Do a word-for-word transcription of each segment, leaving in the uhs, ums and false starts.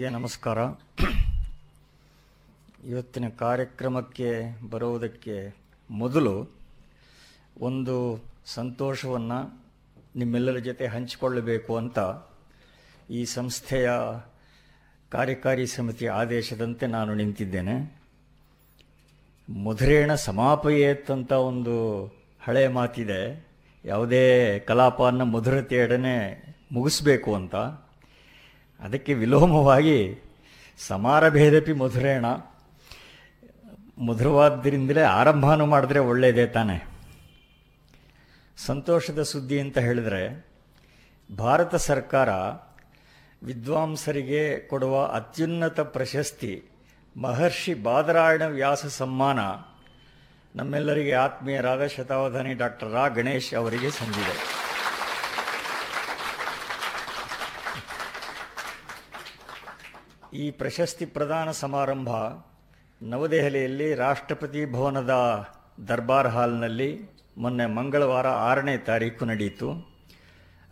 ಎಲ್ಲರಿಗೆ ನಮಸ್ಕಾರ. ಇವತ್ತಿನ ಕಾರ್ಯಕ್ರಮಕ್ಕೆ ಬರುವುದಕ್ಕೆ ಮೊದಲು ಒಂದು ಸಂತೋಷವನ್ನು ನಿಮ್ಮೆಲ್ಲರ ಜೊತೆ ಹಂಚಿಕೊಳ್ಳಬೇಕು ಅಂತ ಈ ಸಂಸ್ಥೆಯ ಕಾರ್ಯಕಾರಿ ಸಮಿತಿ ಆದೇಶದಂತೆ ನಾನು ನಿಂತಿದ್ದೇನೆ. ಮಧುರೇಣ ಸಮಾಪಯೇತ್ ಅಂತ ಒಂದು ಹಳೆ ಮಾತಿದೆ, ಯಾವುದೇ ಕಲಾಪವನ್ನು ಮಧುರತೆಯೊಡನೆ ಮುಗಿಸ್ಬೇಕು ಅಂತ. ಅದಕ್ಕೆ ವಿಲೋಮವಾಗಿ ಸಮಾರಭೇದಪಿ ಮಧುರೇಣ, ಮಧುರವಾದ್ದರಿಂದಲೇ ಆರಂಭನೂ ಮಾಡಿದ್ರೆ ಒಳ್ಳೆಯದೇ ತಾನೆ. ಸಂತೋಷದ ಸುದ್ದಿ ಅಂತ ಹೇಳಿದರೆ, ಭಾರತ ಸರ್ಕಾರ ವಿದ್ವಾಂಸರಿಗೆ ಕೊಡುವ ಅತ್ಯುನ್ನತ ಪ್ರಶಸ್ತಿ ಮಹರ್ಷಿ ಬಾದರಾಯಣ ವ್ಯಾಸ ಸಮ್ಮಾನ ನಮ್ಮೆಲ್ಲರಿಗೆ ಆತ್ಮೀಯರಾದ ಶತಾವಧಾನಿ ಡಾಕ್ಟರ್ ಆರ್ ಗಣೇಶ್ ಅವರಿಗೆ ಸಂದಿದೆ. ಈ ಪ್ರಶಸ್ತಿ ಪ್ರದಾನ ಸಮಾರಂಭ ನವದೆಹಲಿಯಲ್ಲಿ ರಾಷ್ಟ್ರಪತಿ ಭವನದ ದರ್ಬಾರ್ ಹಾಲ್ನಲ್ಲಿ ಮೊನ್ನೆ ಮಂಗಳವಾರ ಆರನೇ ತಾರೀಕು ನಡೆಯಿತು.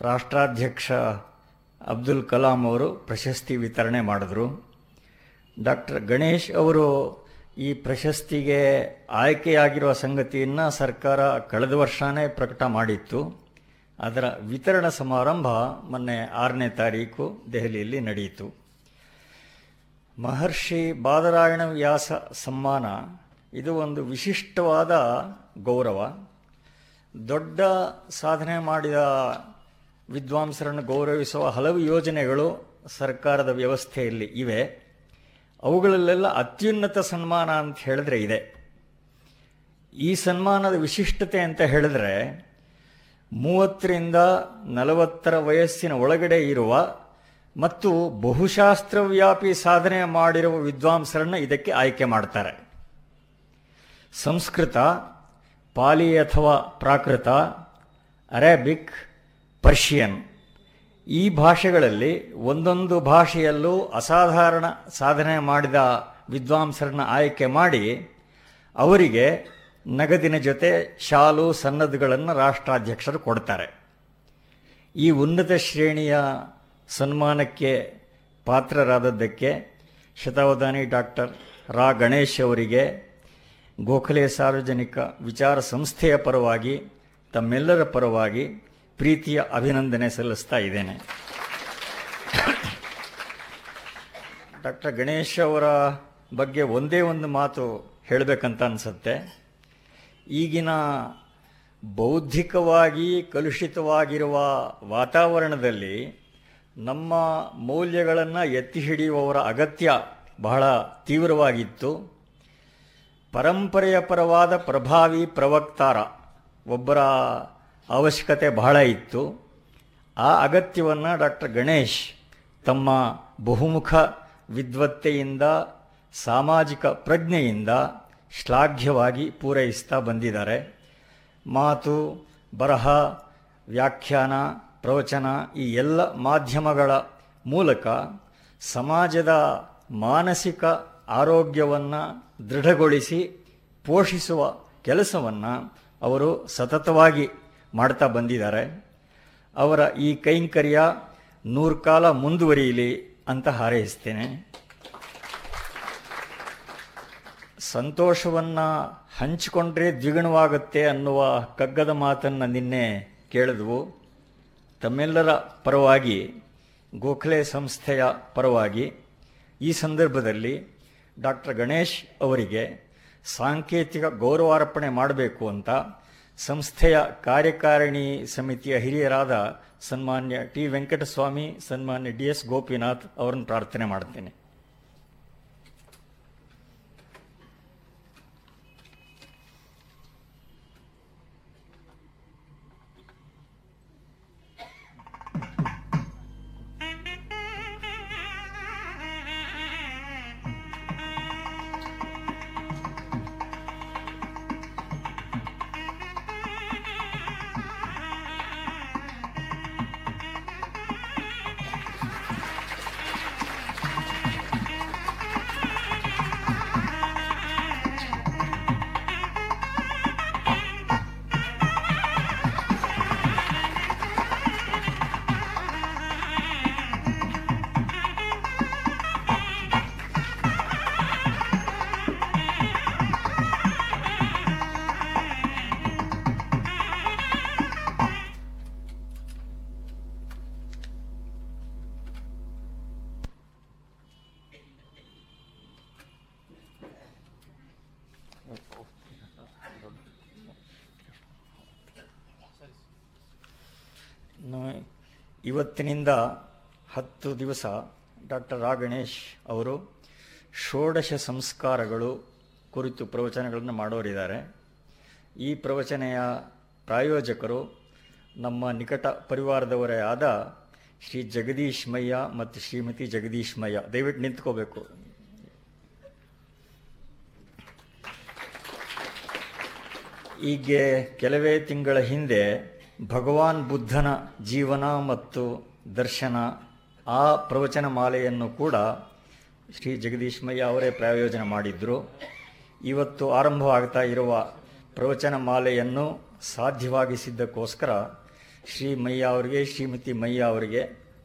ರಾಷ್ಟ್ರಾಧ್ಯಕ್ಷ ಅಬ್ದುಲ್ ಕಲಾಂ ಅವರು ಪ್ರಶಸ್ತಿ ವಿತರಣೆ ಮಾಡಿದ್ರು. ಡಾಕ್ಟರ್ ಗಣೇಶ್ ಅವರು ಈ ಪ್ರಶಸ್ತಿಗೆ ಆಯ್ಕೆಯಾಗಿರುವ ಸಂಗತಿಯನ್ನು ಸರ್ಕಾರ ಕಳೆದ ವರ್ಷವೇ ಪ್ರಕಟ ಮಾಡಿತ್ತು. ಅದರ ವಿತರಣಾ ಸಮಾರಂಭ ಮೊನ್ನೆ ಆರನೇ ತಾರೀಕು ದೆಹಲಿಯಲ್ಲಿ ನಡೆಯಿತು. ಮಹರ್ಷಿ ಬಾದರಾಯಣ ವ್ಯಾಸ ಸಮ್ಮಾನ ಇದು ಒಂದು ವಿಶಿಷ್ಟವಾದ ಗೌರವ. ದೊಡ್ಡ ಸಾಧನೆ ಮಾಡಿದ ವಿದ್ವಾಂಸರನ್ನು ಗೌರವಿಸುವ ಹಲವು ಯೋಜನೆಗಳು ಸರ್ಕಾರದ ವ್ಯವಸ್ಥೆಯಲ್ಲಿ ಇವೆ. ಅವುಗಳಲ್ಲೆಲ್ಲ ಅತ್ಯುನ್ನತ ಸನ್ಮಾನ ಅಂತ ಹೇಳಿದ್ರೆ ಇದೆ. ಈ ಸನ್ಮಾನದ ವಿಶಿಷ್ಟತೆ ಅಂತ ಹೇಳಿದ್ರೆ, ಮೂವತ್ತರಿಂದ ನಲವತ್ತರ ವಯಸ್ಸಿನ ಒಳಗಡೆ ಇರುವ ಮತ್ತು ಬಹುಶಾಸ್ತ್ರವ್ಯಾಪಿ ಸಾಧನೆ ಮಾಡಿರುವ ವಿದ್ವಾಂಸರನ್ನು ಇದಕ್ಕೆ ಆಯ್ಕೆ ಮಾಡ್ತಾರೆ. ಸಂಸ್ಕೃತ, ಪಾಲಿ ಅಥವಾ ಪ್ರಾಕೃತ, ಅರೇಬಿಕ್, ಪರ್ಷಿಯನ್ ಈ ಭಾಷೆಗಳಲ್ಲಿ ಒಂದೊಂದು ಭಾಷೆಯಲ್ಲೂ ಅಸಾಧಾರಣ ಸಾಧನೆ ಮಾಡಿದ ವಿದ್ವಾಂಸರನ್ನು ಆಯ್ಕೆ ಮಾಡಿ ಅವರಿಗೆ ನಗದಿನ ಜೊತೆ ಶಾಲು ಸನ್ನದ್ಗಳನ್ನು ರಾಷ್ಟ್ರಾಧ್ಯಕ್ಷರು ಕೊಡ್ತಾರೆ. ಈ ಉನ್ನತ ಶ್ರೇಣಿಯ ಸನ್ಮಾನಕ್ಕೆ ಪಾತ್ರರಾದದ್ದಕ್ಕೆ ಶತಾವಧಾನಿ ಡಾಕ್ಟರ್ ರಾ ಗಣೇಶ್ ಅವರಿಗೆ ಗೋಖಲೆ ಸಾರ್ವಜನಿಕ ವಿಚಾರ ಸಂಸ್ಥೆಯ ಪರವಾಗಿ, ತಮ್ಮೆಲ್ಲರ ಪರವಾಗಿ ಪ್ರೀತಿಯ ಅಭಿನಂದನೆ ಸಲ್ಲಿಸ್ತಾ ಇದ್ದೇನೆ. ಡಾಕ್ಟರ್ ಗಣೇಶ್ ಅವರ ಬಗ್ಗೆ ಒಂದೇ ಒಂದು ಮಾತು ಹೇಳಬೇಕಂತ ಅನಿಸುತ್ತೆ. ಈಗಿನ ಬೌದ್ಧಿಕವಾಗಿ ಕಲುಷಿತವಾಗಿರುವ ವಾತಾವರಣದಲ್ಲಿ ನಮ್ಮ ಮೌಲ್ಯಗಳನ್ನು ಎತ್ತಿ ಹಿಡಿಯುವವರ ಅಗತ್ಯ ಬಹಳ ತೀವ್ರವಾಗಿತ್ತು. ಪರಂಪರೆಯ ಪರವಾದ ಪ್ರಭಾವಿ ಪ್ರವಕ್ತಾರ ಒಬ್ಬರ ಅವಶ್ಯಕತೆ ಬಹಳ ಇತ್ತು. ಆ ಅಗತ್ಯವನ್ನು ಡಾಕ್ಟರ್ ಗಣೇಶ್ ತಮ್ಮ ಬಹುಮುಖ ವಿದ್ವತ್ತೆಯಿಂದ, ಸಾಮಾಜಿಕ ಪ್ರಜ್ಞೆಯಿಂದ ಶ್ಲಾಘ್ಯವಾಗಿ ಪೂರೈಸ್ತಾ ಬಂದಿದ್ದಾರೆ. ಮಾತು, ಬರಹ, ವ್ಯಾಖ್ಯಾನ, ಪ್ರವಚನ ಈ ಎಲ್ಲ ಮಾಧ್ಯಮಗಳ ಮೂಲಕ ಸಮಾಜದ ಮಾನಸಿಕ ಆರೋಗ್ಯವನ್ನು ದೃಢಗೊಳಿಸಿ ಪೋಷಿಸುವ ಕೆಲಸವನ್ನು ಅವರು ಸತತವಾಗಿ ಮಾಡ್ತಾ ಬಂದಿದ್ದಾರೆ. ಅವರ ಈ ಕೈಂಕರ್ಯ ನೂರ್ಕಾಲ ಮುಂದುವರಿಯಲಿ ಅಂತ ಹಾರೈಸ್ತೇನೆ. ಸಂತೋಷವನ್ನು ಹಂಚಿಕೊಂಡ್ರೆ ದ್ವಿಗುಣವಾಗುತ್ತೆ ಅನ್ನುವ ಕಗ್ಗದ ಮಾತನ್ನು ನಿನ್ನೆ ಕೇಳಿದ್ವು. ತಮ್ಮೆಲ್ಲರ ಪರವಾಗಿ, ಗೋಖಲೆ ಸಂಸ್ಥೆಯ ಪರವಾಗಿ ಈ ಸಂದರ್ಭದಲ್ಲಿ ಡಾಕ್ಟರ್ ಗಣೇಶ್ ಅವರಿಗೆ ಸಾಂಕೇತಿಕ ಗೌರವಾರ್ಪಣೆ ಮಾಡಬೇಕು ಅಂತ ಸಂಸ್ಥೆಯ ಕಾರ್ಯಕಾರಿಣಿ ಸಮಿತಿಯ ಹಿರಿಯರಾದ ಸನ್ಮಾನ್ಯ ಟಿ ವೆಂಕಟಸ್ವಾಮಿ, ಸನ್ಮಾನ್ಯ ಡಿ ಎಸ್ ಗೋಪಿನಾಥ್ ಅವರನ್ನು ಪ್ರಾರ್ಥನೆ ಮಾಡ್ತೇನೆ. ಇವತ್ತಿನಿಂದ ಹತ್ತು ದಿವಸ ಡಾಕ್ಟರ್ ಆರ್ ಗಣೇಶ್ ಅವರು ಷೋಡಶ ಸಂಸ್ಕಾರಗಳು ಕುರಿತು ಪ್ರವಚನಗಳನ್ನು ಮಾಡೋರಿದ್ದಾರೆ. ಈ ಪ್ರವಚನೆಯ ಪ್ರಾಯೋಜಕರು ನಮ್ಮ ನಿಕಟ ಪರಿವಾರದವರೇ ಆದ ಶ್ರೀ ಜಗದೀಶ್ ಮಯ್ಯ ಮತ್ತು ಶ್ರೀಮತಿ ಜಗದೀಶ್ ಮಯ್ಯ. ದಯವಿಟ್ಟು ನಿಂತ್ಕೋಬೇಕು. ಹೀಗೆ ಕೆಲವೇ ತಿಂಗಳ ಹಿಂದೆ ಭಗವಾನ್ ಬುದ್ಧನ ಜೀವನ ಮತ್ತು ದರ್ಶನ ಆ ಪ್ರವಚನ ಮಾಲೆಯನ್ನು ಕೂಡ ಶ್ರೀ ಜಗದೀಶ್ ಮಯ್ಯ ಅವರೇ ಪ್ರಾಯೋಜನ ಮಾಡಿದ್ರು. ಇವತ್ತು ಆರಂಭವಾಗ್ತಾ ಇರುವ ಪ್ರವಚನ ಮಾಲೆಯನ್ನು ಸಾಧ್ಯವಾಗಿಸಿದ್ದಕ್ಕೋಸ್ಕರ ಶ್ರೀ ಮಯ್ಯ ಅವರಿಗೆ, ಶ್ರೀಮತಿ ಮಯ್ಯ ಅವರಿಗೆ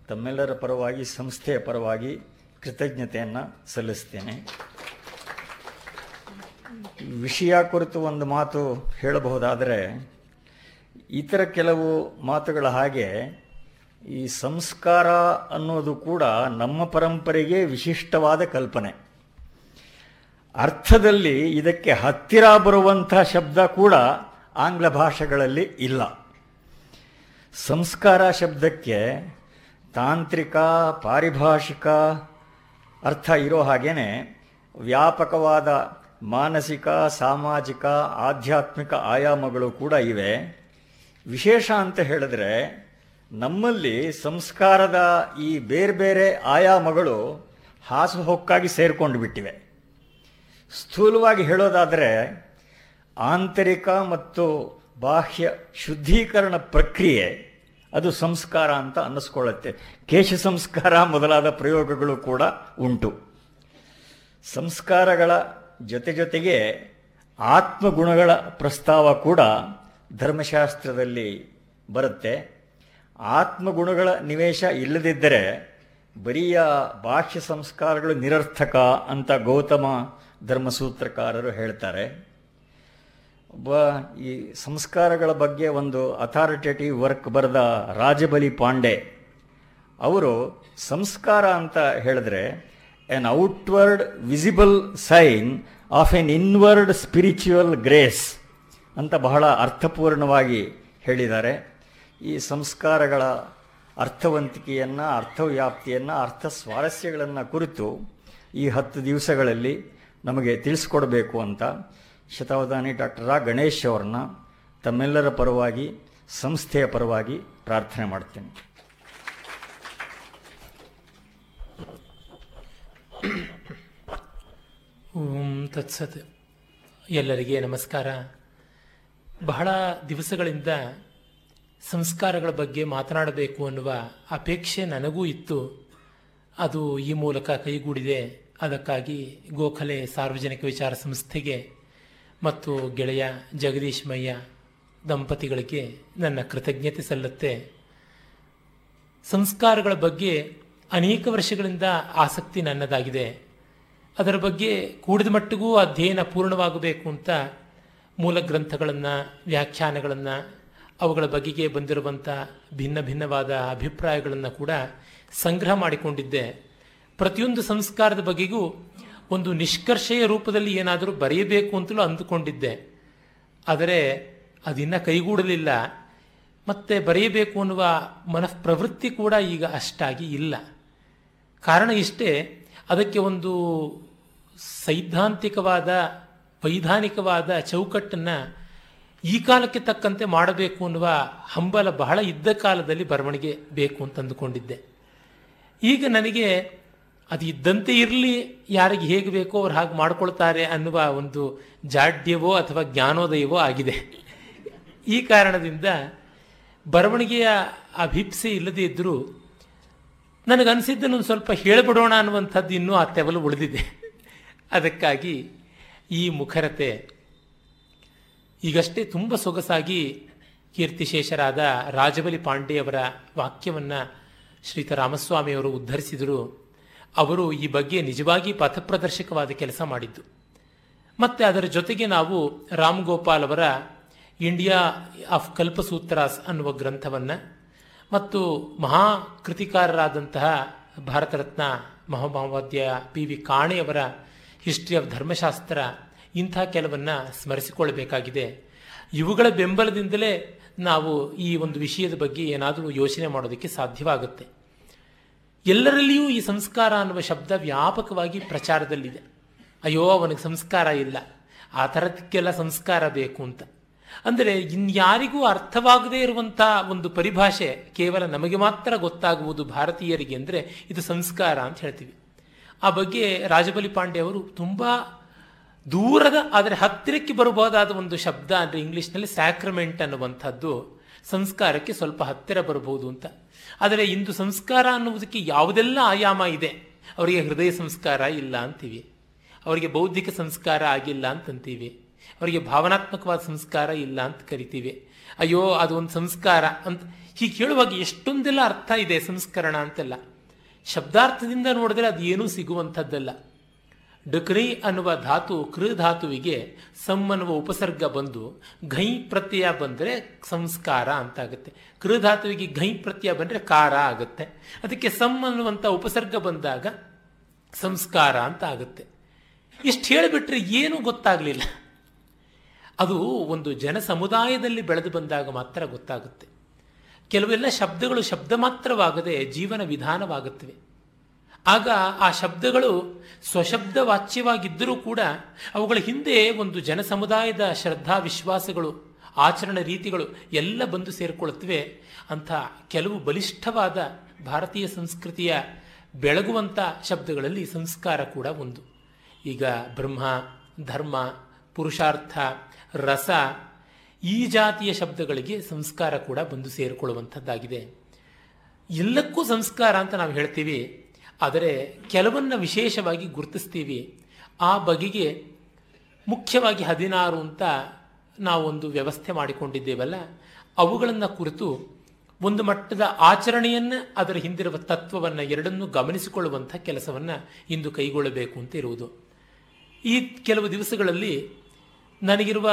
ತಮ್ಮೆಲ್ಲರ ಪರವಾಗಿ, ಸಂಸ್ಥೆಯ ಪರವಾಗಿ ಕೃತಜ್ಞತೆಯನ್ನು ಸಲ್ಲಿಸ್ತೇನೆ. ವಿಷಯ ಕುರಿತು ಒಂದು ಮಾತು ಹೇಳಬಹುದಾದರೆ, ಇತರ ಕೆಲವು ಮಾತುಗಳ ಹಾಗೆ ಈ ಸಂಸ್ಕಾರ ಅನ್ನೋದು ಕೂಡ ನಮ್ಮ ಪರಂಪರೆಗೆ ವಿಶಿಷ್ಟವಾದ ಕಲ್ಪನೆ. ಅರ್ಥದಲ್ಲಿ ಇದಕ್ಕೆ ಹತ್ತಿರ ಬರುವಂಥ ಶಬ್ದ ಕೂಡ ಆಂಗ್ಲ ಭಾಷೆಗಳಲ್ಲಿ ಇಲ್ಲ. ಸಂಸ್ಕಾರ ಶಬ್ದಕ್ಕೆ ತಾಂತ್ರಿಕ ಪಾರಿಭಾಷಿಕ ಅರ್ಥ ಇರೋ ಹಾಗೇ ವ್ಯಾಪಕವಾದ ಮಾನಸಿಕ, ಸಾಮಾಜಿಕ, ಆಧ್ಯಾತ್ಮಿಕ ಆಯಾಮಗಳು ಕೂಡ ಇವೆ. ವಿಶೇಷ ಅಂತ ಹೇಳಿದ್ರೆ ನಮ್ಮಲ್ಲಿ ಸಂಸ್ಕಾರದ ಈ ಬೇರೆ ಬೇರೆ ಆಯಾಮಗಳು ಹಾಸುಹೊಕ್ಕಾಗಿ ಸೇರಿಕೊಂಡು ಬಿಟ್ಟಿವೆ. ಸ್ಥೂಲವಾಗಿ ಹೇಳೋದಾದರೆ ಆಂತರಿಕ ಮತ್ತು ಬಾಹ್ಯ ಶುದ್ಧೀಕರಣ ಪ್ರಕ್ರಿಯೆ ಅದು ಸಂಸ್ಕಾರ ಅಂತ ಅನ್ನಿಸ್ಕೊಳ್ಳುತ್ತೆ. ಕೇಶ ಸಂಸ್ಕಾರ ಮೊದಲಾದ ಪ್ರಯೋಗಗಳು ಕೂಡ ಉಂಟು. ಸಂಸ್ಕಾರಗಳ ಜೊತೆ ಜೊತೆಗೆ ಆತ್ಮಗುಣಗಳ ಪ್ರಸ್ತಾವ ಕೂಡ ಧರ್ಮಶಾಸ್ತ್ರದಲ್ಲಿ ಬರುತ್ತೆ. ಆತ್ಮಗುಣಗಳ ನಿವೇಶ ಇಲ್ಲದಿದ್ದರೆ ಬರಿಯ ಬಾಹ್ಯ ಸಂಸ್ಕಾರಗಳು ನಿರರ್ಥಕ ಅಂತ ಗೌತಮ ಧರ್ಮಸೂತ್ರಕಾರರು ಹೇಳ್ತಾರೆ. ಒಬ್ಬ ಈ ಸಂಸ್ಕಾರಗಳ ಬಗ್ಗೆ ಒಂದು ಅಥಾರಿಟೇಟಿವ್ ವರ್ಕ್ ಬರೆದ ರಾಜಬಲಿ ಪಾಂಡೆ ಅವರು ಸಂಸ್ಕಾರ ಅಂತ ಹೇಳಿದ್ರೆ an outward visible sign of an inward spiritual grace ಅಂತ ಬಹಳ ಅರ್ಥಪೂರ್ಣವಾಗಿ ಹೇಳಿದ್ದಾರೆ. ಈ ಸಂಸ್ಕಾರಗಳ ಅರ್ಥವಂತಿಕೆಯನ್ನು, ಅರ್ಥವ್ಯಾಪ್ತಿಯನ್ನು, ಅರ್ಥ ಸ್ವಾರಸ್ಯಗಳನ್ನು ಕುರಿತು ಈ ಹತ್ತು ದಿವಸಗಳಲ್ಲಿ ನಮಗೆ ತಿಳಿಸ್ಕೊಡ್ಬೇಕು ಅಂತ ಶತಾವಧಾನಿ ಡಾಕ್ಟರ್ ಆರ್ ಗಣೇಶ್ ಅವ್ರನ್ನ ತಮ್ಮೆಲ್ಲರ ಪರವಾಗಿ, ಸಂಸ್ಥೆಯ ಪರವಾಗಿ ಪ್ರಾರ್ಥನೆ ಮಾಡ್ತೀನಿ. ಓಂ ತತ್ಸತ್. ಎಲ್ಲರಿಗೆ ನಮಸ್ಕಾರ. ಬಹಳ ದಿವಸಗಳಿಂದ ಸಂಸ್ಕಾರಗಳ ಬಗ್ಗೆ ಮಾತನಾಡಬೇಕು ಅನ್ನುವ ಅಪೇಕ್ಷೆ ನನಗೂ ಇತ್ತು. ಅದು ಈ ಮೂಲಕ ಕೈಗೂಡಿದೆ. ಅದಕ್ಕಾಗಿ ಗೋಖಲೆ ಸಾರ್ವಜನಿಕ ವಿಚಾರ ಸಂಸ್ಥೆಗೆ ಮತ್ತು ಗೆಳೆಯ ಜಗದೀಶ್ ಮಯ್ಯ ದಂಪತಿಗಳಿಗೆ ನನ್ನ ಕೃತಜ್ಞತೆ ಸಲ್ಲುತ್ತೆ. ಸಂಸ್ಕಾರಗಳ ಬಗ್ಗೆ ಅನೇಕ ವರ್ಷಗಳಿಂದ ಆಸಕ್ತಿ ನನ್ನದಾಗಿದೆ. ಅದರ ಬಗ್ಗೆ ಕೂಡಿದ ಮಟ್ಟಿಗೂ ಅಧ್ಯಯನ ಪೂರ್ಣವಾಗಬೇಕು ಅಂತ ಮೂಲ ಗ್ರಂಥಗಳನ್ನು, ವ್ಯಾಖ್ಯಾನಗಳನ್ನು, ಅವುಗಳ ಬಗೆಗೆ ಬಂದಿರುವಂಥ ಭಿನ್ನ ಭಿನ್ನವಾದ ಅಭಿಪ್ರಾಯಗಳನ್ನು ಕೂಡ ಸಂಗ್ರಹ ಮಾಡಿಕೊಂಡಿದ್ದೆ. ಪ್ರತಿಯೊಂದು ಸಂಸ್ಕಾರದ ಬಗೆಗೂ ಒಂದು ನಿಷ್ಕರ್ಷೆಯ ರೂಪದಲ್ಲಿ ಏನಾದರೂ ಬರೆಯಬೇಕು ಅಂತಲೂ ಅಂದುಕೊಂಡಿದ್ದೆ. ಆದರೆ ಅದಿನ್ನ ಕೈಗೂಡಲಿಲ್ಲ. ಮತ್ತೆ ಬರೆಯಬೇಕು ಅನ್ನುವ ಮನಃಪ್ರವೃತ್ತಿ ಕೂಡ ಈಗ ಅಷ್ಟಾಗಿ ಇಲ್ಲ. ಕಾರಣ ಇಷ್ಟೇ, ಅದಕ್ಕೆ ಒಂದು ಸೈದ್ಧಾಂತಿಕವಾದ ವೈಧಾನಿಕವಾದ ಚೌಕಟ್ಟನ್ನು ಈ ಕಾಲಕ್ಕೆ ತಕ್ಕಂತೆ ಮಾಡಬೇಕು ಅನ್ನುವ ಹಂಬಲ ಬಹಳ ಇದ್ದ ಕಾಲದಲ್ಲಿ ಬರವಣಿಗೆ ಬೇಕು ಅಂತ ಅಂದುಕೊಂಡಿದ್ದೆ. ಈಗ ನನಗೆ ಅದು ಇದ್ದಂತೆ ಇರಲಿ, ಯಾರಿಗೆ ಹೇಗೆ ಬೇಕೋ ಅವ್ರು ಹಾಗೆ ಮಾಡ್ಕೊಳ್ತಾರೆ ಅನ್ನುವ ಒಂದು ಜಾಡ್ಯವೋ ಅಥವಾ ಜ್ಞಾನೋದಯವೋ ಆಗಿದೆ. ಈ ಕಾರಣದಿಂದ ಬರವಣಿಗೆಯ ಅಭಿಪ್ಸೆ ಇಲ್ಲದೇ ಇದ್ದರೂ ನನಗನ್ಸಿದ್ದನ್ನು ಸ್ವಲ್ಪ ಹೇಳಿಬಿಡೋಣ ಅನ್ನುವಂಥದ್ದು ಇನ್ನೂ ಆ ತೆವಲು ಉಳಿದಿದೆ. ಅದಕ್ಕಾಗಿ ಈ ಮುಖರತೆ. ಈಗಷ್ಟೇ ತುಂಬ ಸೊಗಸಾಗಿ ಕೀರ್ತಿಶೇಷರಾದ ರಾಜಬಲಿ ಪಾಂಡೆಯವರ ವಾಕ್ಯವನ್ನು ಶ್ರೀತ ರಾಮಸ್ವಾಮಿಯವರು ಉದ್ಧರಿಸಿದರು. ಅವರು ಈ ಬಗ್ಗೆ ನಿಜವಾಗಿ ಪಥಪ್ರದರ್ಶಕವಾದ ಕೆಲಸ ಮಾಡಿದ್ದು. ಮತ್ತು ಅದರ ಜೊತೆಗೆ ನಾವು ರಾಮ್ ಗೋಪಾಲ್ ಅವರ ಇಂಡಿಯಾ ಆಫ್ ಕಲ್ಪಸೂತ್ರಾಸ್ ಅನ್ನುವ ಗ್ರಂಥವನ್ನು ಮತ್ತು ಮಹಾ ಕೃತಿಕಾರರಾದಂತಹ Bharat Ratna Mahamahopadhyaya P V ಕಾಣೆಯವರ history of ಧರ್ಮಶಾಸ್ತ್ರ ಇಂಥ ಕೆಲವನ್ನು ಸ್ಮರಿಸಿಕೊಳ್ಳಬೇಕಾಗಿದೆ. ಇವುಗಳ ಬೆಂಬಲದಿಂದಲೇ ನಾವು ಈ ಒಂದು ವಿಷಯದ ಬಗ್ಗೆ ಏನಾದರೂ ಯೋಚನೆ ಮಾಡೋದಕ್ಕೆ ಸಾಧ್ಯವಾಗುತ್ತೆ. ಎಲ್ಲರಲ್ಲಿಯೂ ಈ ಸಂಸ್ಕಾರ ಅನ್ನುವ ಶಬ್ದ ವ್ಯಾಪಕವಾಗಿ ಪ್ರಚಾರದಲ್ಲಿದೆ. ಅಯ್ಯೋ ಅವನಿಗೆ ಸಂಸ್ಕಾರ ಇಲ್ಲ, ಆ ಥರದಕ್ಕೆಲ್ಲ ಸಂಸ್ಕಾರ ಬೇಕು ಅಂತ. ಅಂದರೆ ಇನ್ಯಾರಿಗೂ ಅರ್ಥವಾಗದೇ ಇರುವಂಥ ಒಂದು ಪರಿಭಾಷೆ ಕೇವಲ ನಮಗೆ ಮಾತ್ರ ಗೊತ್ತಾಗುವುದು ಭಾರತೀಯರಿಗೆ ಅಂದರೆ ಇದು ಸಂಸ್ಕಾರ ಅಂತ ಹೇಳ್ತೀವಿ. ಆ ಬಗ್ಗೆ ರಾಜಬಲಿ ಪಾಂಡೆ ಅವರು ತುಂಬ ದೂರದ ಆದರೆ ಹತ್ತಿರಕ್ಕೆ ಬರಬಹುದಾದ ಒಂದು ಶಬ್ದ ಅಂದರೆ ಇಂಗ್ಲೀಷ್ನಲ್ಲಿ ಸ್ಯಾಕ್ರಮೆಂಟ್ ಅನ್ನುವಂಥದ್ದು ಸಂಸ್ಕಾರಕ್ಕೆ ಸ್ವಲ್ಪ ಹತ್ತಿರ ಬರಬಹುದು ಅಂತ. ಆದರೆ ಇಂದು ಸಂಸ್ಕಾರ ಅನ್ನುವುದಕ್ಕೆ ಯಾವುದೆಲ್ಲ ಆಯಾಮ ಇದೆ. ಅವರಿಗೆ ಹೃದಯ ಸಂಸ್ಕಾರ ಇಲ್ಲ ಅಂತೀವಿ, ಅವರಿಗೆ ಬೌದ್ಧಿಕ ಸಂಸ್ಕಾರ ಆಗಿಲ್ಲ ಅಂತಂತೀವಿ, ಅವರಿಗೆ ಭಾವನಾತ್ಮಕವಾದ ಸಂಸ್ಕಾರ ಇಲ್ಲ ಅಂತ ಕರಿತೀವಿ, ಅಯ್ಯೋ ಅದೊಂದು ಸಂಸ್ಕಾರ ಅಂತ. ಹೀಗೆ ಹೇಳುವಾಗ ಎಷ್ಟೊಂದೆಲ್ಲ ಅರ್ಥ ಇದೆ ಸಂಸ್ಕರಣ ಅಂತೆಲ್ಲ. ಶಬ್ದಾರ್ಥದಿಂದ ನೋಡಿದ್ರೆ ಅದು ಏನೂ ಸಿಗುವಂಥದ್ದಲ್ಲ. ಡಕ್ರಿ ಅನ್ನುವ ಧಾತು ಕೃ ಧಾತುವಿಗೆ ಸಮ್ ಅನ್ನುವ ಉಪಸರ್ಗ ಬಂದು ಘೈ ಪ್ರತ್ಯಯ ಬಂದರೆ ಸಂಸ್ಕಾರ ಅಂತಾಗುತ್ತೆ. ಕೃ ಧಾತುವಿಗೆ ಘೈ ಪ್ರತ್ಯಯ ಬಂದರೆ ಕಾರ ಆಗುತ್ತೆ. ಅದಕ್ಕೆ ಸಮ್ ಅನ್ನುವಂಥ ಉಪಸರ್ಗ ಬಂದಾಗ ಸಂಸ್ಕಾರ ಅಂತ ಆಗುತ್ತೆ. ಇಷ್ಟು ಹೇಳಿಬಿಟ್ರೆ ಏನೂ ಗೊತ್ತಾಗಲಿಲ್ಲ. ಅದು ಒಂದು ಜನ ಸಮುದಾಯದಲ್ಲಿ ಬೆಳೆದು ಬಂದಾಗ ಮಾತ್ರ ಗೊತ್ತಾಗುತ್ತೆ. ಕೆಲವೆಲ್ಲ ಶಬ್ದಗಳು ಶಬ್ದ ಮಾತ್ರವಾಗದೆ ಜೀವನ ವಿಧಾನವಾಗುತ್ತವೆ. ಆಗ ಆ ಶಬ್ದಗಳು ಸ್ವಶಬ್ದ ವಾಚ್ಯವಾಗಿದ್ದರೂ ಕೂಡ ಅವುಗಳ ಹಿಂದೆ ಒಂದು ಜನ ಸಮುದಾಯದ ಶ್ರದ್ಧಾ ವಿಶ್ವಾಸಗಳು, ಆಚರಣೆ ರೀತಿಗಳು ಎಲ್ಲ ಬಂದು ಸೇರಿಕೊಳ್ಳುತ್ತವೆ. ಅಂಥ ಕೆಲವು ಬಲಿಷ್ಠವಾದ ಭಾರತೀಯ ಸಂಸ್ಕೃತಿಯ ಬೆಳಗುವಂಥ ಶಬ್ದಗಳಲ್ಲಿ ಸಂಸ್ಕಾರ ಕೂಡ ಒಂದು. ಈಗ ಬ್ರಹ್ಮ, ಧರ್ಮ, ಪುರುಷಾರ್ಥ, ರಸ ಈ ಜಾತಿಯ ಶಬ್ದಗಳಿಗೆ ಸಂಸ್ಕಾರ ಕೂಡ ಬಂದು ಸೇರಿಕೊಳ್ಳುವಂಥದ್ದಾಗಿದೆ. ಎಲ್ಲಕ್ಕೂ ಸಂಸ್ಕಾರ ಅಂತ ನಾವು ಹೇಳ್ತೀವಿ, ಆದರೆ ಕೆಲವನ್ನು ವಿಶೇಷವಾಗಿ ಗುರುತಿಸ್ತೀವಿ. ಆ ಬಗೆಗೆ ಮುಖ್ಯವಾಗಿ ಹದಿನಾರು ಅಂತ ನಾವೊಂದು ವ್ಯವಸ್ಥೆ ಮಾಡಿಕೊಂಡಿದ್ದೇವಲ್ಲ, ಅವುಗಳನ್ನು ಕುರಿತು ಒಂದು ಮಟ್ಟದ ಆಚರಣೆಯನ್ನು, ಅದರ ಹಿಂದಿರುವ ತತ್ವವನ್ನು ಎರಡನ್ನೂ ಗಮನಿಸಿಕೊಳ್ಳುವಂಥ ಕೆಲಸವನ್ನು ಇಂದು ಕೈಗೊಳ್ಳಬೇಕು ಅಂತ ಇರುವುದು. ಈ ಕೆಲವು ದಿವಸಗಳಲ್ಲಿ ನನಗಿರುವ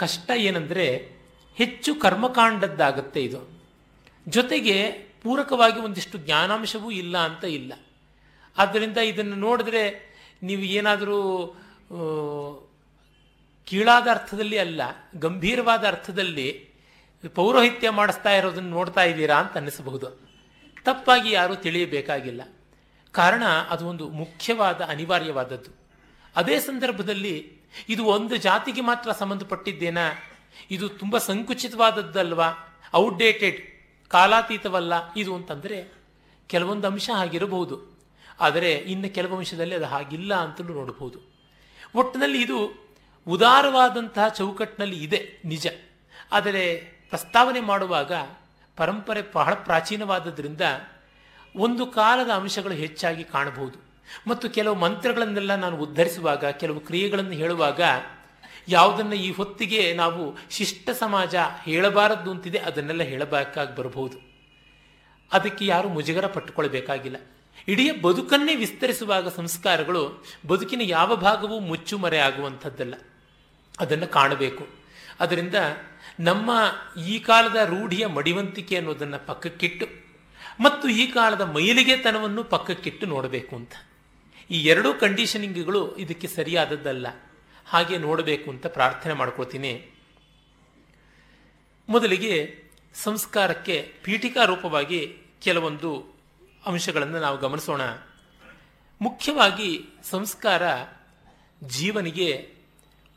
ಕಷ್ಟ ಏನಂದರೆ ಹೆಚ್ಚು ಕರ್ಮಕಾಂಡದ್ದಾಗತ್ತೆ ಇದು. ಜೊತೆಗೆ ಪೂರಕವಾಗಿ ಒಂದಿಷ್ಟು ಜ್ಞಾನಾಂಶವೂ ಇಲ್ಲ ಅಂತ ಇಲ್ಲ. ಆದ್ದರಿಂದ ಇದನ್ನು ನೋಡಿದ್ರೆ ನೀವು ಏನಾದರೂ ಕೀಳಾದ ಅರ್ಥದಲ್ಲಿ ಅಲ್ಲ, ಗಂಭೀರವಾದ ಅರ್ಥದಲ್ಲಿ ಪೌರೋಹಿತ್ಯ ಮಾಡಿಸ್ತಾ ಇರೋದನ್ನು ನೋಡ್ತಾ ಇದ್ದೀರಾ ಅಂತ ಅನ್ನಿಸಬಹುದು. ತಪ್ಪಾಗಿ ಯಾರೂ ತಿಳಿಯಬೇಕಾಗಿಲ್ಲ. ಕಾರಣ ಅದು ಒಂದು ಮುಖ್ಯವಾದ ಅನಿವಾರ್ಯವಾದದ್ದು. ಅದೇ ಸಂದರ್ಭದಲ್ಲಿ ಇದು ಒಂದು ಜಾತಿಗೆ ಮಾತ್ರ ಸಂಬಂಧಪಟ್ಟಿದ್ದೇನಾ, ಇದು ತುಂಬ ಸಂಕುಚಿತವಾದದ್ದಲ್ವಾ, ಔಟ್ಡೇಟೆಡ್, ಕಾಲಾತೀತವಲ್ಲ ಇದು ಅಂತಂದರೆ ಕೆಲವೊಂದು ಅಂಶ ಆಗಿರಬಹುದು. ಆದರೆ ಇನ್ನು ಕೆಲವು ಅಂಶದಲ್ಲಿ ಅದು ಹಾಗಿಲ್ಲ ಅಂತಲೂ ನೋಡಬಹುದು. ಒಟ್ಟಿನಲ್ಲಿ ಇದು ಉದಾರವಾದಂತಹ ಚೌಕಟ್ಟಿನಲ್ಲಿ ಇದೆ ನಿಜ. ಆದರೆ ಪ್ರಸ್ತಾವನೆ ಮಾಡುವಾಗ ಪರಂಪರೆ ಬಹಳ ಪ್ರಾಚೀನವಾದದ್ರಿಂದ ಒಂದು ಕಾಲದ ಅಂಶಗಳು ಹೆಚ್ಚಾಗಿ ಕಾಣಬಹುದು. ಮತ್ತು ಕೆಲವು ಮಂತ್ರಗಳನ್ನೆಲ್ಲ ನಾನು ಉದ್ಧರಿಸುವಾಗ, ಕೆಲವು ಕ್ರಿಯೆಗಳನ್ನು ಹೇಳುವಾಗ ಯಾವುದನ್ನು ಈ ಹೊತ್ತಿಗೆ ನಾವು ಶಿಷ್ಟ ಸಮಾಜ ಹೇಳಬಾರದ್ದು ಅಂತಿದೆ ಅದನ್ನೆಲ್ಲ ಹೇಳಬೇಕಾಗಿ ಬರಬಹುದು. ಅದಕ್ಕೆ ಯಾರೂ ಮುಜುಗರ ಪಟ್ಟುಕೊಳ್ಬೇಕಾಗಿಲ್ಲ. ಇಡೀ ಬದುಕನ್ನೇ ವಿಸ್ತರಿಸುವಾಗ ಸಂಸ್ಕಾರಗಳು ಬದುಕಿನ ಯಾವ ಭಾಗವೂ ಮುಚ್ಚುಮರೆ ಆಗುವಂಥದ್ದಲ್ಲ, ಅದನ್ನು ಕಾಣಬೇಕು. ಅದರಿಂದ ನಮ್ಮ ಈ ಕಾಲದ ರೂಢಿಯ ಮಡಿವಂತಿಕೆ ಅನ್ನೋದನ್ನು ಪಕ್ಕಕ್ಕಿಟ್ಟು ಮತ್ತು ಈ ಕಾಲದ ಮೈಲಿಗೆತನವನ್ನು ಪಕ್ಕಕ್ಕಿಟ್ಟು ನೋಡಬೇಕು ಅಂತ. ಈ ಎರಡೂ ಕಂಡೀಷನಿಂಗ್ಗಳು ಇದಕ್ಕೆ ಸರಿಯಾದದ್ದಲ್ಲ, ಹಾಗೆ ನೋಡಬೇಕು ಅಂತ ಪ್ರಾರ್ಥನೆ ಮಾಡ್ಕೊಳ್ತೀನಿ. ಮೊದಲಿಗೆ ಸಂಸ್ಕಾರಕ್ಕೆ ಪೀಠಿಕಾ ರೂಪವಾಗಿ ಕೆಲವೊಂದು ಅಂಶಗಳನ್ನು ನಾವು ಗಮನಿಸೋಣ. ಮುಖ್ಯವಾಗಿ ಸಂಸ್ಕಾರ ಜೀವನಿಗೆ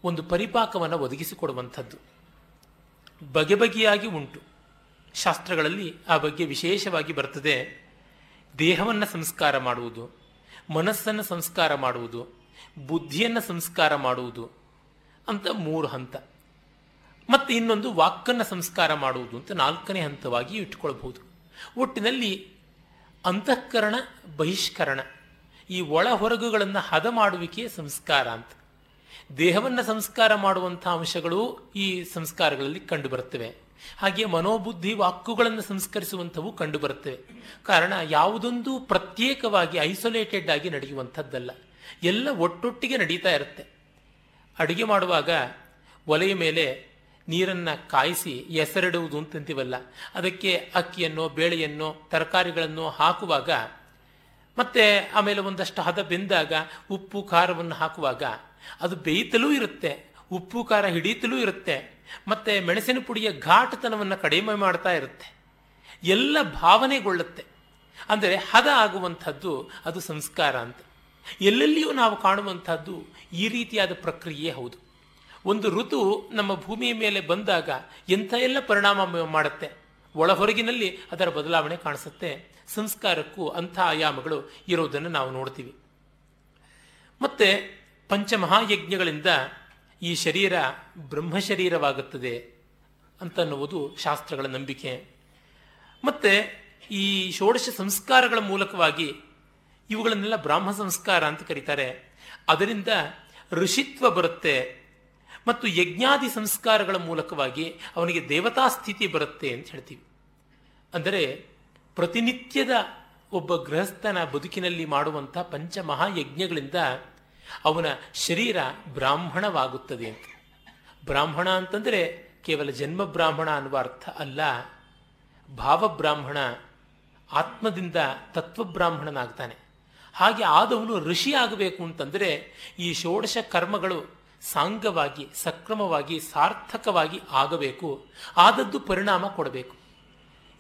ಒಂದು ಪರಿಪಾಕವನ್ನು ಒದಗಿಸಿಕೊಡುವಂಥದ್ದು. ಬಗೆ ಬಗೆಯಾಗಿ ಉಂಟು, ಶಾಸ್ತ್ರಗಳಲ್ಲಿ ಆ ಬಗ್ಗೆ ವಿಶೇಷವಾಗಿ ಬರ್ತದೆ. ದೇಹವನ್ನು ಸಂಸ್ಕಾರ ಮಾಡುವುದು, ಮನಸ್ಸನ್ನು ಸಂಸ್ಕಾರ ಮಾಡುವುದು, ಬುದ್ಧಿಯನ್ನು ಸಂಸ್ಕಾರ ಮಾಡುವುದು ಅಂತ ಮೂರು ಹಂತ. ಮತ್ತು ಇನ್ನೊಂದು ವಾಕನ್ನು ಸಂಸ್ಕಾರ ಮಾಡುವುದು ಅಂತ ನಾಲ್ಕನೇ ಹಂತವಾಗಿ ಇಟ್ಕೊಳ್ಬಹುದು. ಒಟ್ಟಿನಲ್ಲಿ ಅಂತಃಕರಣ, ಬಹಿಷ್ಕರಣ, ಈ ಒಳ ಹೊರಗುಗಳನ್ನು ಹದ ಮಾಡುವಿಕೆ ಸಂಸ್ಕಾರ ಅಂತ. ದೇಹವನ್ನು ಸಂಸ್ಕಾರ ಮಾಡುವಂಥ ಅಂಶಗಳು ಈ ಸಂಸ್ಕಾರಗಳಲ್ಲಿ ಕಂಡುಬರುತ್ತವೆ. ಹಾಗೆಯೇ ಮನೋಬುದ್ಧಿ ವಾಕುಗಳನ್ನು ಸಂಸ್ಕರಿಸುವಂಥವು ಕಂಡುಬರುತ್ತವೆ. ಕಾರಣ ಯಾವುದೊಂದು ಪ್ರತ್ಯೇಕವಾಗಿ ಐಸೋಲೇಟೆಡ್ ಆಗಿ ನಡೆಯುವಂಥದ್ದಲ್ಲ, ಎಲ್ಲ ಒಟ್ಟೊಟ್ಟಿಗೆ ನಡೀತಾ ಇರುತ್ತೆ. ಅಡುಗೆ ಮಾಡುವಾಗ ಒಲೆಯ ಮೇಲೆ ನೀರನ್ನು ಕಾಯಿಸಿ ಎಸರಿಡುವುದು ಅಂತಿವಲ್ಲ, ಅದಕ್ಕೆ ಅಕ್ಕಿಯನ್ನು, ಬೇಳೆಯನ್ನು, ತರಕಾರಿಗಳನ್ನು ಹಾಕುವಾಗ ಮತ್ತು ಆಮೇಲೆ ಒಂದಷ್ಟು ಹದ ಬೆಂದಾಗ ಉಪ್ಪು ಖಾರವನ್ನು ಹಾಕುವಾಗ ಅದು ಬೇಯ್ತಲೂ ಇರುತ್ತೆ, ಉಪ್ಪು ಖಾರ ಹಿಡಿತಲೂ ಇರುತ್ತೆ, ಮತ್ತು ಮೆಣಸಿನ ಪುಡಿಯ ಘಾಟತನವನ್ನು ಕಡಿಮೆ ಮಾಡ್ತಾ ಇರುತ್ತೆ, ಎಲ್ಲ ಭಾವನೆಗೊಳ್ಳುತ್ತೆ. ಅಂದರೆ ಹದ ಆಗುವಂಥದ್ದು ಅದು ಸಂಸ್ಕಾರ ಅಂತ. ಎಲ್ಲೆಲ್ಲಿಯೂ ನಾವು ಕಾಣುವಂಥದ್ದು ಈ ರೀತಿಯಾದ ಪ್ರಕ್ರಿಯೆ. ಹೌದು, ಒಂದು ಋತು ನಮ್ಮ ಭೂಮಿಯ ಮೇಲೆ ಬಂದಾಗ ಎಂಥ ಎಲ್ಲ ಪರಿಣಾಮ ಮಾಡುತ್ತೆ, ಒಳಹೊರಗಿನಲ್ಲಿ ಅದರ ಬದಲಾವಣೆ ಕಾಣಿಸುತ್ತೆ. ಸಂಸ್ಕಾರಕ್ಕೂ ಅಂಥ ಆಯಾಮಗಳು ಇರೋದನ್ನು ನಾವು ನೋಡ್ತೀವಿ. ಮತ್ತು ಪಂಚಮಹಾಯಜ್ಞಗಳಿಂದ ಈ ಶರೀರ ಬ್ರಹ್ಮಶರೀರವಾಗುತ್ತದೆ ಅಂತನ್ನುವುದು ಶಾಸ್ತ್ರಗಳ ನಂಬಿಕೆ. ಮತ್ತು ಈ ಷೋಡಶ ಸಂಸ್ಕಾರಗಳ ಮೂಲಕವಾಗಿ ಇವುಗಳನ್ನೆಲ್ಲ ಬ್ರಾಹ್ಮ ಸಂಸ್ಕಾರ ಅಂತ ಕರೀತಾರೆ. ಅದರಿಂದ ಋಷಿತ್ವ ಬರುತ್ತೆ, ಮತ್ತು ಯಜ್ಞಾದಿ ಸಂಸ್ಕಾರಗಳ ಮೂಲಕವಾಗಿ ಅವನಿಗೆ ದೇವತಾ ಸ್ಥಿತಿ ಬರುತ್ತೆ ಅಂತ ಹೇಳ್ತೀವಿ. ಅಂದರೆ ಪ್ರತಿನಿತ್ಯದ ಒಬ್ಬ ಗೃಹಸ್ಥನ ಬದುಕಿನಲ್ಲಿ ಮಾಡುವಂಥ ಪಂಚಮಹಾಯಜ್ಞಗಳಿಂದ ಅವನ ಶರೀರ ಬ್ರಾಹ್ಮಣವಾಗುತ್ತದೆ ಅಂತ. ಬ್ರಾಹ್ಮಣ ಅಂತಂದರೆ ಕೇವಲ ಜನ್ಮ ಬ್ರಾಹ್ಮಣ ಅನ್ನುವ ಅರ್ಥ ಅಲ್ಲ, ಭಾವಬ್ರಾಹ್ಮಣ, ಆತ್ಮದಿಂದ ತತ್ವಬ್ರಾಹ್ಮಣನಾಗ್ತಾನೆ. ಹಾಗೆ ಆದವನು ಋಷಿ ಆಗಬೇಕು ಅಂತಂದರೆ ಈ ಷೋಡಶ ಕರ್ಮಗಳು ಸಾಂಗವಾಗಿ, ಸಕ್ರಮವಾಗಿ, ಸಾರ್ಥಕವಾಗಿ ಆಗಬೇಕು, ಆದದ್ದು ಪರಿಣಾಮ ಕೊಡಬೇಕು.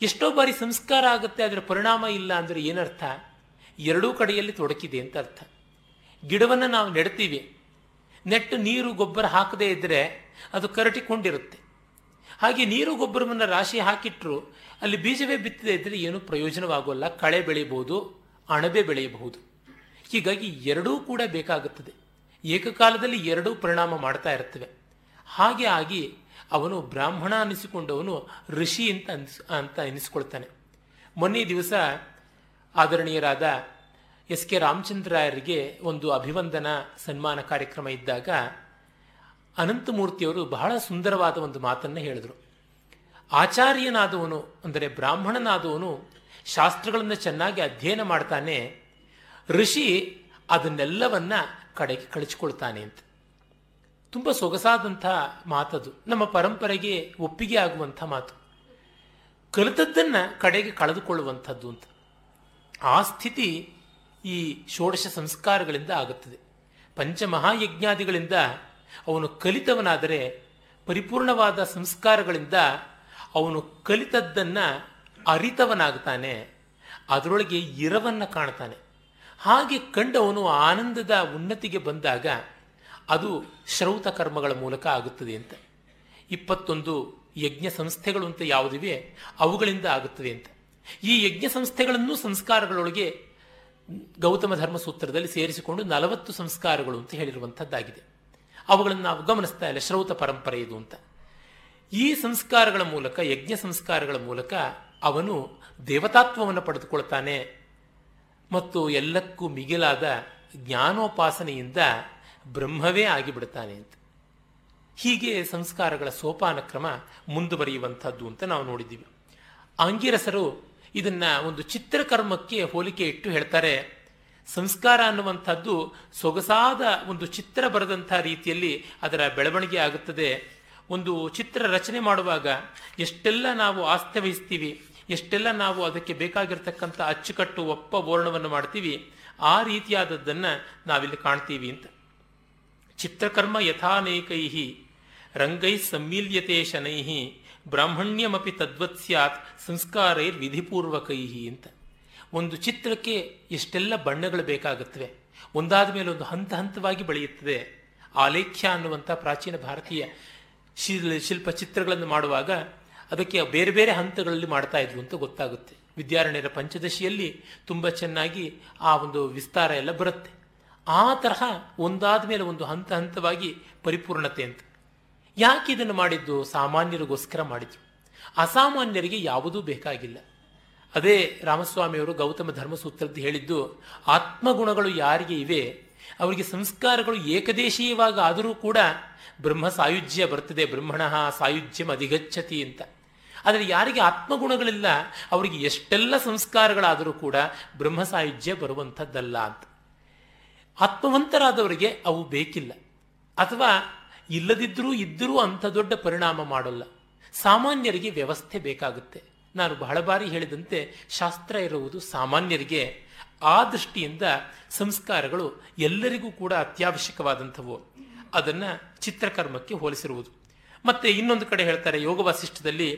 ಎಷ್ಟೋ ಬಾರಿ ಸಂಸ್ಕಾರ ಆಗುತ್ತೆ, ಅದರ ಪರಿಣಾಮ ಇಲ್ಲ ಅಂದರೆ ಏನರ್ಥ? ಎರಡೂ ಕಡೆಯಲ್ಲಿ ತೊಡಕಿದೆ ಅಂತ ಅರ್ಥ. ಗಿಡವನ್ನು ನಾವು ನೆಡ್ತೀವಿ, ನೆಟ್ಟು ನೀರು ಗೊಬ್ಬರ ಹಾಕದೇ ಇದ್ದರೆ ಅದು ಕರಟಿಕೊಂಡಿರುತ್ತೆ. ಹಾಗೆ ನೀರು ಗೊಬ್ಬರವನ್ನು ರಾಶಿ ಹಾಕಿಟ್ಟರು ಅಲ್ಲಿ ಬೀಜವೇ ಬಿತ್ತದೇ ಇದ್ದರೆ ಏನೂ ಪ್ರಯೋಜನವಾಗೋಲ್ಲ, ಕಳೆ ಬೆಳೆಯಬಹುದು, ಅಣಬೆ ಬೆಳೆಯಬಹುದು. ಹೀಗಾಗಿ ಎರಡೂ ಕೂಡ ಬೇಕಾಗುತ್ತದೆ, ಏಕಕಾಲದಲ್ಲಿ ಎರಡೂ ಪರಿಣಾಮ ಮಾಡ್ತಾ ಇರ್ತವೆ. ಹಾಗೆ ಆಗಿ ಅವನು ಬ್ರಾಹ್ಮಣ ಅನ್ನಿಸಿಕೊಂಡವನು ಋಷಿ ಅಂತ ಅನಿಸ್ ಅಂತ ಅನ್ನಿಸ್ಕೊಳ್ತಾನೆ. ಮೊನ್ನೆ ದಿವಸ ಆದರಣೀಯರಾದ ಎಸ್ ಕೆ ರಾಮಚಂದ್ರಾಯರಿಗೆ ಒಂದು ಅಭಿವಂದನ ಸನ್ಮಾನ ಕಾರ್ಯಕ್ರಮ ಇದ್ದಾಗ ಅನಂತಮೂರ್ತಿಯವರು ಬಹಳ ಸುಂದರವಾದ ಒಂದು ಮಾತನ್ನು ಹೇಳಿದರು. ಆಚಾರ್ಯನಾದವನು ಅಂದರೆ ಬ್ರಾಹ್ಮಣನಾದವನು ಶಾಸ್ತ್ರಗಳನ್ನು ಚೆನ್ನಾಗಿ ಅಧ್ಯಯನ ಮಾಡ್ತಾನೆ, ಋಷಿ ಅದನ್ನೆಲ್ಲವನ್ನ ಕಡೆಗೆ ಕಳಚಿಕೊಳ್ತಾನೆ ಅಂತ. ತುಂಬ ಸೊಗಸಾದಂಥ ಮಾತದು, ನಮ್ಮ ಪರಂಪರೆಗೆ ಒಪ್ಪಿಗೆ ಆಗುವಂಥ ಮಾತು. ಕಲಿತದ್ದನ್ನು ಕಡೆಗೆ ಕಳೆದುಕೊಳ್ಳುವಂಥದ್ದು ಅಂತ. ಆ ಸ್ಥಿತಿ ಈ ಷೋಡಶ ಸಂಸ್ಕಾರಗಳಿಂದ ಆಗುತ್ತದೆ. ಪಂಚಮಹಾಯಜ್ಞಾದಿಗಳಿಂದ ಅವನು ಕಲಿತವನಾದರೆ ಪರಿಪೂರ್ಣವಾದ ಸಂಸ್ಕಾರಗಳಿಂದ ಅವನು ಕಲಿತದ್ದನ್ನು ಅರಿತವನಾಗ್ತಾನೆ, ಅದರೊಳಗೆ ಇರವನ್ನು ಕಾಣ್ತಾನೆ. ಹಾಗೆ ಕಂಡವನು ಆನಂದದ ಉನ್ನತಿಗೆ ಬಂದಾಗ ಅದು ಶ್ರೌತ ಕರ್ಮಗಳ ಮೂಲಕ ಆಗುತ್ತದೆ ಅಂತ. ಇಪ್ಪತ್ತೊಂದು ಯಜ್ಞ ಸಂಸ್ಥೆಗಳು ಅಂತ ಯಾವುದಿವೆ ಅವುಗಳಿಂದ ಆಗುತ್ತದೆ ಅಂತ. ಈ ಯಜ್ಞ ಸಂಸ್ಥೆಗಳನ್ನು ಸಂಸ್ಕಾರಗಳೊಳಗೆ ಗೌತಮ ಧರ್ಮ ಸೂತ್ರದಲ್ಲಿ ಸೇರಿಸಿಕೊಂಡು ನಲವತ್ತು ಸಂಸ್ಕಾರಗಳು ಅಂತ ಹೇಳಿರುವಂಥದ್ದಾಗಿದೆ. ಅವುಗಳನ್ನು ನಾವು ಗಮನಿಸ್ತಾ ಇಲ್ಲ, ಶ್ರೌತ ಪರಂಪರೆ ಇದು ಅಂತ. ಈ ಸಂಸ್ಕಾರಗಳ ಮೂಲಕ, ಯಜ್ಞ ಸಂಸ್ಕಾರಗಳ ಮೂಲಕ ಅವನು ದೇವತಾತ್ವವನ್ನು ಪಡೆದುಕೊಳ್ತಾನೆ, ಮತ್ತು ಎಲ್ಲಕ್ಕೂ ಮಿಗಿಲಾದ ಜ್ಞಾನೋಪಾಸನೆಯಿಂದ ಬ್ರಹ್ಮವೇ ಆಗಿಬಿಡ್ತಾನೆ ಅಂತ. ಹೀಗೆ ಸಂಸ್ಕಾರಗಳ ಸೋಪಾನ ಕ್ರಮ ಮುಂದುವರಿಯುವಂಥದ್ದು ಅಂತ ನಾವು ನೋಡಿದ್ದೀವಿ. ಆಂಗಿರಸರು ಇದನ್ನು ಒಂದು ಚಿತ್ರಕರ್ಮಕ್ಕೆ ಹೋಲಿಕೆ ಇಟ್ಟು ಹೇಳ್ತಾರೆ. ಸಂಸ್ಕಾರ ಅನ್ನುವಂಥದ್ದು ಸೊಗಸಾದ ಒಂದು ಚಿತ್ರ ಬರೆದಂಥ ರೀತಿಯಲ್ಲಿ ಅದರ ಬೆಳವಣಿಗೆ ಆಗುತ್ತದೆ. ಒಂದು ಚಿತ್ರ ರಚನೆ ಮಾಡುವಾಗ ಎಷ್ಟೆಲ್ಲ ನಾವು ಆಸ್ಥೆ ವಹಿಸ್ತೀವಿ, ಎಷ್ಟೆಲ್ಲ ನಾವು ಅದಕ್ಕೆ ಬೇಕಾಗಿರ್ತಕ್ಕಂಥ ಅಚ್ಚುಕಟ್ಟು ಒಪ್ಪ ವರ್ಣವನ್ನು ಮಾಡ್ತೀವಿ, ಆ ರೀತಿಯಾದದ್ದನ್ನು ನಾವಿಲ್ಲಿ ಕಾಣ್ತೀವಿ ಅಂತ. ಚಿತ್ರಕರ್ಮ ಯಥಾನೇಕೈಹಿ ರಂಗೈ ಸಮ್ಮಿಲ್ಯತೆ ಶನೈಹಿ ಬ್ರಾಹ್ಮಣ್ಯಮಪಿ ತದ್ವತ್ ಸ್ಯಾತ್ ಸಂಸ್ಕಾರೈರ್ ವಿಧಿಪೂರ್ವಕೈಹಿ ಅಂತ. ಒಂದು ಚಿತ್ರಕ್ಕೆ ಎಷ್ಟೆಲ್ಲ ಬಣ್ಣಗಳು ಬೇಕಾಗುತ್ತವೆ, ಒಂದಾದ ಮೇಲೆ ಒಂದು ಹಂತ ಹಂತವಾಗಿ ಬೆಳೆಯುತ್ತದೆ. ಆಲೇಖ್ಯ ಅನ್ನುವಂಥ ಪ್ರಾಚೀನ ಭಾರತೀಯ ಶಿಲ್ ಶಿಲ್ಪ ಚಿತ್ರಗಳನ್ನು ಮಾಡುವಾಗ ಅದಕ್ಕೆ ಬೇರೆ ಬೇರೆ ಹಂತಗಳಲ್ಲಿ ಮಾಡ್ತಾ ಇದ್ರು ಅಂತ ಗೊತ್ತಾಗುತ್ತೆ. ವಿದ್ಯಾರಣ್ಯರ ಪಂಚದಶಿಯಲ್ಲಿ ತುಂಬ ಚೆನ್ನಾಗಿ ಆ ಒಂದು ವಿಸ್ತಾರ ಎಲ್ಲ ಬರುತ್ತೆ. ಆ ತರಹ ಒಂದಾದ ಮೇಲೆ ಒಂದು ಹಂತ ಹಂತವಾಗಿ ಪರಿಪೂರ್ಣತೆ ಅಂತ. ಯಾಕೆ ಇದನ್ನು ಮಾಡಿದ್ದು? ಸಾಮಾನ್ಯರಿಗೋಸ್ಕರ ಮಾಡಿದ್ರು, ಅಸಾಮಾನ್ಯರಿಗೆ ಯಾವುದೂ ಬೇಕಾಗಿಲ್ಲ. ಅದೇ ರಾಮಸ್ವಾಮಿಯವರು ಗೌತಮ ಧರ್ಮಸೂತ್ರದ್ದು ಹೇಳಿದ್ದು, ಆತ್ಮಗುಣಗಳು ಯಾರಿಗೆ ಇವೆ ಅವರಿಗೆ ಸಂಸ್ಕಾರಗಳು ಏಕದೇಶೀಯವಾಗಿ ಆದರೂ ಕೂಡ ಬ್ರಹ್ಮ ಸಾಯುಜ್ಯ ಬರ್ತದೆ, ಬ್ರಹ್ಮಣ ಸಾಯುಜ್ಯಂ ಅಧಿಗಚ್ಚತಿ ಅಂತ. ಆದರೆ ಯಾರಿಗೆ ಆತ್ಮಗುಣಗಳಿಲ್ಲ ಅವರಿಗೆ ಎಷ್ಟೆಲ್ಲ ಸಂಸ್ಕಾರಗಳಾದರೂ ಕೂಡ ಬ್ರಹ್ಮ ಸಾಯುಜ್ಯ ಬರುವಂಥದ್ದಲ್ಲ ಅಂತ. ಆತ್ಮವಂತರಾದವರಿಗೆ ಅವು ಬೇಕಿಲ್ಲ, ಅಥವಾ ಇಲ್ಲದಿದ್ದರೂ ಇದ್ದರೂ ಅಂಥ ದೊಡ್ಡ ಪರಿಣಾಮ ಮಾಡೋಲ್ಲ. ಸಾಮಾನ್ಯರಿಗೆ ವ್ಯವಸ್ಥೆ ಬೇಕಾಗುತ್ತೆ. ನಾನು ಬಹಳ ಬಾರಿ ಹೇಳಿದಂತೆ ಶಾಸ್ತ್ರ ಇರುವುದು ಸಾಮಾನ್ಯರಿಗೆ. ಆ ದೃಷ್ಟಿಯಿಂದ ಸಂಸ್ಕಾರಗಳು ಎಲ್ಲರಿಗೂ ಕೂಡ ಅತ್ಯವಶ್ಯಕವಾದಂಥವು. ಅದನ್ನು ಚಿತ್ರಕರ್ಮಕ್ಕೆ ಹೋಲಿಸಿರುವುದು. ಮತ್ತು ಇನ್ನೊಂದು ಕಡೆ ಹೇಳ್ತಾರೆ, ಯೋಗ ವಾಸಿಷ್ಠದಲ್ಲಿ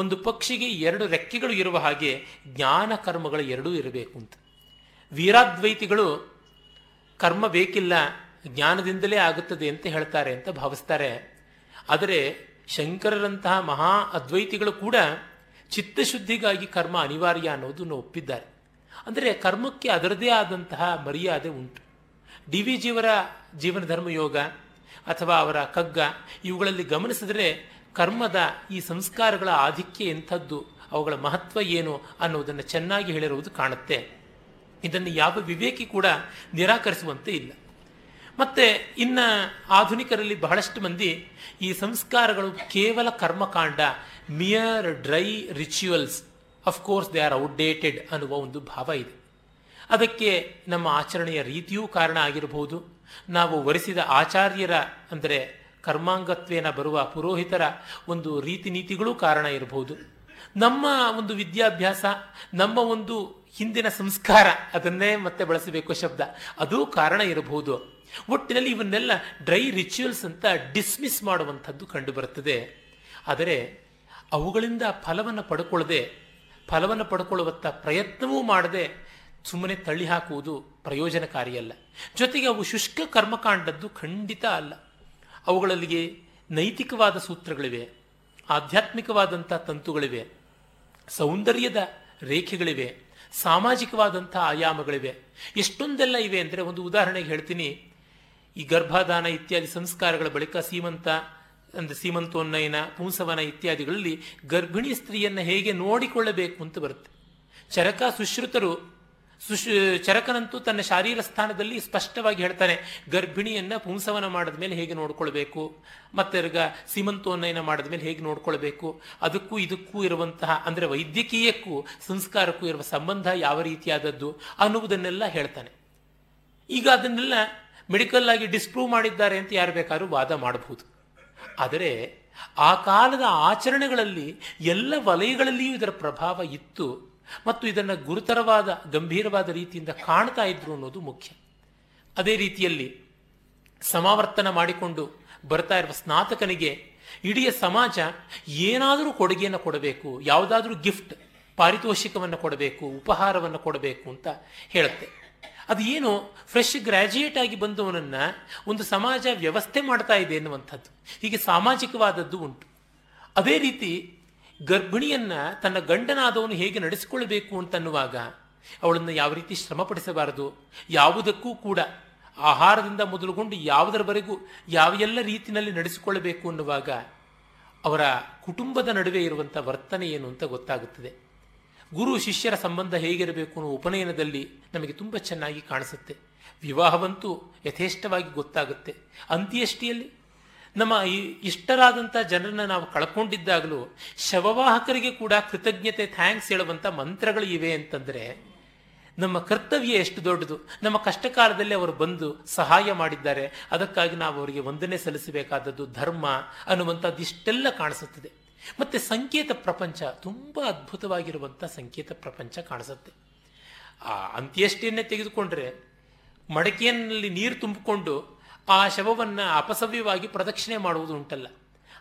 ಒಂದು ಪಕ್ಷಿಗೆ ಎರಡು ರೆಕ್ಕೆಗಳು ಇರುವ ಹಾಗೆ ಜ್ಞಾನ ಕರ್ಮಗಳು ಎರಡೂ ಇರಬೇಕು ಅಂತ. ವೀರಾದ್ವೈತಿಗಳು ಕರ್ಮ ಬೇಕಿಲ್ಲ, ಜ್ಞಾನದಿಂದಲೇ ಆಗುತ್ತದೆ ಅಂತ ಹೇಳ್ತಾರೆ ಅಂತ ಭಾವಿಸ್ತಾರೆ. ಆದರೆ ಶಂಕರರಂತಹ ಮಹಾ ಅದ್ವೈತಿಗಳು ಕೂಡ ಚಿತ್ತಶುದ್ಧಿಗಾಗಿ ಕರ್ಮ ಅನಿವಾರ್ಯ ಅನ್ನೋದನ್ನು ಒಪ್ಪಿದ್ದಾರೆ. ಅಂದರೆ ಕರ್ಮಕ್ಕೆ ಅದರದೇ ಆದಂತಹ ಮರ್ಯಾದೆ ಉಂಟು. ಡಿ ವಿ ಜಿಯವರ ಜೀವನಧರ್ಮ ಯೋಗ ಅಥವಾ ಅವರ ಕಗ್ಗ ಇವುಗಳಲ್ಲಿ ಗಮನಿಸಿದರೆ ಕರ್ಮದ ಈ ಸಂಸ್ಕಾರಗಳ ಆಧಿಕ್ಯ ಎಂಥದ್ದು, ಅವುಗಳ ಮಹತ್ವ ಏನು ಅನ್ನೋದನ್ನು ಚೆನ್ನಾಗಿ ಹೇಳಿರುವುದು ಕಾಣುತ್ತೆ. ಇದನ್ನು ಯಾವ ವಿವೇಕಿ ಕೂಡ ನಿರಾಕರಿಸುವಂತೆ ಇಲ್ಲ. ಮತ್ತು ಇನ್ನು ಆಧುನಿಕರಲ್ಲಿ ಬಹಳಷ್ಟು ಮಂದಿ ಈ ಸಂಸ್ಕಾರಗಳು ಕೇವಲ ಕರ್ಮಕಾಂಡ, mere dry rituals, of course they are outdated ಅನ್ನುವ ಒಂದು ಭಾವ ಇದೆ. ಅದಕ್ಕೆ ನಮ್ಮ ಆಚರಣೆಯ ರೀತಿಯೂ ಕಾರಣ ಆಗಿರಬಹುದು. ನಾವು ವರಿಸಿದ ಆಚಾರ್ಯರ ಅಂದರೆ ಕರ್ಮಾಂಗತ್ವೇನ ಬರುವ ಪುರೋಹಿತರ ಒಂದು ರೀತಿ ನೀತಿಗಳೂ ಕಾರಣ ಇರಬಹುದು. ನಮ್ಮ ಒಂದು ವಿದ್ಯಾಭ್ಯಾಸ, ನಮ್ಮ ಒಂದು ಹಿಂದಿನ ಸಂಸ್ಕಾರ, ಅದನ್ನೇ ಮತ್ತೆ ಬಳಸಬೇಕು ಶಬ್ದ, ಅದೂ ಕಾರಣ ಇರಬಹುದು. ಒಟ್ಟಿನಲ್ಲಿ ಇವನ್ನೆಲ್ಲ ಡ್ರೈ ರಿಚುವಲ್ಸ್ ಅಂತ ಡಿಸ್ಮಿಸ್ ಮಾಡುವಂಥದ್ದು ಕಂಡುಬರುತ್ತದೆ. ಆದರೆ ಅವುಗಳಿಂದ ಫಲವನ್ನು ಪಡ್ಕೊಳ್ಳದೆ, ಫಲವನ್ನು ಪಡ್ಕೊಳ್ಳುವತ್ತ ಪ್ರಯತ್ನವೂ ಮಾಡದೆ ಸುಮ್ಮನೆ ತಳ್ಳಿ ಹಾಕುವುದು ಪ್ರಯೋಜನಕಾರಿಯಲ್ಲ. ಜೊತೆಗೆ ಅವು ಶುಷ್ಕ ಕರ್ಮಕಾಂಡದ್ದು ಖಂಡಿತ ಅಲ್ಲ. ಅವುಗಳಲ್ಲಿ ನೈತಿಕವಾದ ಸೂತ್ರಗಳಿವೆ, ಆಧ್ಯಾತ್ಮಿಕವಾದಂಥ ತಂತುಗಳಿವೆ, ಸೌಂದರ್ಯದ ರೇಖೆಗಳಿವೆ, ಸಾಮಾಜಿಕವಾದಂಥ ಆಯಾಮಗಳಿವೆ, ಎಷ್ಟೊಂದೆಲ್ಲ ಇವೆ. ಅಂದರೆ ಒಂದು ಉದಾಹರಣೆಗೆ ಹೇಳ್ತೀನಿ. ಈ ಗರ್ಭಾಧಾನ ಇತ್ಯಾದಿ ಸಂಸ್ಕಾರಗಳ ಬಳಿಕ ಸೀಮಂತ ಅಂದರೆ ಸೀಮಂತೋನ್ನಯನ, ಪುಂಸವನ ಇತ್ಯಾದಿಗಳಲ್ಲಿ ಗರ್ಭಿಣಿ ಸ್ತ್ರೀಯನ್ನು ಹೇಗೆ ನೋಡಿಕೊಳ್ಳಬೇಕು ಅಂತ ಬರುತ್ತೆ. ಚರಕ ಸುಶ್ರುತರು ಸುಶ್ ಚರಕನಂತೂ ತನ್ನ ಶಾರೀರ ಸ್ಥಾನದಲ್ಲಿ ಸ್ಪಷ್ಟವಾಗಿ ಹೇಳ್ತಾನೆ, ಗರ್ಭಿಣಿಯನ್ನು ಪುಂಸವನ ಮಾಡಿದ ಮೇಲೆ ಹೇಗೆ ನೋಡ್ಕೊಳ್ಬೇಕು, ಮತ್ತೆ ಈಗ ಸೀಮಂತೋನ್ನಯನ ಮಾಡಿದ ಮೇಲೆ ಹೇಗೆ ನೋಡ್ಕೊಳ್ಬೇಕು, ಅದಕ್ಕೂ ಇದಕ್ಕೂ ಇರುವಂತಹ ಅಂದರೆ ವೈದ್ಯಕೀಯಕ್ಕೂ ಸಂಸ್ಕಾರಕ್ಕೂ ಇರುವ ಸಂಬಂಧ ಯಾವ ರೀತಿಯಾದದ್ದು ಅನ್ನುವುದನ್ನೆಲ್ಲ ಹೇಳ್ತಾನೆ. ಈಗ ಅದನ್ನೆಲ್ಲ ಮೆಡಿಕಲ್ ಆಗಿ ಡಿಸ್ಪ್ರೂವ್ ಮಾಡಿದ್ದಾರೆ ಅಂತ ಯಾರು ಬೇಕಾದ್ರೂ ವಾದ ಮಾಡಬಹುದು. ಆದರೆ ಆ ಕಾಲದ ಆಚರಣೆಗಳಲ್ಲಿ ಎಲ್ಲ ವಲಯಗಳಲ್ಲಿಯೂ ಇದರ ಪ್ರಭಾವ ಇತ್ತು ಮತ್ತು ಇದನ್ನು ಗುರುತರವಾದ ಗಂಭೀರವಾದ ರೀತಿಯಿಂದ ಕಾಣ್ತಾ ಇದ್ರು ಅನ್ನೋದು ಮುಖ್ಯ. ಅದೇ ರೀತಿಯಲ್ಲಿ ಸಮಾವರ್ತನ ಮಾಡಿಕೊಂಡು ಬರ್ತಾ ಇರುವ ಸ್ನಾತಕನಿಗೆ ಇಡೀ ಸಮಾಜ ಏನಾದರೂ ಕೊಡುಗೆಯನ್ನು ಕೊಡಬೇಕು, ಯಾವುದಾದ್ರೂ ಗಿಫ್ಟ್ ಪಾರಿತೋಷಿಕವನ್ನು ಕೊಡಬೇಕು, ಉಪಹಾರವನ್ನು ಕೊಡಬೇಕು ಅಂತ ಹೇಳುತ್ತೆ. ಅದು ಏನು, ಫ್ರೆಶ್ ಗ್ರ್ಯಾಜುಯೇಟ್ ಆಗಿ ಬಂದವನನ್ನು ಒಂದು ಸಮಾಜ ವ್ಯವಸ್ಥೆ ಮಾಡ್ತಾ ಇದೆ ಎನ್ನುವಂಥದ್ದು. ಹೀಗೆ ಸಾಮಾಜಿಕವಾದದ್ದು ಉಂಟು. ಅದೇ ರೀತಿ ಗರ್ಭಿಣಿಯನ್ನು ತನ್ನ ಗಂಡನಾದವನು ಹೇಗೆ ನಡೆಸಿಕೊಳ್ಳಬೇಕು ಅಂತನ್ನುವಾಗ ಅವಳನ್ನು ಯಾವ ರೀತಿ ಶ್ರಮಪಡಿಸಬಾರದು, ಯಾವುದಕ್ಕೂ ಕೂಡ ಆಹಾರದಿಂದ ಮೊದಲುಗೊಂಡು ಯಾವುದರವರೆಗೂ ಯಾವ ಎಲ್ಲ ರೀತಿಯಲ್ಲಿ ನಡೆಸಿಕೊಳ್ಳಬೇಕು ಅನ್ನುವಾಗ ಅವರ ಕುಟುಂಬದ ನಡುವೆ ಇರುವಂಥ ವರ್ತನೆ ಏನು ಅಂತ ಗೊತ್ತಾಗುತ್ತದೆ. ಗುರು ಶಿಷ್ಯರ ಸಂಬಂಧ ಹೇಗಿರಬೇಕು ಅನ್ನೋ ಉಪನಯನದಲ್ಲಿ ನಮಗೆ ತುಂಬ ಚೆನ್ನಾಗಿ ಕಾಣಿಸುತ್ತೆ. ವಿವಾಹವಂತೂ ಯಥೇಷ್ಟವಾಗಿ ಗೊತ್ತಾಗುತ್ತೆ. ಅಂತ್ಯಷ್ಟಿಯಲ್ಲಿ ನಮ್ಮ ಇಷ್ಟರಾದಂಥ ಜನರನ್ನು ನಾವು ಕಳ್ಕೊಂಡಿದ್ದಾಗಲೂ ಶವವಾಹಕರಿಗೆ ಕೂಡ ಕೃತಜ್ಞತೆ, ಥ್ಯಾಂಕ್ಸ್ ಹೇಳುವಂಥ ಮಂತ್ರಗಳು ಇವೆ ಅಂತಂದರೆ ನಮ್ಮ ಕರ್ತವ್ಯ ಎಷ್ಟು ದೊಡ್ಡದು. ನಮ್ಮ ಕಷ್ಟ ಕಾಲದಲ್ಲಿ ಅವರು ಬಂದು ಸಹಾಯ ಮಾಡಿದ್ದಾರೆ, ಅದಕ್ಕಾಗಿ ನಾವು ಅವರಿಗೆ ವಂದನೆ ಸಲ್ಲಿಸಬೇಕಾದದ್ದು ಧರ್ಮ ಅನ್ನುವಂಥದ್ದು ಇಷ್ಟೆಲ್ಲ ಕಾಣಿಸುತ್ತದೆ. ಮತ್ತು ಸಂಕೇತ ಪ್ರಪಂಚ ತುಂಬ ಅದ್ಭುತವಾಗಿರುವಂಥ ಸಂಕೇತ ಪ್ರಪಂಚ ಕಾಣಿಸುತ್ತೆ. ಆ ಅಂತ್ಯಷ್ಟಿಯನ್ನೇ ತೆಗೆದುಕೊಂಡ್ರೆ ಮಡಕೆಯಲ್ಲಿ ನೀರು ತುಂಬಿಕೊಂಡು ಆ ಶವವನ್ನು ಅಪಸವ್ಯವಾಗಿ ಪ್ರದಕ್ಷಿಣೆ ಮಾಡುವುದು ಉಂಟಲ್ಲ.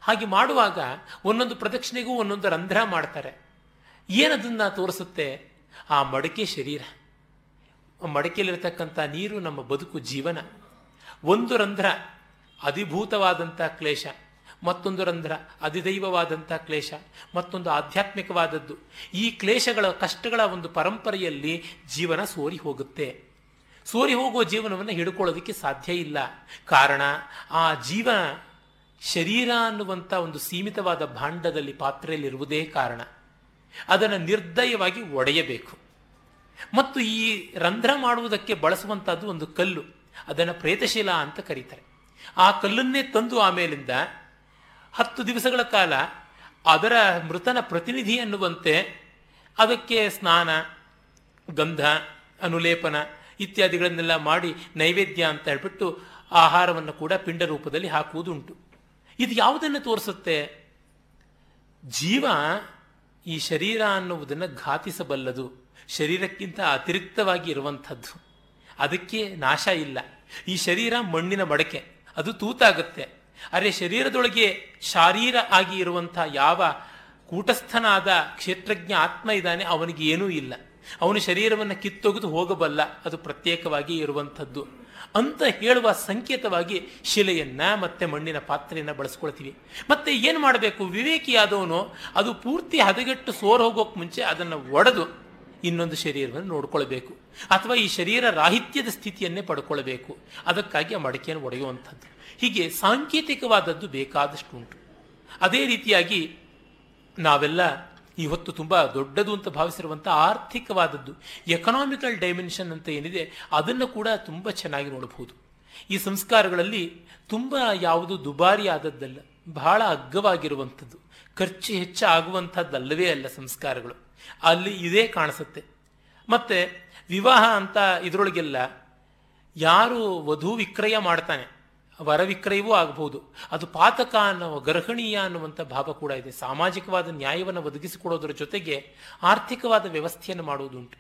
ಹಾಗೆ ಮಾಡುವಾಗ ಒಂದೊಂದು ಪ್ರದಕ್ಷಿಣೆಗೂ ಒಂದೊಂದು ರಂಧ್ರ ಮಾಡ್ತಾರೆ. ಏನದನ್ನು ತೋರಿಸುತ್ತೆ? ಆ ಮಡಕೆ ಶರೀರ, ಮಡಕೆಯಲ್ಲಿರತಕ್ಕಂಥ ನೀರು ನಮ್ಮ ಬದುಕು ಜೀವನ. ಒಂದು ರಂಧ್ರ ಅಧಿಭೂತವಾದಂಥ ಕ್ಲೇಶ, ಮತ್ತೊಂದು ರಂಧ್ರ ಅಧಿದೈವವಾದಂಥ ಕ್ಲೇಶ, ಮತ್ತೊಂದು ಆಧ್ಯಾತ್ಮಿಕವಾದದ್ದು. ಈ ಕ್ಲೇಶಗಳ ಕಷ್ಟಗಳ ಒಂದು ಪರಂಪರೆಯಲ್ಲಿ ಜೀವನ ಸೋರಿ ಹೋಗುತ್ತೆ. ಸೋರಿ ಹೋಗುವ ಜೀವನವನ್ನು ಹಿಡ್ಕೊಳ್ಳೋದಕ್ಕೆ ಸಾಧ್ಯ ಇಲ್ಲ. ಕಾರಣ, ಆ ಜೀವ ಶರೀರ ಅನ್ನುವಂಥ ಒಂದು ಸೀಮಿತವಾದ ಭಾಂಡದಲ್ಲಿ, ಪಾತ್ರೆಯಲ್ಲಿ ಇರುವುದೇ ಕಾರಣ. ಅದನ್ನು ನಿರ್ದಯವಾಗಿ ಒಡೆಯಬೇಕು. ಮತ್ತು ಈ ರಂಧ್ರ ಮಾಡುವುದಕ್ಕೆ ಬಳಸುವಂಥದ್ದು ಒಂದು ಕಲ್ಲು, ಅದನ್ನು ಪ್ರೇತಶಿಲ ಅಂತ ಕರೀತಾರೆ. ಆ ಕಲ್ಲನ್ನೇ ತಂದು ಆಮೇಲಿಂದ ಹತ್ತು ದಿವಸಗಳ ಕಾಲ ಅದರ ಮೃತನ ಪ್ರತಿನಿಧಿ ಅನ್ನುವಂತೆ ಅದಕ್ಕೆ ಸ್ನಾನ, ಗಂಧ, ಅನುಲೇಪನ ಇತ್ಯಾದಿಗಳನ್ನೆಲ್ಲ ಮಾಡಿ ನೈವೇದ್ಯ ಅಂತ ಹೇಳ್ಬಿಟ್ಟು ಆಹಾರವನ್ನು ಕೂಡ ಪಿಂಡ ರೂಪದಲ್ಲಿ ಹಾಕುವುದುಂಟು. ಇದು ಯಾವುದನ್ನು ತೋರಿಸುತ್ತೆ? ಜೀವ ಈ ಶರೀರ ಅನ್ನುವುದನ್ನು ಘಾತಿಸಬಲ್ಲದು, ಶರೀರಕ್ಕಿಂತ ಅತಿರಿಕ್ತವಾಗಿ ಇರುವಂಥದ್ದು, ಅದಕ್ಕೆ ನಾಶ ಇಲ್ಲ. ಈ ಶರೀರ ಮಣ್ಣಿನ ಮಡಕೆ, ಅದು ತೂತಾಗುತ್ತೆ. ಅರೆ ಶರೀರದೊಳಗೆ ಶಾರೀರ ಆಗಿ ಇರುವಂಥ ಯಾವ ಕೂಟಸ್ಥನಾದ ಕ್ಷೇತ್ರಜ್ಞ ಆತ್ಮ ಇದ್ದಾನೆ ಅವನಿಗೆ ಏನೂ ಇಲ್ಲ, ಅವನು ಶರೀರವನ್ನು ಕಿತ್ತೊಗೆದು ಹೋಗಬಲ್ಲ, ಅದು ಪ್ರತ್ಯೇಕವಾಗಿ ಇರುವಂಥದ್ದು ಅಂತ ಹೇಳುವ ಸಂಕೇತವಾಗಿ ಶಿಲೆಯನ್ನು ಮತ್ತೆ ಮಣ್ಣಿನ ಪಾತ್ರೆಯನ್ನು ಬಳಸ್ಕೊಳ್ತೀವಿ. ಮತ್ತೆ ಏನು ಮಾಡಬೇಕು, ವಿವೇಕಿಯಾದವನು ಅದು ಪೂರ್ತಿ ಹದಗೆಟ್ಟು ಸೋರ್ ಹೋಗೋಕೆ ಮುಂಚೆ ಅದನ್ನು ಒಡೆದು ಇನ್ನೊಂದು ಶರೀರವನ್ನು ನೋಡ್ಕೊಳ್ಬೇಕು, ಅಥವಾ ಈ ಶರೀರ ರಾಹಿತ್ಯದ ಸ್ಥಿತಿಯನ್ನೇ ಪಡ್ಕೊಳ್ಬೇಕು. ಅದಕ್ಕಾಗಿ ಆ ಮಡಕೆಯನ್ನು ಒಡೆಯುವಂಥದ್ದು. ಹೀಗೆ ಸಾಂಕೇತಿಕವಾದದ್ದು ಬೇಕಾದಷ್ಟು ಉಂಟು. ಅದೇ ರೀತಿಯಾಗಿ ನಾವೆಲ್ಲ ಈ ಹೊತ್ತು ತುಂಬ ದೊಡ್ಡದು ಅಂತ ಭಾವಿಸಿರುವಂಥ ಆರ್ಥಿಕವಾದದ್ದು, ಎಕನಾಮಿಕಲ್ ಡೈಮೆನ್ಷನ್ ಅಂತ ಏನಿದೆ ಅದನ್ನು ಕೂಡ ತುಂಬ ಚೆನ್ನಾಗಿ ನೋಡಬಹುದು. ಈ ಸಂಸ್ಕಾರಗಳಲ್ಲಿ ತುಂಬ ಯಾವುದು ದುಬಾರಿ ಆದದ್ದಲ್ಲ, ಬಹಳ ಅಗ್ಗವಾಗಿರುವಂಥದ್ದು, ಖರ್ಚು ಹೆಚ್ಚು ಆಗುವಂಥದ್ದಲ್ಲವೇ ಅಲ್ಲ ಸಂಸ್ಕಾರಗಳು, ಅಲ್ಲಿ ಇದೇ ಕಾಣಿಸುತ್ತೆ. ಮತ್ತು ವಿವಾಹ ಅಂತ ಇದರೊಳಗೆಲ್ಲ ಯಾರು ವಧು ವಿಕ್ರಯ ಮಾಡ್ತಾನೆ, ವರವಿಕ್ರಯವೂ ಆಗಬಹುದು, ಅದು ಪಾತಕ ಅನ್ನೋ ಗರ್ಹಣೀಯ ಅನ್ನುವಂಥ ಭಾವ ಕೂಡ ಇದೆ. ಸಾಮಾಜಿಕವಾದ ನ್ಯಾಯವನ್ನು ಒದಗಿಸಿಕೊಡೋದರ ಜೊತೆಗೆ ಆರ್ಥಿಕವಾದ ವ್ಯವಸ್ಥೆಯನ್ನು ಮಾಡುವುದುಂಟು.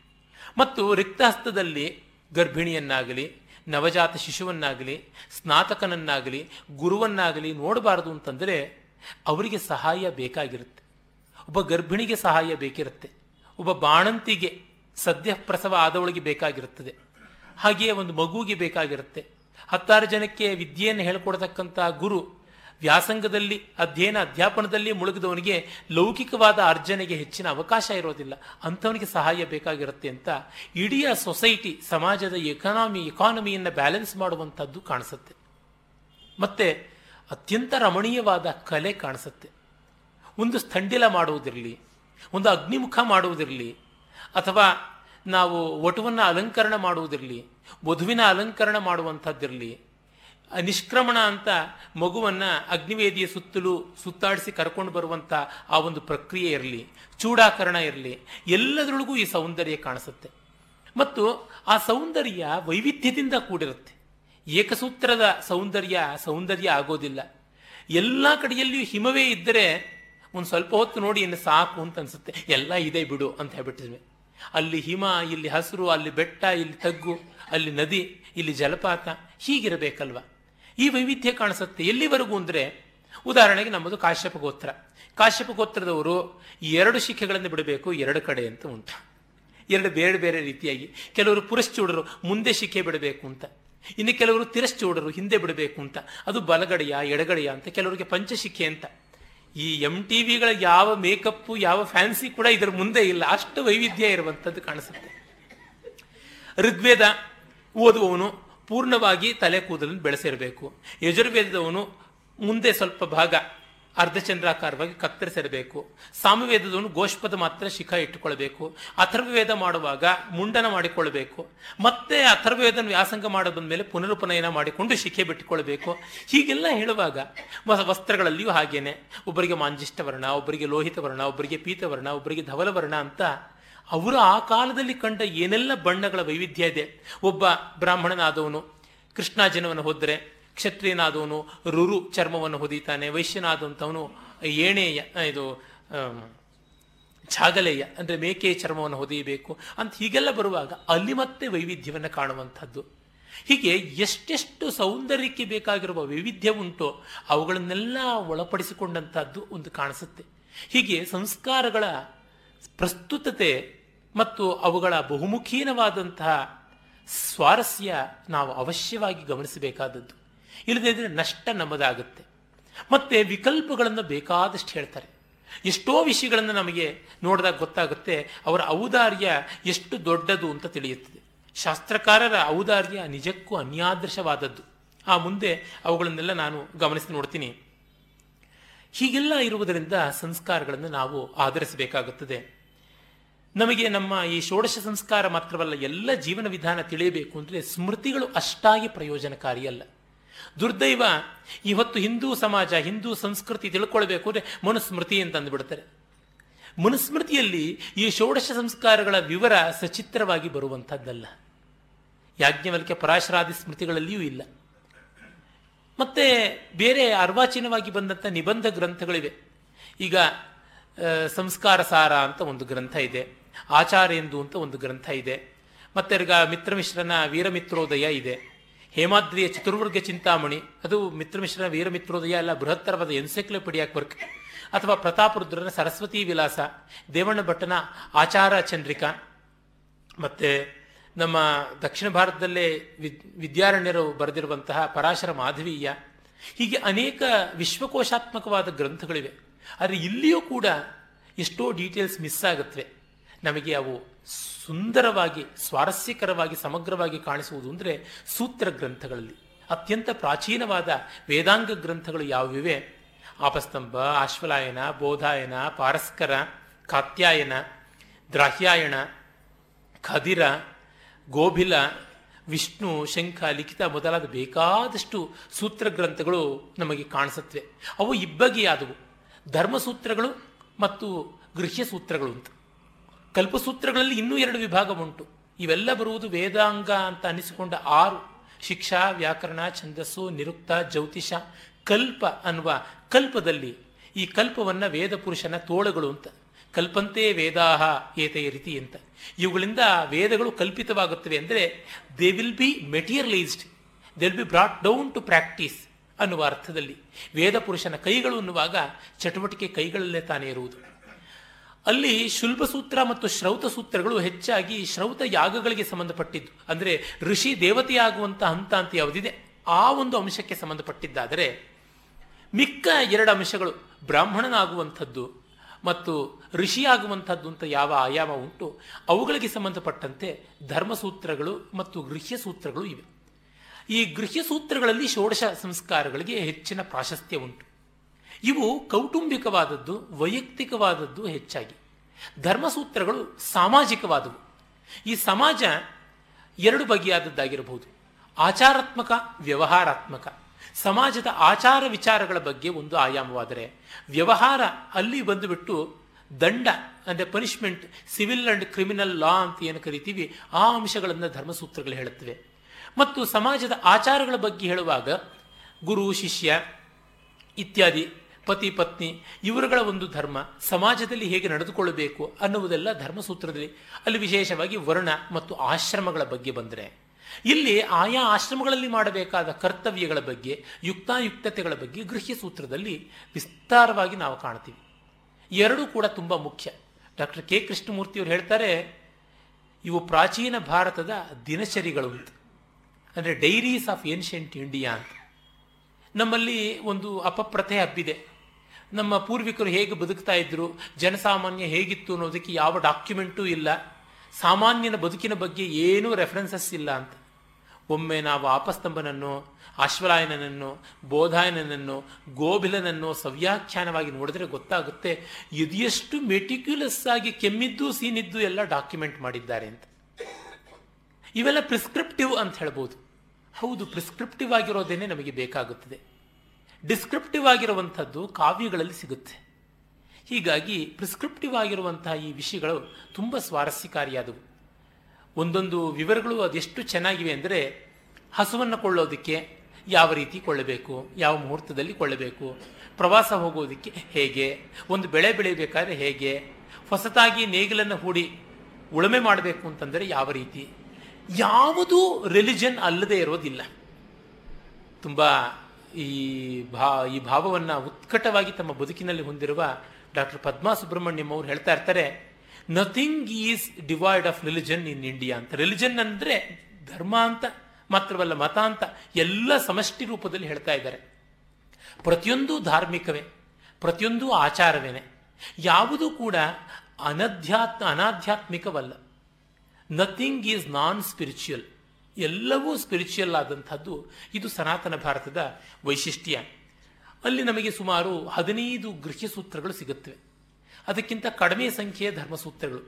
ಮತ್ತು ರಿಕ್ತಹಸ್ತದಲ್ಲಿ ಗರ್ಭಿಣಿಯನ್ನಾಗಲಿ, ನವಜಾತ ಶಿಶುವನ್ನಾಗಲಿ, ಸ್ನಾತಕನನ್ನಾಗಲಿ, ಗುರುವನ್ನಾಗಲಿ ನೋಡಬಾರದು ಅಂತಂದರೆ ಅವರಿಗೆ ಸಹಾಯ ಬೇಕಾಗಿರುತ್ತೆ. ಒಬ್ಬ ಗರ್ಭಿಣಿಗೆ ಸಹಾಯ ಬೇಕಿರುತ್ತೆ, ಒಬ್ಬ ಬಾಣಂತಿಗೆ ಸದ್ಯ ಪ್ರಸವ ಆದವಳಿಗೆ ಬೇಕಾಗಿರುತ್ತದೆ, ಹಾಗೆಯೇ ಒಂದು ಮಗುವಿಗೆ ಬೇಕಾಗಿರುತ್ತೆ. ಹತ್ತಾರು ಜನಕ್ಕೆ ವಿದ್ಯೆಯನ್ನು ಹೇಳಿಕೊಡತಕ್ಕಂಥ ಗುರು, ವ್ಯಾಸಂಗದಲ್ಲಿ ಅಧ್ಯಯನ ಅಧ್ಯಾಪನದಲ್ಲಿ ಮುಳುಗಿದವನಿಗೆ ಲೌಕಿಕವಾದ ಅರ್ಜನೆಗೆ ಹೆಚ್ಚಿನ ಅವಕಾಶ ಇರೋದಿಲ್ಲ, ಅಂಥವನಿಗೆ ಸಹಾಯ ಬೇಕಾಗಿರುತ್ತೆ ಅಂತ ಇಡೀ ಸೊಸೈಟಿ, ಸಮಾಜದ ಎಕಾನಮಿ ಇಕಾನಮಿಯನ್ನು ಬ್ಯಾಲೆನ್ಸ್ ಮಾಡುವಂಥದ್ದು ಕಾಣಿಸುತ್ತೆ. ಮತ್ತು ಅತ್ಯಂತ ರಮಣೀಯವಾದ ಕಲೆ ಕಾಣಿಸುತ್ತೆ. ಒಂದು ಸ್ಥಂಡಿಲ ಮಾಡುವುದಿರಲಿ, ಒಂದು ಅಗ್ನಿಮುಖ ಮಾಡುವುದಿರಲಿ, ಅಥವಾ ನಾವು ವಟುವನ್ನು ಅಲಂಕರಣ ಮಾಡುವುದಿರಲಿ, ವಧುವಿನ ಅಲಂಕರಣ ಮಾಡುವಂಥದ್ದಿರಲಿ, ನಿಷ್ಕ್ರಮಣ ಅಂತ ಮಗುವನ್ನು ಅಗ್ನಿವೇದಿಯ ಸುತ್ತಲೂ ಸುತ್ತಾಡಿಸಿ ಕರ್ಕೊಂಡು ಬರುವಂಥ ಆ ಒಂದು ಪ್ರಕ್ರಿಯೆ ಇರಲಿ, ಚೂಡಾಕರಣ ಇರಲಿ, ಎಲ್ಲದರೊಳಗೂ ಈ ಸೌಂದರ್ಯ ಕಾಣಿಸುತ್ತೆ. ಮತ್ತು ಆ ಸೌಂದರ್ಯ ವೈವಿಧ್ಯದಿಂದ ಕೂಡಿರುತ್ತೆ. ಏಕಸೂತ್ರದ ಸೌಂದರ್ಯ ಸೌಂದರ್ಯ ಆಗೋದಿಲ್ಲ. ಎಲ್ಲ ಕಡೆಯಲ್ಲಿಯೂ ಹಿಮವೇ ಇದ್ದರೆ ಒಂದು ಸ್ವಲ್ಪ ಹೊತ್ತು ನೋಡಿ ಇನ್ನು ಸಾಕು ಅಂತ ಅನಿಸುತ್ತೆ, ಎಲ್ಲ ಇದೆ ಬಿಡು ಅಂತ ಹೇಳ್ಬಿಟ್ಟಿದ್ವಿ. ಅಲ್ಲಿ ಹಿಮ, ಇಲ್ಲಿ ಹಸಿರು, ಅಲ್ಲಿ ಬೆಟ್ಟ, ಇಲ್ಲಿ ತಗ್ಗು, ಅಲ್ಲಿ ನದಿ, ಇಲ್ಲಿ ಜಲಪಾತ, ಹೀಗಿರಬೇಕಲ್ವ. ಈ ವೈವಿಧ್ಯ ಕಾಣಿಸುತ್ತೆ. ಎಲ್ಲಿವರೆಗೂ ಅಂದರೆ ಉದಾಹರಣೆಗೆ ನಮ್ಮದು ಕಾಶ್ಯಪ ಗೋತ್ರ. ಕಾಶ್ಯಪ ಗೋತ್ರದವರು ಎರಡು ಶಿಖೆಗಳನ್ನು ಬಿಡಬೇಕು ಎರಡು ಕಡೆ ಅಂತ ಉಂಟು, ಎರಡು ಬೇರೆ ಬೇರೆ ರೀತಿಯಾಗಿ. ಕೆಲವರು ಪುರಶ್ಚೂಡರು ಮುಂದೆ ಶಿಖೆ ಬಿಡಬೇಕು ಅಂತ, ಇನ್ನು ಕೆಲವರು ತಿರಶ್ಚೂಡರು ಹಿಂದೆ ಬಿಡಬೇಕು ಅಂತ, ಅದು ಬಲಗಡೆಯ ಎಡಗಡೆಯ ಅಂತ, ಕೆಲವರಿಗೆ ಪಂಚಶಿಖೆ ಅಂತ. ಈ ಎಂ ಟಿ ವಿಗಳ ಯಾವ ಮೇಕಪ್ಪು ಯಾವ ಫ್ಯಾನ್ಸಿ ಕೂಡ ಇದರ ಮುಂದೆ ಇಲ್ಲ, ಅಷ್ಟು ವೈವಿಧ್ಯ ಇರುವಂಥದ್ದು ಕಾಣಿಸುತ್ತೆ. ಋಗ್ವೇದ ಓದುವವನು ಪೂರ್ಣವಾಗಿ ತಲೆ ಕೂದಲನ್ನು ಬೆಳೆಸಿರಬೇಕು, ಯಜುರ್ವೇದದವನು ಮುಂದೆ ಸ್ವಲ್ಪ ಭಾಗ ಅರ್ಧಚಂದ್ರಾಕಾರವಾಗಿ ಕತ್ತರಿಸಿರಬೇಕು, ಸಾಮವೇದದವನು ಗೋಷ್ಪದ ಮಾತ್ರ ಶಿಖಾ ಇಟ್ಟುಕೊಳ್ಬೇಕು, ಅಥರ್ವವೇದ ಮಾಡುವಾಗ ಮುಂಡನ ಮಾಡಿಕೊಳ್ಬೇಕು, ಮತ್ತೆ ಅಥರ್ವವೇದನ ವ್ಯಾಸಂಗ ಮಾಡಿ ಬಂದ ಮೇಲೆ ಪುನರುಪನಯನ ಮಾಡಿಕೊಂಡು ಶಿಖೆ ಬಿಟ್ಟುಕೊಳ್ಬೇಕು. ಹೀಗೆಲ್ಲ ಹೇಳುವಾಗ ವಸ್ತ್ರಗಳಲ್ಲಿಯೂ ಹಾಗೇನೆ ಒಬ್ಬರಿಗೆ ಮಾಂಜಿಷ್ಠವರ್ಣ, ಒಬ್ಬರಿಗೆ ಲೋಹಿತವರ್ಣ, ಒಬ್ಬರಿಗೆ ಪೀತವರ್ಣ, ಒಬ್ಬರಿಗೆ ಧವಲವರ್ಣ ಅಂತ ಅವರು ಆ ಕಾಲದಲ್ಲಿ ಕಂಡ ಏನೆಲ್ಲ ಬಣ್ಣಗಳ ವೈವಿಧ್ಯ ಇದೆ. ಒಬ್ಬ ಬ್ರಾಹ್ಮಣನಾದವನು ಕೃಷ್ಣಾಜಿನವನ್ನು ಹೋದರೆ ಕ್ಷತ್ರಿಯನಾದವನು ರುರು ಚರ್ಮವನ್ನು ಹೊದೀತಾನೆ, ವೈಶ್ಯನಾದಂಥವನು ಏಣೆಯ ಇದು ಛಾಗಲೆಯ ಅಂದರೆ ಮೇಕೆಯ ಚರ್ಮವನ್ನು ಹೊದೀಬೇಕು ಅಂತ ಹೀಗೆಲ್ಲ ಬರುವಾಗ ಅಲ್ಲಿ ಮತ್ತೆ ವೈವಿಧ್ಯವನ್ನು ಕಾಣುವಂಥದ್ದು. ಹೀಗೆ ಎಷ್ಟೆಷ್ಟು ಸೌಂದರ್ಯಕ್ಕೆ ಬೇಕಾಗಿರುವ ವೈವಿಧ್ಯ ಉಂಟೋ ಅವುಗಳನ್ನೆಲ್ಲ ಒಳಪಡಿಸಿಕೊಂಡಂಥದ್ದು ಒಂದು ಕಾಣಿಸುತ್ತೆ. ಹೀಗೆ ಸಂಸ್ಕಾರಗಳ ಪ್ರಸ್ತುತತೆ ಮತ್ತು ಅವುಗಳ ಬಹುಮುಖೀನವಾದಂತಹ ಸ್ವಾರಸ್ಯ ನಾವು ಅವಶ್ಯವಾಗಿ ಗಮನಿಸಬೇಕಾದದ್ದು. ಇಲ್ಲದೇ ಇದ್ರೆ ನಷ್ಟ ನಮ್ಮದಾಗುತ್ತೆ. ಮತ್ತು ವಿಕಲ್ಪಗಳನ್ನು ಬೇಕಾದಷ್ಟು ಹೇಳ್ತಾರೆ. ಎಷ್ಟೋ ವಿಷಯಗಳನ್ನು ನಮಗೆ ನೋಡಿದಾಗ ಗೊತ್ತಾಗುತ್ತೆ ಅವರ ಔದಾರ್ಯ ಎಷ್ಟು ದೊಡ್ಡದು ಅಂತ ತಿಳಿಯುತ್ತದೆ. ಶಾಸ್ತ್ರಕಾರರ ಔದಾರ್ಯ ನಿಜಕ್ಕೂ ಅನ್ಯಾದೃಶವಾದದ್ದು. ಆ ಮುಂದೆ ಅವುಗಳನ್ನೆಲ್ಲ ನಾನು ಗಮನಿಸಿ ನೋಡ್ತೀನಿ. ಹೀಗೆಲ್ಲ ಇರುವುದರಿಂದ ಸಂಸ್ಕಾರಗಳನ್ನು ನಾವು ಆಧರಿಸಬೇಕಾಗುತ್ತದೆ. ನಮಗೆ ನಮ್ಮ ಈ ಷೋಡಶ ಸಂಸ್ಕಾರ ಮಾತ್ರವಲ್ಲ, ಎಲ್ಲ ಜೀವನ ವಿಧಾನ ತಿಳಿಯಬೇಕು ಅಂದರೆ ಸ್ಮೃತಿಗಳು ಅಷ್ಟಾಗಿ ಪ್ರಯೋಜನಕಾರಿಯಲ್ಲ. ದುರ್ದೈವ ಇವತ್ತು ಹಿಂದೂ ಸಮಾಜ, ಹಿಂದೂ ಸಂಸ್ಕೃತಿ ತಿಳ್ಕೊಳ್ಬೇಕು ಅಂದರೆ ಮನುಸ್ಮೃತಿ ಅಂತ ಅಂದುಬಿಡ್ತಾರೆ. ಮನುಸ್ಮೃತಿಯಲ್ಲಿ ಈ ಷೋಡಶ ಸಂಸ್ಕಾರಗಳ ವಿವರ ಸಚಿತ್ರವಾಗಿ ಬರುವಂಥದ್ದಲ್ಲ. ಯಾಜ್ಞವಲ್ಕ್ಯ ಪರಾಶರಾದಿ ಸ್ಮೃತಿಗಳಲ್ಲಿಯೂ ಇಲ್ಲ. ಮತ್ತೆ ಬೇರೆ ಅರ್ವಾಚೀನವಾಗಿ ಬಂದಂಥ ನಿಬಂಧ ಗ್ರಂಥಗಳಿವೆ. ಈಗ ಸಂಸ್ಕಾರ ಸಾರ ಅಂತ ಒಂದು ಗ್ರಂಥ ಇದೆ, ಆಚಾರೇಂದು ಅಂತ ಒಂದು ಗ್ರಂಥ ಇದೆ, ಮತ್ತೆ ಮಿತ್ರಮಿಶ್ರನ ವೀರಮಿತ್ರೋದಯ ಇದೆ. ಹೇಮಾದ್ರಿಯ ಚತುರ್ವರ್ಗ ಚಿಂತಾಮಣಿ, ಅದು ಮಿತ್ರಮಿಶ್ರನ ವೀರಮಿತ್ರೋದಯ ಎಲ್ಲ ಬೃಹತ್ತರವಾದ ಎನ್ಸೈಕ್ಲೋಪೀಡಿಯಾಕ್ ವರ್ಕ್, ಅಥವಾ ಪ್ರತಾಪರುದ್ರನ ಸರಸ್ವತಿ ವಿಲಾಸ, ದೇವಣ್ಣ ಭಟ್ಟನ ಆಚಾರ ಚಂದ್ರಿಕಾ, ಮತ್ತು ನಮ್ಮ ದಕ್ಷಿಣ ಭಾರತದಲ್ಲೇ ವಿದ್ಯಾರಣ್ಯರು ಬರೆದಿರುವಂತಹ ಪರಾಶರ ಮಾಧವೀಯ, ಹೀಗೆ ಅನೇಕ ವಿಶ್ವಕೋಶಾತ್ಮಕವಾದ ಗ್ರಂಥಗಳಿವೆ. ಆದರೆ ಇಲ್ಲಿಯೂ ಕೂಡ ಎಷ್ಟೋ ಡೀಟೇಲ್ಸ್ ಮಿಸ್ ಆಗುತ್ತವೆ. ನಮಗೆ ಅವು ಸುಂದರವಾಗಿ, ಸ್ವಾರಸ್ಯಕರವಾಗಿ, ಸಮಗ್ರವಾಗಿ ಕಾಣಿಸುವುದು ಅಂದರೆ ಸೂತ್ರ ಗ್ರಂಥಗಳಲ್ಲಿ. ಅತ್ಯಂತ ಪ್ರಾಚೀನವಾದ ವೇದಾಂಗ ಗ್ರಂಥಗಳು ಯಾವುವಿವೆ? ಆಪಸ್ತಂಭ, ಆಶ್ವಲಾಯನ, ಬೋಧಾಯನ, ಪಾರಸ್ಕರ, ಕಾತ್ಯಾಯನ, ದ್ರಾಹ್ಯಾಯಣ, ಖದಿರ, ಗೋಭಿಲ, ವಿಷ್ಣು, ಶಂಖ, ಲಿಖಿತ ಮೊದಲಾದ ಬೇಕಾದಷ್ಟು ಸೂತ್ರ ಗ್ರಂಥಗಳು ನಮಗೆ ಕಾಣಿಸುತ್ತವೆ. ಅವು ಇಬ್ಬಗೆಯಾದವು, ಧರ್ಮಸೂತ್ರಗಳು ಮತ್ತು ಗೃಹ್ಯ ಸೂತ್ರಗಳು ಅಂತ. ಕಲ್ಪಸೂತ್ರಗಳಲ್ಲಿ ಇನ್ನೂ ಎರಡು ವಿಭಾಗ ಉಂಟು. ಇವೆಲ್ಲ ಬರುವುದು ವೇದಾಂಗ ಅಂತ ಅನಿಸಿಕೊಂಡ ಆರು, ಶಿಕ್ಷಾ, ವ್ಯಾಕರಣ, ಛಂದಸ್ಸು, ನಿರುಕ್ತ, ಜ್ಯೋತಿಷ, ಕಲ್ಪ ಅನ್ನುವ ಕಲ್ಪದಲ್ಲಿ ಈ ಕಲ್ಪವನ್ನು ವೇದ ಪುರುಷನ ತೋಳುಗಳು ಅಂತ, ಕಲ್ಪಂತೆ ವೇದಾಹ ಏತೆಯ ರೀತಿ ಅಂತ. ಇವುಗಳಿಂದ ವೇದಗಳು ಕಲ್ಪಿತವಾಗುತ್ತವೆ ಅಂದರೆ they will be materialised, they will be brought down to practice ಅನ್ನುವ ಅರ್ಥದಲ್ಲಿ ವೇದ ಪುರುಷನ ಕೈಗಳು ಅನ್ನುವಾಗ ಚಟುವಟಿಕೆ ಕೈಗಳಲ್ಲೇ ತಾನೇ ಇರುವುದು. ಅಲ್ಲಿ ಶುಲ್ಬಸೂತ್ರ ಮತ್ತು ಶ್ರೌತ ಸೂತ್ರಗಳು ಹೆಚ್ಚಾಗಿ ಶ್ರೌತ ಯಾಗಗಳಿಗೆ ಸಂಬಂಧಪಟ್ಟಿದ್ದು, ಅಂದರೆ ಋಷಿ ದೇವತೆಯಾಗುವಂಥ ಹಂತ ಅಂತ ಯಾವುದಿದೆ ಆ ಒಂದು ಅಂಶಕ್ಕೆ ಸಂಬಂಧಪಟ್ಟಿದ್ದಾದರೆ, ಮಿಕ್ಕ ಎರಡು ಅಂಶಗಳು ಬ್ರಾಹ್ಮಣನಾಗುವಂಥದ್ದು ಮತ್ತು ಋಷಿಯಾಗುವಂಥದ್ದು ಅಂತ ಯಾವ ಆಯಾಮ ಉಂಟು ಅವುಗಳಿಗೆ ಸಂಬಂಧಪಟ್ಟಂತೆ ಧರ್ಮಸೂತ್ರಗಳು ಮತ್ತು ಗೃಹ್ಯ ಸೂತ್ರಗಳು ಇವೆ. ಈ ಗೃಹ್ಯ ಸೂತ್ರಗಳಲ್ಲಿ ಷೋಡಶ ಸಂಸ್ಕಾರಗಳಿಗೆ ಹೆಚ್ಚಿನ ಪ್ರಾಶಸ್ತ್ಯ ಉಂಟು. ಇವು ಕೌಟುಂಬಿಕವಾದದ್ದು, ವೈಯಕ್ತಿಕವಾದದ್ದು ಹೆಚ್ಚಾಗಿ. ಧರ್ಮಸೂತ್ರಗಳು ಸಾಮಾಜಿಕವಾದವು. ಈ ಸಮಾಜ ಎರಡು ಬಗೆಯಾದದ್ದಾಗಿರಬಹುದು: ಆಚಾರಾತ್ಮಕ, ವ್ಯವಹಾರಾತ್ಮಕ. ಸಮಾಜದ ಆಚಾರ ವಿಚಾರಗಳ ಬಗ್ಗೆ ಒಂದು ಆಯಾಮವಾದರೆ, ವ್ಯವಹಾರ ಅಲ್ಲಿ ಬಂದುಬಿಟ್ಟು ದಂಡ ಅಂದರೆ punishment, civil and criminal law ಅಂತ ಏನು ಕರಿತೀವಿ, ಆ ಅಂಶಗಳನ್ನು ಧರ್ಮಸೂತ್ರಗಳು ಹೇಳುತ್ತವೆ. ಮತ್ತು ಸಮಾಜದ ಆಚಾರಗಳ ಬಗ್ಗೆ ಹೇಳುವಾಗ ಗುರು, ಶಿಷ್ಯ ಇತ್ಯಾದಿ, ಪತಿ, ಪತ್ನಿ ಇವರುಗಳ ಒಂದು ಧರ್ಮ, ಸಮಾಜದಲ್ಲಿ ಹೇಗೆ ನಡೆದುಕೊಳ್ಳಬೇಕು ಅನ್ನುವುದೆಲ್ಲ ಧರ್ಮಸೂತ್ರದಲ್ಲಿ. ಅಲ್ಲಿ ವಿಶೇಷವಾಗಿ ವರ್ಣ ಮತ್ತು ಆಶ್ರಮಗಳ ಬಗ್ಗೆ ಬಂದರೆ, ಇಲ್ಲಿ ಆಯಾ ಆಶ್ರಮಗಳಲ್ಲಿ ಮಾಡಬೇಕಾದ ಕರ್ತವ್ಯಗಳ ಬಗ್ಗೆ, ಯುಕ್ತಾಯುಕ್ತತೆಗಳ ಬಗ್ಗೆ ಗೃಹ್ಯ ಸೂತ್ರದಲ್ಲಿ ವಿಸ್ತಾರವಾಗಿ ನಾವು ಕಾಣ್ತೀವಿ. ಎರಡೂ ಕೂಡ ತುಂಬ ಮುಖ್ಯ. ಡಾಕ್ಟರ್ ಕೆ ಕೃಷ್ಣಮೂರ್ತಿಯವರು ಹೇಳ್ತಾರೆ, ಇವು ಪ್ರಾಚೀನ ಭಾರತದ ದಿನಚರಿಗಳು ಅಂತ, ಅಂದರೆ ಡೈರೀಸ್ ಆಫ್ ಏನ್ಷಿಯಂಟ್ ಇಂಡಿಯಾ ಅಂತ. ನಮ್ಮಲ್ಲಿ ಒಂದು ಅಪಪ್ರಥೆ ಹಬ್ಬಿದೆ. ನಮ್ಮ ಪೂರ್ವಿಕರು ಹೇಗೆ ಬದುಕ್ತಾ ಇದ್ದರು, ಜನಸಾಮಾನ್ಯ ಹೇಗಿತ್ತು ಅನ್ನೋದಕ್ಕೆ ಯಾವ ಡಾಕ್ಯುಮೆಂಟೂ ಇಲ್ಲ, ಸಾಮಾನ್ಯನ ಬದುಕಿನ ಬಗ್ಗೆ ಏನೂ ರೆಫರೆನ್ಸಸ್ ಇಲ್ಲ ಅಂತ. ಒಮ್ಮೆ ನಾವು ಆಪಸ್ತಂಭನನ್ನು, ಆಶ್ವಲಾಯನನನ್ನು, ಬೋಧಾಯನನನ್ನು, ಗೋಭಿಲನನ್ನು ಸವ್ಯಾಖ್ಯಾನವಾಗಿ ನೋಡಿದ್ರೆ ಗೊತ್ತಾಗುತ್ತೆ ಇದೆಯಷ್ಟು ಮೆಟಿಕ್ಯುಲಸ್ ಆಗಿ ಕೆಮ್ಮಿದ್ದು, ಸೀನಿದ್ದು ಎಲ್ಲ ಡಾಕ್ಯುಮೆಂಟ್ ಮಾಡಿದ್ದಾರೆ ಅಂತ. ಇವೆಲ್ಲ ಪ್ರಿಸ್ಕ್ರಿಪ್ಟಿವ್ ಅಂತ ಹೇಳ್ಬೋದು. ಹೌದು, ಪ್ರಿಸ್ಕ್ರಿಪ್ಟಿವ್ ಆಗಿರೋದೇನೆ ನಮಗೆ ಬೇಕಾಗುತ್ತದೆ. ಡಿಸ್ಕ್ರಿಪ್ಟಿವ್ ಆಗಿರುವಂಥದ್ದು ಕಾವ್ಯಗಳಲ್ಲಿ ಸಿಗುತ್ತೆ. ಹೀಗಾಗಿ ಪ್ರಿಸ್ಕ್ರಿಪ್ಟಿವ್ ಆಗಿರುವಂತಹ ಈ ವಿಷಯಗಳು ತುಂಬ ಸ್ವಾರಸ್ಯಕಾರಿಯಾದವು. ಒಂದೊಂದು ವಿವರಗಳು ಅದೆಷ್ಟು ಚೆನ್ನಾಗಿವೆ ಅಂದರೆ, ಹಸುವನ್ನು ಕೊಳ್ಳೋದಕ್ಕೆ ಯಾವ ರೀತಿ ಕೊಳ್ಳಬೇಕು, ಯಾವ ಮುಹೂರ್ತದಲ್ಲಿ ಕೊಳ್ಳಬೇಕು, ಪ್ರವಾಸ ಹೋಗೋದಕ್ಕೆ ಹೇಗೆ, ಒಂದು ಬೆಳೆ ಬೆಳೀಬೇಕಾದ್ರೆ ಹೇಗೆ, ಹೊಸತಾಗಿ ನೇಗಿಲನ್ನು ಹೂಡಿ ಉಳುಮೆ ಮಾಡಬೇಕು ಅಂತಂದರೆ ಯಾವ ರೀತಿ, ಯಾವುದೂ ರಿಲಿಜನ್ ಅಲ್ಲದೆ ಇರೋದಿಲ್ಲ. ತುಂಬ ಈ ಭಾ ಈ ಭಾವವನ್ನು ಉತ್ಕಟವಾಗಿ ತಮ್ಮ ಬದುಕಿನಲ್ಲಿ ಹೊಂದಿರುವ ಡಾಕ್ಟರ್ ಪದ್ಮ ಸುಬ್ರಹ್ಮಣ್ಯಂ ಅವರು ಹೇಳ್ತಾ ಇರ್ತಾರೆ, nothing is divide of religion in India ಅಂತ. ರಿಲಿಜನ್ ಅಂದರೆ ಧರ್ಮ ಅಂತ ಮಾತ್ರವಲ್ಲ, ಮತ ಅಂತ ಎಲ್ಲ ಸಮಷ್ಟಿ ರೂಪದಲ್ಲಿ ಹೇಳ್ತಾ ಇದ್ದಾರೆ. ಪ್ರತಿಯೊಂದು ಧಾರ್ಮಿಕವೇ, ಪ್ರತಿಯೊಂದು ಆಚಾರವೇನೆ, ಯಾವುದೂ ಕೂಡ ಅನಧ್ಯಾತ್ಮ ಅನಾಧ್ಯಾತ್ಮಿಕವಲ್ಲ. ನಥಿಂಗ್ ಈಸ್ ನಾನ್ ಸ್ಪಿರಿಚುಯಲ್, ಎಲ್ಲವೂ ಸ್ಪಿರಿಚುಯಲ್ ಆದಂಥದ್ದು. ಇದು ಸನಾತನ ಭಾರತದ ವೈಶಿಷ್ಟ್ಯ. ಅಲ್ಲಿ ನಮಗೆ ಸುಮಾರು ಹದಿನೈದು ಗೃಹ್ಯ ಸೂತ್ರಗಳು ಸಿಗುತ್ತವೆ. ಅದಕ್ಕಿಂತ ಕಡಿಮೆ ಸಂಖ್ಯೆಯ ಧರ್ಮಸೂತ್ರಗಳು,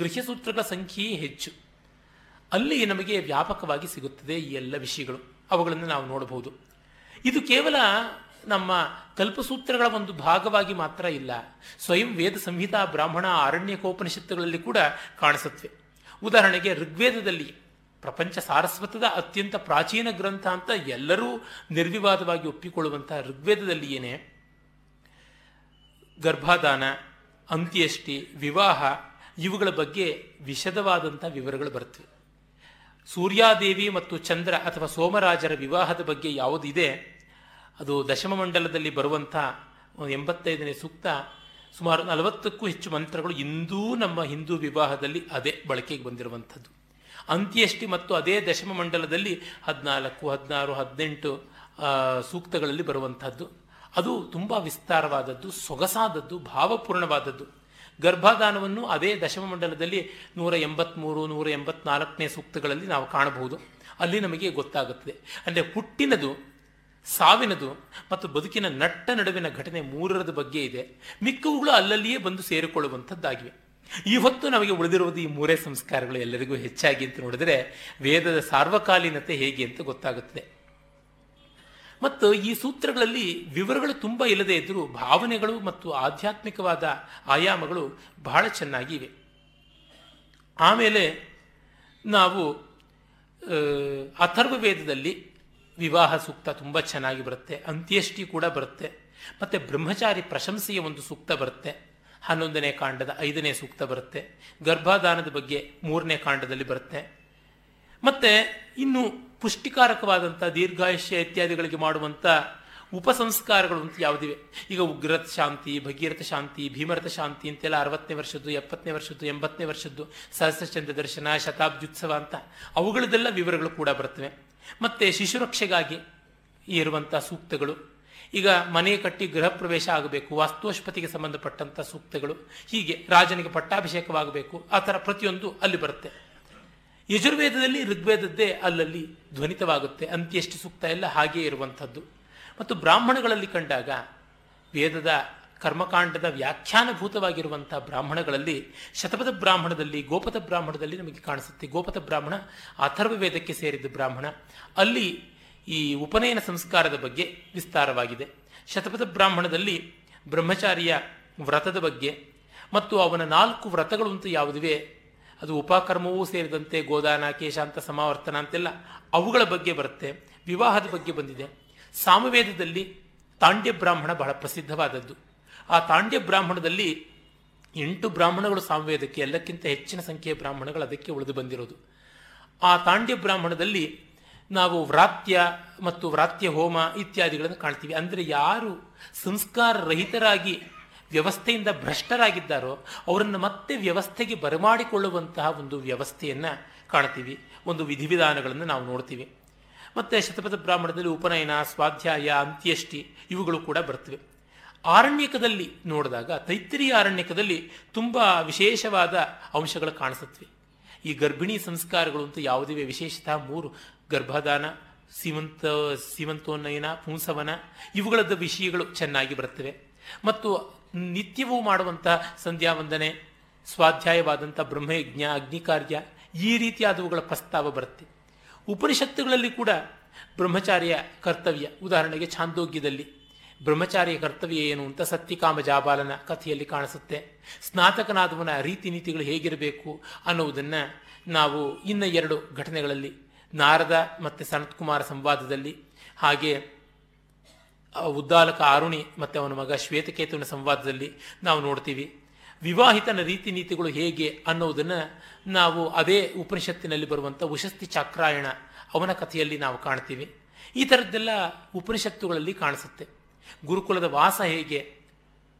ಗೃಹ್ಯ ಸೂತ್ರಗಳ ಸಂಖ್ಯೆಯೇ ಹೆಚ್ಚು. ಅಲ್ಲಿ ನಮಗೆ ವ್ಯಾಪಕವಾಗಿ ಸಿಗುತ್ತದೆ ಈ ಎಲ್ಲ ವಿಷಯಗಳು. ಅವುಗಳನ್ನು ನಾವು ನೋಡಬಹುದು. ಇದು ಕೇವಲ ನಮ್ಮ ಕಲ್ಪಸೂತ್ರಗಳ ಒಂದು ಭಾಗವಾಗಿ ಮಾತ್ರ ಇಲ್ಲ, ಸ್ವಯಂ ವೇದ ಸಂಹಿತಾ, ಬ್ರಾಹ್ಮಣ, ಅರಣ್ಯಕೋಪನಿಷತ್ತುಗಳಲ್ಲಿ ಕೂಡ ಕಾಣಿಸುತ್ತವೆ. ಉದಾಹರಣೆಗೆ ಋಗ್ವೇದದಲ್ಲಿ, ಪ್ರಪಂಚ ಸಾರಸ್ವತದ ಅತ್ಯಂತ ಪ್ರಾಚೀನ ಗ್ರಂಥ ಅಂತ ಎಲ್ಲರೂ ನಿರ್ವಿವಾದವಾಗಿ ಒಪ್ಪಿಕೊಳ್ಳುವಂತಹ ಋಗ್ವೇದದಲ್ಲಿ ಏನೇ ಗರ್ಭಾದಾನ, ಅಂತ್ಯಷ್ಟಿ, ವಿವಾಹ ಇವುಗಳ ಬಗ್ಗೆ ವಿಶದವಾದಂಥ ವಿವರಗಳು ಬರ್ತವೆ. ಸೂರ್ಯಾದೇವಿ ಮತ್ತು ಚಂದ್ರ ಅಥವಾ ಸೋಮರಾಜರ ವಿವಾಹದ ಬಗ್ಗೆ ಯಾವುದಿದೆ ಅದು ದಶಮ ಮಂಡಲದಲ್ಲಿ ಬರುವಂಥ ಎಂಬತ್ತೈದನೇ ಸೂಕ್ತ. ಸುಮಾರು ನಲವತ್ತಕ್ಕೂ ಹೆಚ್ಚು ಮಂತ್ರಗಳು ಇಂದೂ ನಮ್ಮ ಹಿಂದೂ ವಿವಾಹದಲ್ಲಿ ಅದೇ ಬಳಕೆಗೆ ಬಂದಿರುವಂಥದ್ದು. ಅಂತ್ಯಷ್ಟಿ ಮತ್ತು ಅದೇ ದಶಮ ಮಂಡಲದಲ್ಲಿ ಹದಿನಾಲ್ಕು ಹದಿನಾರು ಹದಿನೆಂಟು ಸೂಕ್ತಗಳಲ್ಲಿ ಬರುವಂಥದ್ದು. ಅದು ತುಂಬ ವಿಸ್ತಾರವಾದದ್ದು, ಸೊಗಸಾದದ್ದು, ಭಾವಪೂರ್ಣವಾದದ್ದು. ಗರ್ಭಾದಾನವನ್ನು ಅದೇ ದಶಮ ಮಂಡಲದಲ್ಲಿ ನೂರ ಎಂಬತ್ತ್ಮೂರು ನೂರ ಎಂಬತ್ನಾಲ್ಕನೇ ಸೂಕ್ತಗಳಲ್ಲಿ ನಾವು ಕಾಣಬಹುದು. ಅಲ್ಲಿ ನಮಗೆ ಗೊತ್ತಾಗುತ್ತದೆ. ಅಂದರೆ ಹುಟ್ಟಿನದು, ಸಾವಿನದು ಮತ್ತು ಬದುಕಿನ ನಟ್ಟ ನಡುವಿನ ಘಟನೆ ಮೂರರದ ಬಗ್ಗೆ ಇದೆ. ಮಿಕ್ಕವುಗಳು ಅಲ್ಲಲ್ಲಿಯೇ ಬಂದು ಸೇರಿಕೊಳ್ಳುವಂಥದ್ದಾಗಿವೆ. ಇವತ್ತು ನಮಗೆ ಉಳಿದಿರುವುದು ಈ ಮೂರೇ ಸಂಸ್ಕಾರಗಳು ಎಲ್ಲರಿಗೂ ಹೆಚ್ಚಾಗಿ ಅಂತ ನೋಡಿದರೆ ವೇದದ ಸಾರ್ವಕಾಲೀನತೆ ಹೇಗೆ ಅಂತ ಗೊತ್ತಾಗುತ್ತದೆ. ಮತ್ತು ಈ ಸೂತ್ರಗಳಲ್ಲಿ ವಿವರಗಳು ತುಂಬ ಇಲ್ಲದೇ ಇದ್ದರೂ ಭಾವನೆಗಳು ಮತ್ತು ಆಧ್ಯಾತ್ಮಿಕವಾದ ಆಯಾಮಗಳು ಬಹಳ ಚೆನ್ನಾಗಿವೆ. ಆಮೇಲೆ ನಾವು ಅಥರ್ವ ವೇದದಲ್ಲಿ ವಿವಾಹ ಸೂಕ್ತ ತುಂಬ ಚೆನ್ನಾಗಿ ಬರುತ್ತೆ, ಅಂತ್ಯಷ್ಟಿ ಕೂಡ ಬರುತ್ತೆ, ಮತ್ತು ಬ್ರಹ್ಮಚಾರಿ ಪ್ರಶಂಸೆಯ ಒಂದು ಸೂಕ್ತ ಬರುತ್ತೆ, ಹನ್ನೊಂದನೇ ಕಾಂಡದ ಐದನೇ ಸೂಕ್ತ ಬರುತ್ತೆ, ಗರ್ಭಾಧಾನದ ಬಗ್ಗೆ ಮೂರನೇ ಕಾಂಡದಲ್ಲಿ ಬರುತ್ತೆ. ಮತ್ತು ಇನ್ನು ಪುಷ್ಟಿಕಾರಕವಾದಂಥ ದೀರ್ಘಾಯುಷ್ಯ ಇತ್ಯಾದಿಗಳಿಗೆ ಮಾಡುವಂಥ ಉಪಸಂಸ್ಕಾರಗಳು ಅಂತ ಯಾವುದಿವೆ. ಈಗ ಉಗ್ರಥ ಶಾಂತಿ, ಭಗೀರಥ ಶಾಂತಿ, ಭೀಮರಥ ಶಾಂತಿ ಅಂತೆಲ್ಲ ಅರವತ್ತನೇ ವರ್ಷದ್ದು, ಎಪ್ಪತ್ತನೇ ವರ್ಷದ್ದು, ಎಂಬತ್ತನೇ ವರ್ಷದ್ದು, ಸಹಸ್ರಚಂದ್ರ ದರ್ಶನ, ಶತಾಬ್ದ್ಯುತ್ಸವ ಅಂತ ಅವುಗಳದೆಲ್ಲ ವಿವರಗಳು ಕೂಡ ಬರ್ತವೆ. ಮತ್ತು ಶಿಶುರಕ್ಷೆಗಾಗಿ ಇರುವಂಥ ಸೂಕ್ತಗಳು, ಈಗ ಮನೆ ಕಟ್ಟಿ ಗೃಹ ಪ್ರವೇಶ ಆಗಬೇಕು, ವಾಸ್ತುವಸ್ಪತಿಗೆ ಸಂಬಂಧಪಟ್ಟಂಥ ಸೂಕ್ತಗಳು, ಹೀಗೆ ರಾಜನಿಗೆ ಪಟ್ಟಾಭಿಷೇಕವಾಗಬೇಕು, ಆ ಥರ ಪ್ರತಿಯೊಂದು ಅಲ್ಲಿ ಬರುತ್ತೆ. ಯಜುರ್ವೇದದಲ್ಲಿ ಋಗ್ವೇದದ್ದೇ ಅಲ್ಲಲ್ಲಿ ಧ್ವನಿತವಾಗುತ್ತೆ. ಅಂತ್ಯಷ್ಟಿ ಸೂಕ್ತ ಎಲ್ಲ ಹಾಗೇ ಇರುವಂಥದ್ದು. ಮತ್ತು ಬ್ರಾಹ್ಮಣಗಳಲ್ಲಿ ಕಂಡಾಗ ವೇದದ ಕರ್ಮಕಾಂಡದ ವ್ಯಾಖ್ಯಾನಭೂತವಾಗಿರುವಂಥ ಬ್ರಾಹ್ಮಣಗಳಲ್ಲಿ ಶತಪಥ ಬ್ರಾಹ್ಮಣದಲ್ಲಿ, ಗೋಪಥ ಬ್ರಾಹ್ಮಣದಲ್ಲಿ ನಮಗೆ ಕಾಣಿಸುತ್ತೆ. ಗೋಪಥ ಬ್ರಾಹ್ಮಣ ಅಥರ್ವ ವೇದಕ್ಕೆ ಸೇರಿದ್ದ ಬ್ರಾಹ್ಮಣ. ಅಲ್ಲಿ ಈ ಉಪನಯನ ಸಂಸ್ಕಾರದ ಬಗ್ಗೆ ವಿಸ್ತಾರವಾಗಿದೆ. ಶತಪಥ ಬ್ರಾಹ್ಮಣದಲ್ಲಿ ಬ್ರಹ್ಮಚಾರಿಯ ವ್ರತದ ಬಗ್ಗೆ ಮತ್ತು ಅವನ ನಾಲ್ಕು ವ್ರತಗಳು ಅಂತ ಯಾವುದಿವೆ, ಅದು ಉಪಕರ್ಮವೂ ಸೇರಿದಂತೆ ಗೋದಾನ, ಕೇಶಾಂತ, ಸಮಾವರ್ತನ ಅಂತೆಲ್ಲ ಅವುಗಳ ಬಗ್ಗೆ ಬರುತ್ತೆ. ವಿವಾಹದ ಬಗ್ಗೆ ಬಂದಿದೆ. ಸಾಮವೇದದಲ್ಲಿ ತಾಂಡ್ಯ ಬ್ರಾಹ್ಮಣ ಬಹಳ ಪ್ರಸಿದ್ಧವಾದದ್ದು. ಆ ತಾಂಡ್ಯ ಬ್ರಾಹ್ಮಣದಲ್ಲಿ ಎಂಟು ಬ್ರಾಹ್ಮಣಗಳು ಸಾಮವೇದಕ್ಕೆ, ಎಲ್ಲಕ್ಕಿಂತ ಹೆಚ್ಚಿನ ಸಂಖ್ಯೆಯ ಬ್ರಾಹ್ಮಣಗಳು ಅದಕ್ಕೆ ಉಳಿದು ಬಂದಿರೋದು. ಆ ತಾಂಡ್ಯ ಬ್ರಾಹ್ಮಣದಲ್ಲಿ ನಾವು ವ್ರಾತ್ಯ ಮತ್ತು ವ್ರಾತ್ಯ ಹೋಮ ಇತ್ಯಾದಿಗಳನ್ನು ಕಾಣ್ತೀವಿ. ಅಂದರೆ ಯಾರು ಸಂಸ್ಕಾರ ರಹಿತರಾಗಿ ವ್ಯವಸ್ಥೆಯಿಂದ ಭ್ರಷ್ಟರಾಗಿದ್ದಾರೋ ಅವರನ್ನು ಮತ್ತೆ ವ್ಯವಸ್ಥೆಗೆ ಬರಮಾಡಿಕೊಳ್ಳುವಂತಹ ಒಂದು ವ್ಯವಸ್ಥೆಯನ್ನು ಕಾಣ್ತೀವಿ, ಒಂದು ವಿಧಿವಿಧಾನಗಳನ್ನು ನಾವು ನೋಡ್ತೀವಿ. ಮತ್ತು ಶತಪಥ ಬ್ರಾಹ್ಮಣದಲ್ಲಿ ಉಪನಯನ, ಸ್ವಾಧ್ಯಾಯ, ಅಂತ್ಯಷ್ಟಿ ಇವುಗಳು ಕೂಡ ಬರ್ತವೆ. ಆರಣ್ಯಕದಲ್ಲಿ ನೋಡಿದಾಗ, ತೈತ್ತಿರೀಯ ಆರಣ್ಯಕದಲ್ಲಿ ತುಂಬ ವಿಶೇಷವಾದ ಅಂಶಗಳು ಕಾಣಿಸುತ್ತವೆ. ಈ ಗರ್ಭಿಣಿ ಸಂಸ್ಕಾರಗಳು ಅಂತೂ ಯಾವುದಿವೆ, ವಿಶೇಷತಃ ಮೂರು, ಗರ್ಭಾದಾನ, ಸೀಮಂತ ಸೀಮಂತೋನ್ನಯನ, ಪುಂಸವನ, ಇವುಗಳದ್ದು ವಿಷಯಗಳು ಚೆನ್ನಾಗಿ ಬರ್ತವೆ. ಮತ್ತು ನಿತ್ಯವೂ ಮಾಡುವಂಥ ಸಂಧ್ಯಾವಂದನೆ, ಸ್ವಾಧ್ಯಾಯವಾದಂಥ ಬ್ರಹ್ಮಯಜ್ಞ, ಅಗ್ನಿಕಾರ್ಯ, ಈ ರೀತಿಯಾದವುಗಳ ಪ್ರಸ್ತಾವ ಬರುತ್ತೆ. ಉಪನಿಷತ್ತುಗಳಲ್ಲಿ ಕೂಡ ಬ್ರಹ್ಮಚಾರಿಯ ಕರ್ತವ್ಯ, ಉದಾಹರಣೆಗೆ ಛಾಂದೋಗ್ಯದಲ್ಲಿ ಬ್ರಹ್ಮಚಾರಿಯ ಕರ್ತವ್ಯ ಏನು ಅಂತ ಸತ್ಯಕಾಮ ಜಾಬಾಲನ ಕಥೆಯಲ್ಲಿ ಕಾಣಿಸುತ್ತೆ. ಸ್ನಾತಕನಾದವನ ರೀತಿ ನೀತಿಗಳು ಹೇಗಿರಬೇಕು ಅನ್ನೋದನ್ನು ನಾವು ಇನ್ನು ಎರಡು ಘಟನೆಗಳಲ್ಲಿ, ನಾರದ ಮತ್ತು ಸನತ್ಕುಮಾರ ಸಂವಾದದಲ್ಲಿ, ಹಾಗೆ ಉದ್ದಾಲಕ ಆರುಣಿ ಮತ್ತು ಅವನ ಮಗ ಶ್ವೇತಕೇತುವಿನ ಸಂವಾದದಲ್ಲಿ ನಾವು ನೋಡ್ತೀವಿ. ವಿವಾಹಿತನ ರೀತಿ ನೀತಿಗಳು ಹೇಗೆ ಅನ್ನೋದನ್ನು ನಾವು ಅದೇ ಉಪನಿಷತ್ತಿನಲ್ಲಿ ಬರುವಂಥ ಉಶಸ್ತಿ ಚಕ್ರಾಯಣ ಅವನ ಕಥೆಯಲ್ಲಿ ನಾವು ಕಾಣ್ತೀವಿ. ಈ ಥರದ್ದೆಲ್ಲ ಉಪನಿಷತ್ತುಗಳಲ್ಲಿ ಕಾಣಿಸುತ್ತೆ. ಗುರುಕುಲದ ವಾಸ ಹೇಗೆ,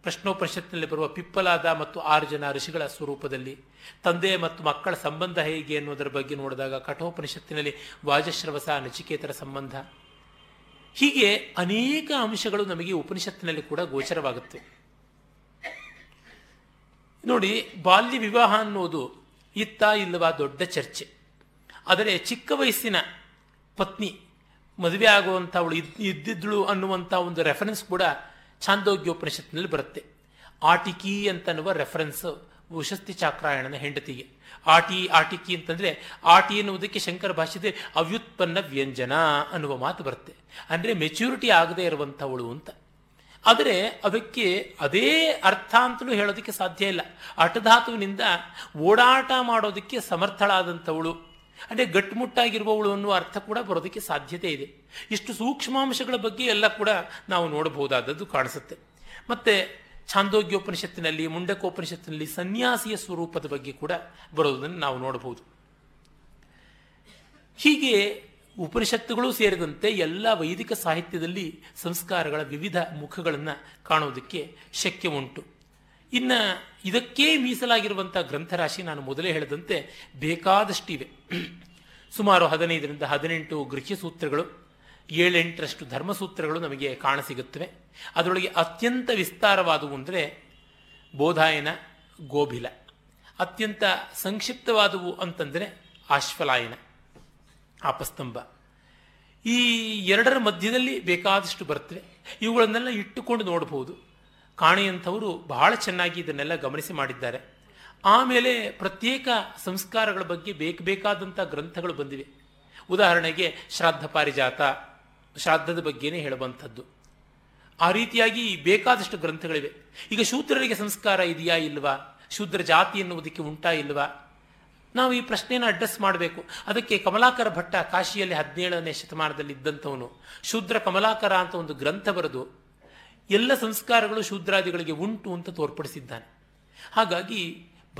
ಪ್ರಶ್ನೋಪನಿಷತ್ತಿನಲ್ಲಿ ಬರುವ ಪಿಪ್ಪಲಾದ ಮತ್ತು ಆರು ಜನ ಋಷಿಗಳ ಸ್ವರೂಪದಲ್ಲಿ, ತಂದೆ ಮತ್ತು ಮಕ್ಕಳ ಸಂಬಂಧ ಹೇಗೆ ಅನ್ನೋದರ ಬಗ್ಗೆ ನೋಡಿದಾಗ ಕಠೋಪನಿಷತ್ತಿನಲ್ಲಿ ವಾಜಶ್ರವಸ ನಚಿಕೇತರ ಸಂಬಂಧ, ಹೀಗೆ ಅನೇಕ ಅಂಶಗಳು ನಮಗೆ ಉಪನಿಷತ್ತಿನಲ್ಲಿ ಕೂಡ ಗೋಚರವಾಗುತ್ತೆ. ನೋಡಿ, ಬಾಲ್ಯ ವಿವಾಹ ಅನ್ನೋದು ಇತ್ತ ಇಲ್ಲವ ದೊಡ್ಡ ಚರ್ಚೆ. ಆದರೆ ಚಿಕ್ಕ ವಯಸ್ಸಿನ ಪತ್ನಿ ಮದುವೆ ಆಗುವಂಥವಳು ಇದ್ದಿದ್ದಳು ಅನ್ನುವಂಥ ಒಂದು ರೆಫರೆನ್ಸ್ ಕೂಡ ಛಾಂದೋಗ್ಯೋಪನಿಷತ್ತಿನಲ್ಲಿ ಬರುತ್ತೆ. ಆಟಿಕಿ ಅಂತನ್ನುವ ರೆಫರೆನ್ಸ್ ಉಶಸ್ತಿ ಚಾಕ್ರಾಯಣನ ಹೆಂಡತಿಗೆ. ಆಟಿ ಆಟಿಕಿ ಅಂತಂದರೆ ಆಟಿ ಎನ್ನುವುದಕ್ಕೆ ಶಂಕರ ಭಾಷೆಯಲ್ಲಿ ಅವ್ಯುತ್ಪನ್ನ ವ್ಯಂಜನ ಅನ್ನುವ ಮಾತು ಬರುತ್ತೆ. ಅಂದರೆ ಮೆಚ್ಯೂರಿಟಿ ಆಗದೇ ಇರುವಂಥವಳು ಅಂತ. ಆದರೆ ಅದಕ್ಕೆ ಅದೇ ಅರ್ಥ ಅಂತಲೂ ಹೇಳೋದಕ್ಕೆ ಸಾಧ್ಯ ಇಲ್ಲ. ಆಟಧಾತುವಿನಿಂದ ಓಡಾಟ ಮಾಡೋದಕ್ಕೆ ಸಮರ್ಥಳಾದಂಥವಳು, ಅಂದರೆ ಗಟ್ಟುಮುಟ್ಟಾಗಿರುವವಳು ಅನ್ನುವ ಅರ್ಥ ಕೂಡ ಬರೋದಕ್ಕೆ ಸಾಧ್ಯತೆ ಇದೆ. ಇಷ್ಟು ಸೂಕ್ಷ್ಮಾಂಶಗಳ ಬಗ್ಗೆ ಎಲ್ಲ ಕೂಡ ನಾವು ನೋಡಬಹುದಾದದ್ದು ಕಾಣಿಸುತ್ತೆ. ಮತ್ತು ಛಾಂದೋಗ್ಯೋಪನಿಷತ್ತಿನಲ್ಲಿ, ಮುಂಡಕೋಪನಿಷತ್ತಿನಲ್ಲಿ ಸನ್ಯಾಸಿಯ ಸ್ವರೂಪದ ಬಗ್ಗೆ ಕೂಡ ಬರೋದನ್ನು ನಾವು ನೋಡಬಹುದು. ಹೀಗೆ ಉಪನಿಷತ್ತುಗಳು ಸೇರಿದಂತೆ ಎಲ್ಲ ವೈದಿಕ ಸಾಹಿತ್ಯದಲ್ಲಿ ಸಂಸ್ಕಾರಗಳ ವಿವಿಧ ಮುಖಗಳನ್ನು ಕಾಣೋದಕ್ಕೆ ಶಕ್ಯ ಉಂಟು. ಇನ್ನು ಇದಕ್ಕೇ ಮೀಸಲಾಗಿರುವಂಥ ಗ್ರಂಥರಾಶಿ ನಾನು ಮೊದಲೇ ಹೇಳಿದಂತೆ ಬೇಕಾದಷ್ಟಿವೆ. ಸುಮಾರು ಹದಿನೈದರಿಂದ ಹದಿನೆಂಟು ಗೃಹ್ಯ ಸೂತ್ರಗಳು, ಏಳೆಂಟರಷ್ಟು ಧರ್ಮಸೂತ್ರಗಳು ನಮಗೆ ಕಾಣಸಿಗುತ್ತವೆ. ಅದರೊಳಗೆ ಅತ್ಯಂತ ವಿಸ್ತಾರವಾದವು ಅಂದರೆ ಬೋಧಾಯನ, ಗೋಭಿಲ. ಅತ್ಯಂತ ಸಂಕ್ಷಿಪ್ತವಾದವು ಅಂತಂದರೆ ಆಶ್ವಲಾಯನ, ಆಪಸ್ತಂಭ. ಈ ಎರಡರ ಮಧ್ಯದಲ್ಲಿ ಬೇಕಾದಷ್ಟು ಬರ್ತವೆ. ಇವುಗಳನ್ನೆಲ್ಲ ಇಟ್ಟುಕೊಂಡು ನೋಡಬಹುದು. ಕಾಣೆಯಂಥವರು ಬಹಳ ಚೆನ್ನಾಗಿ ಇದನ್ನೆಲ್ಲ ಗಮನಿಸಿ ಮಾಡಿದ್ದಾರೆ. ಆಮೇಲೆ ಪ್ರತ್ಯೇಕ ಸಂಸ್ಕಾರಗಳ ಬಗ್ಗೆ ಬೇಕಬೇಕಾದಂಥ ಗ್ರಂಥಗಳು ಬಂದಿವೆ. ಉದಾಹರಣೆಗೆ ಶ್ರಾದ್ದ ಪಾರಿಜಾತ, ಶ್ರಾದ್ದದ ಬಗ್ಗೆನೇ ಹೇಳುವಂಥದ್ದು. ಆ ರೀತಿಯಾಗಿ ಬೇಕಾದಷ್ಟು ಗ್ರಂಥಗಳಿವೆ. ಈಗ ಶೂದ್ರರಿಗೆ ಸಂಸ್ಕಾರ ಇದೆಯಾ ಇಲ್ವಾ, ಶೂದ್ರ ಜಾತಿ ಎನ್ನುವುದಕ್ಕೆ ಉಂಟಾ ಇಲ್ವಾ, ನಾವು ಈ ಪ್ರಶ್ನೆಯನ್ನು ಅಡ್ರೆಸ್ ಮಾಡಬೇಕು. ಅದಕ್ಕೆ ಕಮಲಾಕರ ಭಟ್ಟ, ಕಾಶಿಯಲ್ಲಿ ಹದಿನೇಳನೇ ಶತಮಾನದಲ್ಲಿ ಇದ್ದಂಥವನು, ಶೂದ್ರ ಕಮಲಾಕರ ಅಂತ ಒಂದು ಗ್ರಂಥ ಬರೆದು ಎಲ್ಲ ಸಂಸ್ಕಾರಗಳು ಶೂದ್ರಾದಿಗಳಿಗೆ ಉಂಟು ಅಂತ ತೋರ್ಪಡಿಸಿದ್ದಾನೆ. ಹಾಗಾಗಿ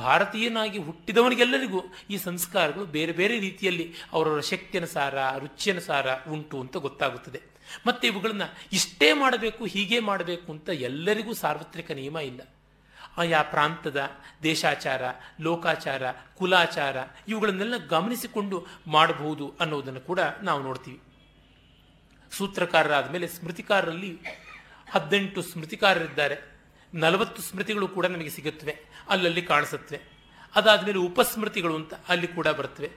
ಭಾರತೀಯನಾಗಿ ಹುಟ್ಟಿದವನಿಗೆಲ್ಲರಿಗೂ ಈ ಸಂಸ್ಕಾರಗಳು ಬೇರೆ ಬೇರೆ ರೀತಿಯಲ್ಲಿ ಅವರವರ ಶಕ್ತಿಯನುಸಾರ, ರುಚಿಯನುಸಾರ ಉಂಟು ಅಂತ ಗೊತ್ತಾಗುತ್ತದೆ. ಮತ್ತು ಇವುಗಳನ್ನು ಇಷ್ಟೇ ಮಾಡಬೇಕು, ಹೀಗೆ ಮಾಡಬೇಕು ಅಂತ ಎಲ್ಲರಿಗೂ ಸಾರ್ವತ್ರಿಕ ನಿಯಮ ಇಲ್ಲ. ಆಯಾ ಪ್ರಾಂತದ ದೇಶಾಚಾರ, ಲೋಕಾಚಾರ, ಕುಲಾಚಾರ ಇವುಗಳನ್ನೆಲ್ಲ ಗಮನಿಸಿಕೊಂಡು ಮಾಡಬಹುದು ಅನ್ನೋದನ್ನು ಕೂಡ ನಾವು ನೋಡ್ತೀವಿ. ಸೂತ್ರಕಾರರಾದ ಮೇಲೆ ಸ್ಮೃತಿಕಾರರಲ್ಲಿ ಹದಿನೆಂಟು ಸ್ಮೃತಿಕಾರರಿದ್ದಾರೆ. ನಲವತ್ತು ಸ್ಮೃತಿಗಳು ಕೂಡ ನಮಗೆ ಸಿಗುತ್ತವೆ, ಅಲ್ಲಲ್ಲಿ ಕಾಣಿಸುತ್ತವೆ. ಅದಾದಮೇಲೆ ಉಪಸ್ಮೃತಿಗಳು ಅಂತ ಅಲ್ಲಿ ಕೂಡ ಬರ್ತವೆ.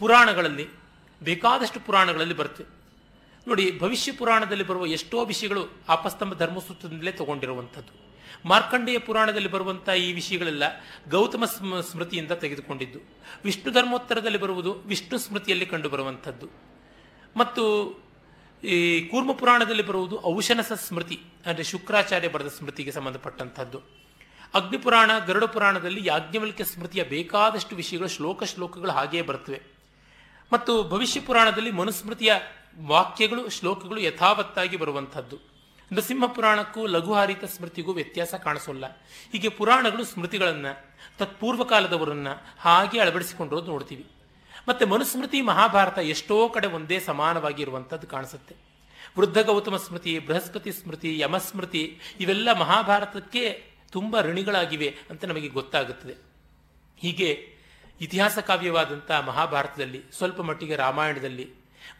ಪುರಾಣಗಳಲ್ಲಿ ಬೇಕಾದಷ್ಟು ಪುರಾಣಗಳಲ್ಲಿ ಬರ್ತವೆ. ನೋಡಿ, ಭವಿಷ್ಯ ಪುರಾಣದಲ್ಲಿ ಬರುವ ಎಷ್ಟೋ ವಿಷಯಗಳು ಆಪಸ್ತಂಭ ಧರ್ಮಸೂತ್ರದಿಂದಲೇ ತಗೊಂಡಿರುವಂಥದ್ದು. ಮಾರ್ಕಂಡೇಯ ಪುರಾಣದಲ್ಲಿ ಬರುವಂಥ ಈ ವಿಷಯಗಳೆಲ್ಲ ಗೌತಮ ಸ್ಮೃತಿಯಿಂದ ತೆಗೆದುಕೊಂಡಿದ್ದು. ವಿಷ್ಣು ಧರ್ಮೋತ್ತರದಲ್ಲಿ ಬರುವುದು ವಿಷ್ಣು ಸ್ಮೃತಿಯಲ್ಲಿ ಕಂಡುಬರುವಂಥದ್ದು. ಮತ್ತು ಈ ಕೂರ್ಮ ಪುರಾಣದಲ್ಲಿ ಬರುವುದು ಔಷನಸ ಸ್ಮೃತಿ, ಅಂದರೆ ಶುಕ್ರಾಚಾರ್ಯ ಬರೆದ ಸ್ಮೃತಿಗೆ ಸಂಬಂಧಪಟ್ಟಂಥದ್ದು. ಅಗ್ನಿಪುರಾಣ, ಗರುಡ ಪುರಾಣದಲ್ಲಿ ಯಾಜ್ಞವಲ್ಕ್ಯ ಸ್ಮೃತಿಯ ಬೇಕಾದಷ್ಟು ವಿಷಯಗಳು, ಶ್ಲೋಕ ಶ್ಲೋಕಗಳು ಹಾಗೆಯೇ ಬರ್ತವೆ. ಮತ್ತು ಭವಿಷ್ಯ ಪುರಾಣದಲ್ಲಿ ಮನುಸ್ಮೃತಿಯ ವಾಕ್ಯಗಳು, ಶ್ಲೋಕಗಳು ಯಥಾವತ್ತಾಗಿ ಬರುವಂಥದ್ದು. ನೃಸಿಂಹ ಪುರಾಣಕ್ಕೂ ಲಘುಹಾರಿತ ಸ್ಮೃತಿಗೂ ವ್ಯತ್ಯಾಸ ಕಾಣಿಸೋಲ್ಲ. ಹೀಗೆ ಪುರಾಣಗಳು ಸ್ಮೃತಿಗಳನ್ನು, ತತ್ಪೂರ್ವಕಾಲದವರನ್ನು ಹಾಗೆ ಅಳವಡಿಸಿಕೊಂಡಿರೋದು ನೋಡ್ತೀವಿ. ಮತ್ತು ಮನುಸ್ಮೃತಿ, ಮಹಾಭಾರತ ಎಷ್ಟೋ ಕಡೆ ಒಂದೇ ಸಮಾನವಾಗಿ ಇರುವಂಥದ್ದು ಕಾಣಿಸುತ್ತೆ. ವೃದ್ಧ ಗೌತಮ ಸ್ಮೃತಿ, ಬೃಹಸ್ಪತಿ ಸ್ಮೃತಿ, ಯಮಸ್ಮೃತಿ ಇವೆಲ್ಲ ಮಹಾಭಾರತಕ್ಕೆ ತುಂಬ ಋಣಿಗಳಾಗಿವೆ ಅಂತ ನಮಗೆ ಗೊತ್ತಾಗುತ್ತದೆ. ಹೀಗೆ ಇತಿಹಾಸ ಕಾವ್ಯವಾದಂಥ ಮಹಾಭಾರತದಲ್ಲಿ, ಸ್ವಲ್ಪ ಮಟ್ಟಿಗೆ ರಾಮಾಯಣದಲ್ಲಿ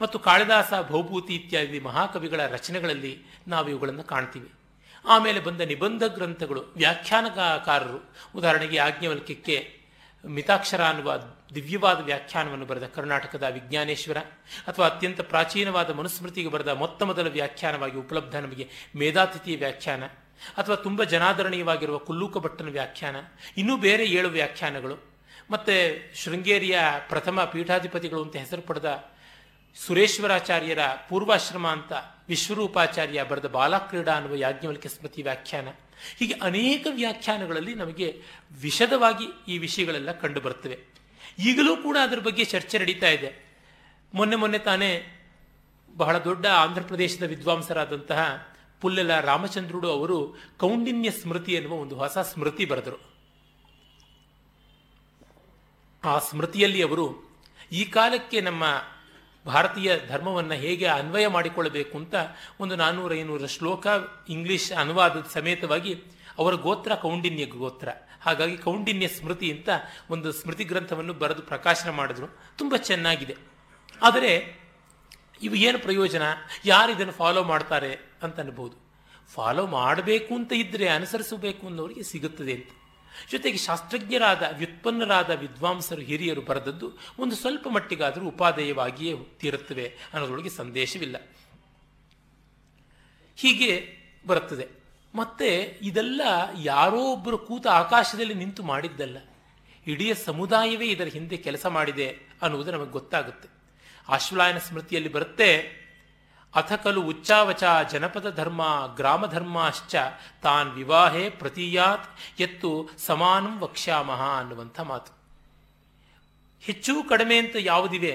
ಮತ್ತು ಕಾಳಿದಾಸ, ಭೂಭೂತಿ ಇತ್ಯಾದಿ ಮಹಾಕವಿಗಳ ರಚನೆಗಳಲ್ಲಿ ನಾವು ಇವುಗಳನ್ನು ಕಾಣ್ತೀವಿ. ಆಮೇಲೆ ಬಂದ ನಿಬಂಧ ಗ್ರಂಥಗಳು, ವ್ಯಾಖ್ಯಾನಕಾರರು, ಉದಾಹರಣೆಗೆ ಯಾಜ್ಞವಲ್ಕ್ಯಕ್ಕೆ ಮಿತಾಕ್ಷರ ಅನ್ನುವ ದಿವ್ಯವಾದ ವ್ಯಾಖ್ಯಾನವನ್ನು ಬರೆದ ಕರ್ನಾಟಕದ ವಿಜ್ಞಾನೇಶ್ವರ, ಅಥವಾ ಅತ್ಯಂತ ಪ್ರಾಚೀನವಾದ ಮನುಸ್ಮೃತಿಗೆ ಬರೆದ ಮೊತ್ತ ಮೊದಲ ವ್ಯಾಖ್ಯಾನವಾಗಿ ಉಪಲಬ್ಧ ನಮಗೆ ಮೇಧಾತಿಥಿಯ ವ್ಯಾಖ್ಯಾನ, ಅಥವಾ ತುಂಬ ಜನಾದರಣೀಯವಾಗಿರುವ ಕುಲ್ಲೂಕ ಭಟ್ಟನ ವ್ಯಾಖ್ಯಾನ, ಇನ್ನೂ ಬೇರೆ ಏಳು ವ್ಯಾಖ್ಯಾನಗಳು, ಮತ್ತು ಶೃಂಗೇರಿಯ ಪ್ರಥಮ ಪೀಠಾಧಿಪತಿಗಳು ಅಂತ ಹೆಸರು ಪಡೆದ ಸುರೇಶ್ವರಾಚಾರ್ಯರ ಪೂರ್ವಾಶ್ರಮ ಅಂತ ವಿಶ್ವರೂಪಾಚಾರ್ಯ ಬರೆದ ಬಾಲಕ್ರೀಡಾ ಅನ್ನುವ ಯಾಜ್ಞವಲ್ಕ್ಯ ಸ್ಮೃತಿ ವ್ಯಾಖ್ಯಾನ. ಹೀಗೆ ಅನೇಕ ವ್ಯಾಖ್ಯಾನಗಳಲ್ಲಿ ನಮಗೆ ವಿಶದವಾಗಿ ಈ ವಿಷಯಗಳೆಲ್ಲ ಕಂಡುಬರ್ತವೆ. ಈಗಲೂ ಕೂಡ ಅದರ ಬಗ್ಗೆ ಚರ್ಚೆ ನಡೀತಾ ಇದೆ. ಮೊನ್ನೆ ಮೊನ್ನೆ ತಾನೇ ಬಹಳ ದೊಡ್ಡ ಆಂಧ್ರ ಪ್ರದೇಶದ ವಿದ್ವಾಂಸರಾದಂತಹ ಪುಲ್ಲೆಲ ರಾಮಚಂದ್ರುಡು ಅವರು ಕೌಂಡಿನ್ಯ ಸ್ಮೃತಿ ಎನ್ನುವ ಒಂದು ಹೊಸ ಸ್ಮೃತಿ ಬರೆದರು. ಆ ಸ್ಮೃತಿಯಲ್ಲಿ ಅವರು ಈ ಕಾಲಕ್ಕೆ ನಮ್ಮ ಭಾರತೀಯ ಧರ್ಮವನ್ನು ಹೇಗೆ ಅನ್ವಯ ಮಾಡಿಕೊಳ್ಳಬೇಕು ಅಂತ ಒಂದು ನಾನ್ನೂರ ಐನೂರು ಶ್ಲೋಕ ಇಂಗ್ಲಿಷ್ ಅನುವಾದದ ಸಮೇತವಾಗಿ, ಅವರ ಗೋತ್ರ ಕೌಂಡಿನ್ಯ ಗೋತ್ರ, ಹಾಗಾಗಿ ಕೌಂಡಿನ್ಯ ಸ್ಮೃತಿ ಅಂತ ಒಂದು ಸ್ಮೃತಿ ಗ್ರಂಥವನ್ನು ಬರೆದು ಪ್ರಕಾಶನ ಮಾಡಿದ್ರು. ತುಂಬ ಚೆನ್ನಾಗಿದೆ. ಆದರೆ ಇವು ಏನು ಪ್ರಯೋಜನ, ಯಾರು ಇದನ್ನು ಫಾಲೋ ಮಾಡ್ತಾರೆ ಅಂತ ಅನ್ಬೋದು. ಫಾಲೋ ಮಾಡಬೇಕು ಅಂತ ಇದ್ದರೆ ಅನುಸರಿಸಬೇಕು ಅನ್ನೋರಿಗೆ ಸಿಗುತ್ತದೆ ಅಂತ. ಜೊತೆಗೆ ಶಾಸ್ತ್ರಜ್ಞರಾದ, ವ್ಯುತ್ಪನ್ನರಾದ ವಿದ್ವಾಂಸರು, ಹಿರಿಯರು ಬರೆದದ್ದು ಒಂದು ಸ್ವಲ್ಪ ಮಟ್ಟಿಗಾದರೂ ಉಪಾದೇಯವಾಗಿಯೇ ತೀರುತ್ತವೆ ಅನ್ನೋದ್ರೊಳಗೆ ಸಂದೇಶವಿಲ್ಲ. ಹೀಗೆ ಬರುತ್ತದೆ. ಮತ್ತೆ ಇದೆಲ್ಲ ಯಾರೋ ಒಬ್ಬರು ಕೂತ ಆಕಾಶದಲ್ಲಿ ನಿಂತು ಮಾಡಿದ್ದಲ್ಲ, ಇಡೀ ಸಮುದಾಯವೇ ಇದರ ಹಿಂದೆ ಕೆಲಸ ಮಾಡಿದೆ ಅನ್ನುವುದು ನಮಗೆ ಗೊತ್ತಾಗುತ್ತೆ. ಆಶ್ವಲಾಯನ ಸ್ಮೃತಿಯಲ್ಲಿ ಬರುತ್ತೆ, ಅಥಕಲು ಉಚ್ಚಾವಚ ಜನಪದ ಧರ್ಮ ಗ್ರಾಮ ಧರ್ಮಾಶ್ಚ ತಾನ್ ವಿವಾಹೇ ಪ್ರತೀಯಾತ್ ಎತ್ತು ಸಮಾನಂ ವಕ್ಷ್ಯಾಮಹ ಅನ್ನುವಂಥ ಮಾತು. ಹೆಚ್ಚು ಕಡಿಮೆ ಅಂತ ಯಾವುದಿವೆ,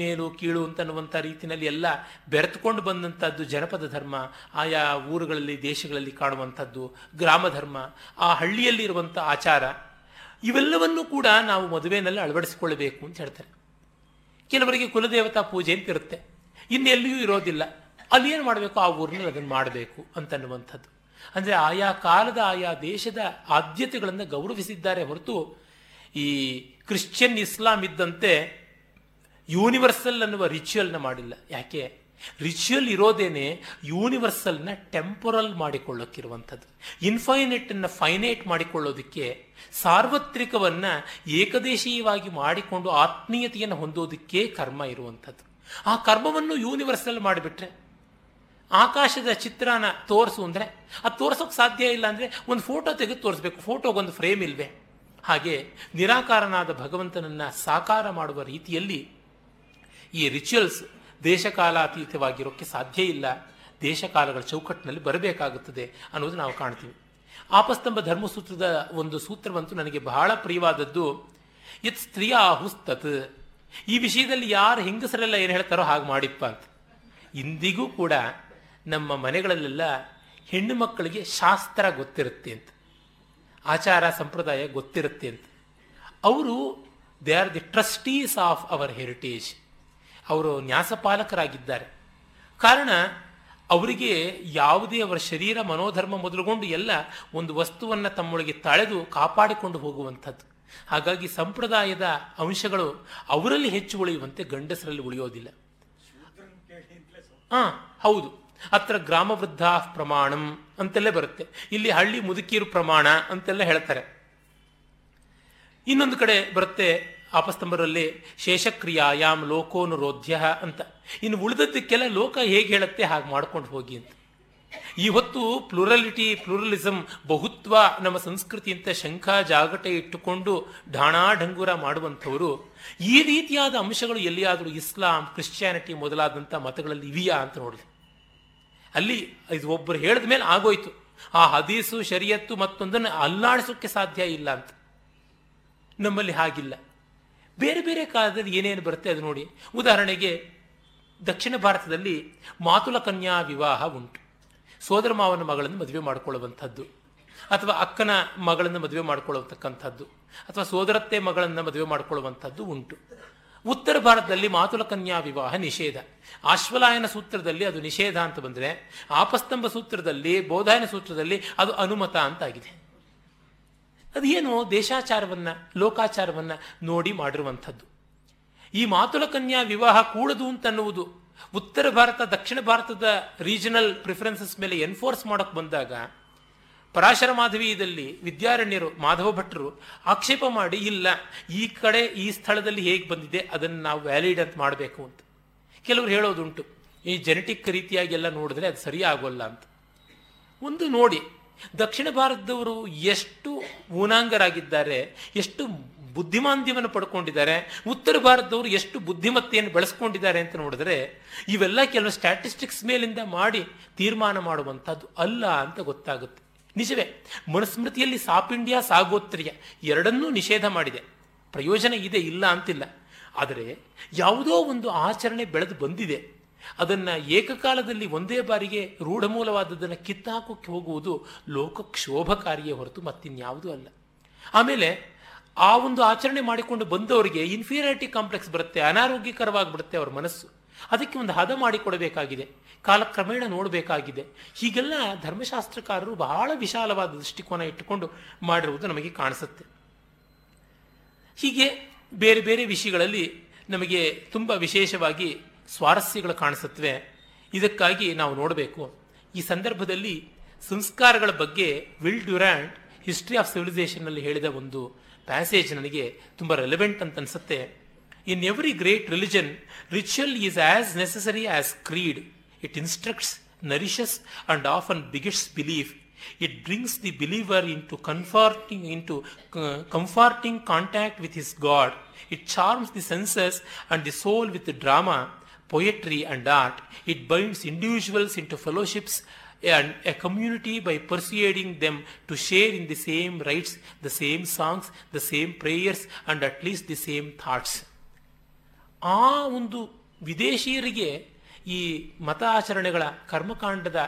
ಮೇಲು ಕೀಳು ಅಂತನ್ನುವಂಥ ರೀತಿಯಲ್ಲಿ ಎಲ್ಲ ಬೆರೆತುಕೊಂಡು ಬಂದಂಥದ್ದು ಜನಪದ ಧರ್ಮ, ಆಯಾ ಊರುಗಳಲ್ಲಿ ದೇಶಗಳಲ್ಲಿ ಕಾಣುವಂಥದ್ದು ಗ್ರಾಮ ಧರ್ಮ, ಆ ಹಳ್ಳಿಯಲ್ಲಿ ಇರುವಂಥ ಆಚಾರ, ಇವೆಲ್ಲವನ್ನೂ ಕೂಡ ನಾವು ಮದುವೆಯಲ್ಲಿ ಅಳವಡಿಸಿಕೊಳ್ಳಬೇಕು ಅಂತ ಹೇಳ್ತಾರೆ. ಕೆಲವರಿಗೆ ಕುಲದೇವತಾ ಪೂಜೆ ಅಂತ ಇರುತ್ತೆ, ಇನ್ನೆಲ್ಲಿಯೂ ಇರೋದಿಲ್ಲ. ಅಲ್ಲಿ ಏನು ಮಾಡಬೇಕು, ಆ ಊರಿನಲ್ಲಿ ಅದನ್ನು ಮಾಡಬೇಕು ಅಂತನ್ನುವಂಥದ್ದು. ಅಂದರೆ ಆಯಾ ಕಾಲದ ಆಯಾ ದೇಶದ ಆದ್ಯತೆಗಳನ್ನು ಗೌರವಿಸಿದ್ದಾರೆ ಹೊರತು ಈ ಕ್ರಿಶ್ಚಿಯನ್ ಇಸ್ಲಾಂ ಇದ್ದಂತೆ ಯೂನಿವರ್ಸಲ್ ಅನ್ನುವ ರಿಚುವಲ್ನ ಮಾಡಿಲ್ಲ. ಯಾಕೆ? ರಿಚುವಲ್ ಇರೋದೇನೆ ಯೂನಿವರ್ಸಲ್ನ ಟೆಂಪೊರಲ್ ಮಾಡಿಕೊಳ್ಳೋಕ್ಕಿರುವಂಥದ್ದು, ಇನ್ಫೈನೈಟನ್ನು ಫೈನೈಟ್ ಮಾಡಿಕೊಳ್ಳೋದಕ್ಕೆ, ಸಾರ್ವತ್ರಿಕವನ್ನು ಏಕದೇಶೀಯವಾಗಿ ಮಾಡಿಕೊಂಡು ಆತ್ಮೀಯತೆಯನ್ನು ಹೊಂದೋದಕ್ಕೆ ಕರ್ಮ ಇರುವಂಥದ್ದು. ಆ ಕರ್ಮವನ್ನು ಯೂನಿವರ್ಸಲ್ ಮಾಡಿಬಿಟ್ರೆ, ಆಕಾಶದ ಚಿತ್ರನ ತೋರಿಸು ಅಂದರೆ ಅದು ತೋರ್ಸೋಕ್ಕೆ ಸಾಧ್ಯ ಇಲ್ಲ. ಅಂದರೆ ಒಂದು ಫೋಟೋ ತೆಗೆದು ತೋರಿಸ್ಬೇಕು, ಫೋಟೋಗೊಂದು ಫ್ರೇಮ್ ಇಲ್ವೇ? ಹಾಗೆ ನಿರಾಕಾರನಾದ ಭಗವಂತನನ್ನು ಸಾಕಾರ ಮಾಡುವ ರೀತಿಯಲ್ಲಿ ಈ ರಿಚುವಲ್ಸ್ ದೇಶಕಾಲಾತೀತವಾಗಿರೋಕ್ಕೆ ಸಾಧ್ಯ ಇಲ್ಲ, ದೇಶಕಾಲಗಳ ಚೌಕಟ್ಟಿನಲ್ಲಿ ಬರಬೇಕಾಗುತ್ತದೆ ಅನ್ನೋದು ನಾವು ಕಾಣ್ತೀವಿ. ಆಪಸ್ತಂಭ ಧರ್ಮಸೂತ್ರದ ಒಂದು ಸೂತ್ರವಂತೂ ನನಗೆ ಬಹಳ ಪ್ರಿಯವಾದದ್ದು, ಯತ್ ಸ್ತ್ರೀಯ ಆಹುಸ್ತತ್. ಈ ವಿಷಯದಲ್ಲಿ ಯಾರು ಹೆಂಗಸರೆಲ್ಲ ಏನು ಹೇಳ್ತಾರೋ ಹಾಗೆ ಮಾಡಿಪ್ಪ ಅಂತ. ಇಂದಿಗೂ ಕೂಡ ನಮ್ಮ ಮನೆಗಳಲ್ಲೆಲ್ಲ ಹೆಣ್ಣು ಮಕ್ಕಳಿಗೆ ಶಾಸ್ತ್ರ ಗೊತ್ತಿರುತ್ತೆ ಅಂತ, ಆಚಾರ ಸಂಪ್ರದಾಯ ಗೊತ್ತಿರುತ್ತೆ ಅಂತ. ಅವರು they are the trustees of our heritage, ಅವರು ನ್ಯಾಸಪಾಲಕರಾಗಿದ್ದಾರೆ. ಕಾರಣ ಅವರಿಗೆ ಯಾವುದೇ ಅವರ ಶರೀರ ಮನೋಧರ್ಮ ಮೊದಲುಗೊಂಡು ಎಲ್ಲ ಒಂದು ವಸ್ತುವನ್ನು ತಮ್ಮೊಳಗೆ ತಳೆದು ಕಾಪಾಡಿಕೊಂಡು ಹೋಗುವಂಥದ್ದು. ಹಾಗಾಗಿ ಸಂಪ್ರದಾಯದ ಅಂಶಗಳು ಅವರಲ್ಲಿ ಹೆಚ್ಚು ಉಳಿಯುವಂತೆ ಗಂಡಸರಲ್ಲಿ ಉಳಿಯೋದಿಲ್ಲ. ಹಾಂ ಹೌದು, ಹತ್ರ ಗ್ರಾಮ ವೃದ್ಧಾ ಪ್ರಮಾಣಂ ಅಂತೆಲ್ಲೇ ಬರುತ್ತೆ. ಇಲ್ಲಿ ಹಳ್ಳಿ ಮುದುಕಿರು ಪ್ರಮಾಣ ಅಂತೆಲ್ಲ ಹೇಳ್ತಾರೆ. ಇನ್ನೊಂದು ಕಡೆ ಬರುತ್ತೆ ಆಪಸ್ತಂಭರಲ್ಲಿ ಶೇಷಕ್ರಿಯಾಯಾಮ್ ಲೋಕೋನುರೋಧ್ಯ ಅಂತ. ಇನ್ನು ಉಳಿದದ್ದಕ್ಕೆಲ್ಲ ಲೋಕ ಹೇಗೆ ಹೇಳುತ್ತೆ ಹಾಗೆ ಮಾಡ್ಕೊಂಡು ಹೋಗಿ ಅಂತ. ಈ ಹೊತ್ತು ಪ್ಲೂರಲಿಟಿ, ಪ್ಲೂರಲಿಸಮ್, ಬಹುತ್ವ ನಮ್ಮ ಸಂಸ್ಕೃತಿ ಅಂತ ಶಂಖ ಜಾಗಟೆ ಇಟ್ಟುಕೊಂಡು ಢಾಣಾಢಂಗೂರ ಮಾಡುವಂಥವರು, ಈ ರೀತಿಯಾದ ಅಂಶಗಳು ಎಲ್ಲಿಯಾದರೂ ಇಸ್ಲಾಂ, ಕ್ರಿಶ್ಚಿಯಾನಿಟಿ ಮೊದಲಾದಂಥ ಮತಗಳಲ್ಲಿ ಇವೆಯಾ ಅಂತ ನೋಡಿದೆ. ಅಲ್ಲಿ ಇದು ಒಬ್ಬರು ಹೇಳಿದ ಮೇಲೆ ಆಗೋಯ್ತು, ಆ ಹದೀಸು ಶರಿಯತ್ತು ಮತ್ತೊಂದನ್ನು ಅಲ್ಲಾಡಿಸೋಕ್ಕೆ ಸಾಧ್ಯ ಇಲ್ಲ ಅಂತ. ನಮ್ಮಲ್ಲಿ ಹಾಗಿಲ್ಲ. ಬೇರೆ ಬೇರೆ ಕಾಲದಲ್ಲಿ ಏನೇನು ಬರುತ್ತೆ ಅದು ನೋಡಿ. ಉದಾಹರಣೆಗೆ ದಕ್ಷಿಣ ಭಾರತದಲ್ಲಿ ಮಾತುಲ ಕನ್ಯಾ ವಿವಾಹ ಉಂಟು. ಸೋದರ ಮಾವನ ಮಗಳನ್ನು ಮದುವೆ ಮಾಡಿಕೊಳ್ಳುವಂಥದ್ದು, ಅಥವಾ ಅಕ್ಕನ ಮಗಳನ್ನು ಮದುವೆ ಮಾಡಿಕೊಳ್ಳತಕ್ಕಂಥದ್ದು, ಅಥವಾ ಸೋದರತ್ತೆ ಮಗಳನ್ನು ಮದುವೆ ಮಾಡಿಕೊಳ್ಳುವಂಥದ್ದು ಉಂಟು. ಉತ್ತರ ಭಾರತದಲ್ಲಿ ಮಾತುಲ ಕನ್ಯಾ ವಿವಾಹ ನಿಷೇಧ. ಆಶ್ವಲಾಯನ ಸೂತ್ರದಲ್ಲಿ ಅದು ನಿಷೇಧ ಅಂತ ಬಂದರೆ, ಆಪಸ್ತಂಭ ಸೂತ್ರದಲ್ಲಿ, ಬೋಧಾಯನ ಸೂತ್ರದಲ್ಲಿ ಅದು ಅನುಮತ ಅಂತಾಗಿದೆ. ಅದೇನು ದೇಶಾಚಾರವನ್ನು, ಲೋಕಾಚಾರವನ್ನು ನೋಡಿ ಮಾಡಿರುವಂಥದ್ದು. ಈ ಮಾತುಲ ಕನ್ಯಾ ವಿವಾಹ ಕೂಡದು ಅಂತನ್ನುವುದು ಉತ್ತರ ಭಾರತ, ದಕ್ಷಿಣ ಭಾರತದ ರೀಜನಲ್ ಪ್ರಿಫರೆನ್ಸಸ್ ಮೇಲೆ ಎನ್ಫೋರ್ಸ್ ಮಾಡೋಕ್ಕೆ ಬಂದಾಗ, ಪರಾಶರ ಮಾಧವೀಯದಲ್ಲಿ ವಿದ್ಯಾರಣ್ಯರು, ಮಾಧವ ಭಟ್ಟರು ಆಕ್ಷೇಪ ಮಾಡಿ, ಇಲ್ಲ ಈ ಕಡೆ ಈ ಸ್ಥಳದಲ್ಲಿ ಹೇಗೆ ಬಂದಿದೆ ಅದನ್ನು ನಾವು ವ್ಯಾಲಿಡ್ ಅಂತ ಮಾಡಬೇಕು ಅಂತ. ಕೆಲವರು ಹೇಳೋದುಂಟು, ಈ ಜೆನೆಟಿಕ್ ರೀತಿಯಾಗಿ ಎಲ್ಲ ನೋಡಿದ್ರೆ ಅದು ಸರಿಯಾಗೋಲ್ಲ ಅಂತ. ಒಂದು ನೋಡಿ, ದಕ್ಷಿಣ ಭಾರತದವರು ಎಷ್ಟು ಊನಾಂಗರಾಗಿದ್ದಾರೆ, ಎಷ್ಟು ಬುದ್ಧಿಮಾಂದ್ಯವನ್ನು ಪಡ್ಕೊಂಡಿದ್ದಾರೆ, ಉತ್ತರ ಭಾರತದವರು ಎಷ್ಟು ಬುದ್ಧಿಮತ್ತೆಯನ್ನು ಬೆಳೆಸ್ಕೊಂಡಿದ್ದಾರೆ ಅಂತ ನೋಡಿದ್ರೆ, ಇವೆಲ್ಲ ಕೆಲವು ಸ್ಟ್ಯಾಟಿಸ್ಟಿಕ್ಸ್ ಮೇಲಿಂದ ಮಾಡಿ ತೀರ್ಮಾನ ಮಾಡುವಂಥದ್ದು ಅಲ್ಲ ಅಂತ ಗೊತ್ತಾಗುತ್ತೆ. ನಿಜವೇ, ಮನುಸ್ಮೃತಿಯಲ್ಲಿ ಸಾಪಿಂಡ್ಯ, ಸಾಗೋತ್ರಿಯ ಎರಡನ್ನೂ ನಿಷೇಧ ಮಾಡಿದೆ. ಪ್ರಯೋಜನ ಇದೆ, ಇಲ್ಲ ಅಂತಿಲ್ಲ. ಆದರೆ ಯಾವುದೋ ಒಂದು ಆಚರಣೆ ಬೆಳೆದು ಬಂದಿದೆ, ಅದನ್ನು ಏಕಕಾಲದಲ್ಲಿ ಒಂದೇ ಬಾರಿಗೆ ರೂಢಮೂಲವಾದದ್ದನ್ನು ಕಿತ್ತಾಕೋಕ್ಕೆ ಹೋಗುವುದು ಲೋಕಕ್ಷೋಭಕಾರಿಯೇ ಹೊರತು ಮತ್ತಿನ್ಯಾವುದೂ ಅಲ್ಲ. ಆಮೇಲೆ ಆ ಒಂದು ಆಚರಣೆ ಮಾಡಿಕೊಂಡು ಬಂದವರಿಗೆ ಇನ್ಫೀರಿಯಾರಿಟಿ ಕಾಂಪ್ಲೆಕ್ಸ್ ಬರುತ್ತೆ, ಅನಾರೋಗ್ಯಕರವಾಗಿಬಿಡುತ್ತೆ ಅವರ ಮನಸ್ಸು. ಅದಕ್ಕೆ ಒಂದು ಹದ ಮಾಡಿಕೊಡಬೇಕಾಗಿದೆ, ಕಾಲಕ್ರಮೇಣ ನೋಡಬೇಕಾಗಿದೆ. ಹೀಗೆಲ್ಲ ಧರ್ಮಶಾಸ್ತ್ರಕಾರರು ಬಹಳ ವಿಶಾಲವಾದ ದೃಷ್ಟಿಕೋನ ಇಟ್ಟುಕೊಂಡು ಮಾಡಿರುವುದು ನಮಗೆ ಕಾಣಿಸುತ್ತೆ. ಹೀಗೆ ಬೇರೆ ಬೇರೆ ವಿಷಯಗಳಲ್ಲಿ ನಮಗೆ ತುಂಬ ವಿಶೇಷವಾಗಿ ಸ್ವಾರಸ್ಯಗಳು ಕಾಣಿಸುತ್ತವೆ. ಇದಕ್ಕಾಗಿ ನಾವು ನೋಡಬೇಕು. ಈ ಸಂದರ್ಭದಲ್ಲಿ ಸಂಸ್ಕಾರಗಳ ಬಗ್ಗೆ ವಿಲ್ ಡ್ಯುರಾಂಟ್ ಹಿಸ್ಟ್ರಿ ಆಫ್ ಸಿವಿಲೈಸೇಷನ್ನಲ್ಲಿ ಹೇಳಿದ ಒಂದು ಪ್ಯಾಸೇಜ್ ನನಗೆ ತುಂಬ ರೆಲೆವೆಂಟ್ ಅಂತ ಅನಿಸುತ್ತೆ. In every great religion, ritual is as necessary as creed. It instructs, nourishes, and often begets belief. It brings the believer into comforting, into uh, comforting contact with his God. It charms the senses and the soul with drama, poetry, and art. It binds individuals into fellowships and a community by persuading them to share in the same rites, the same songs, the same prayers, and at least the same thoughts. ಆ ಒಂದು ವಿದೇಶೀಯರಿಗೆ ಈ ಮತ ಆಚರಣೆಗಳ, ಕರ್ಮಕಾಂಡದ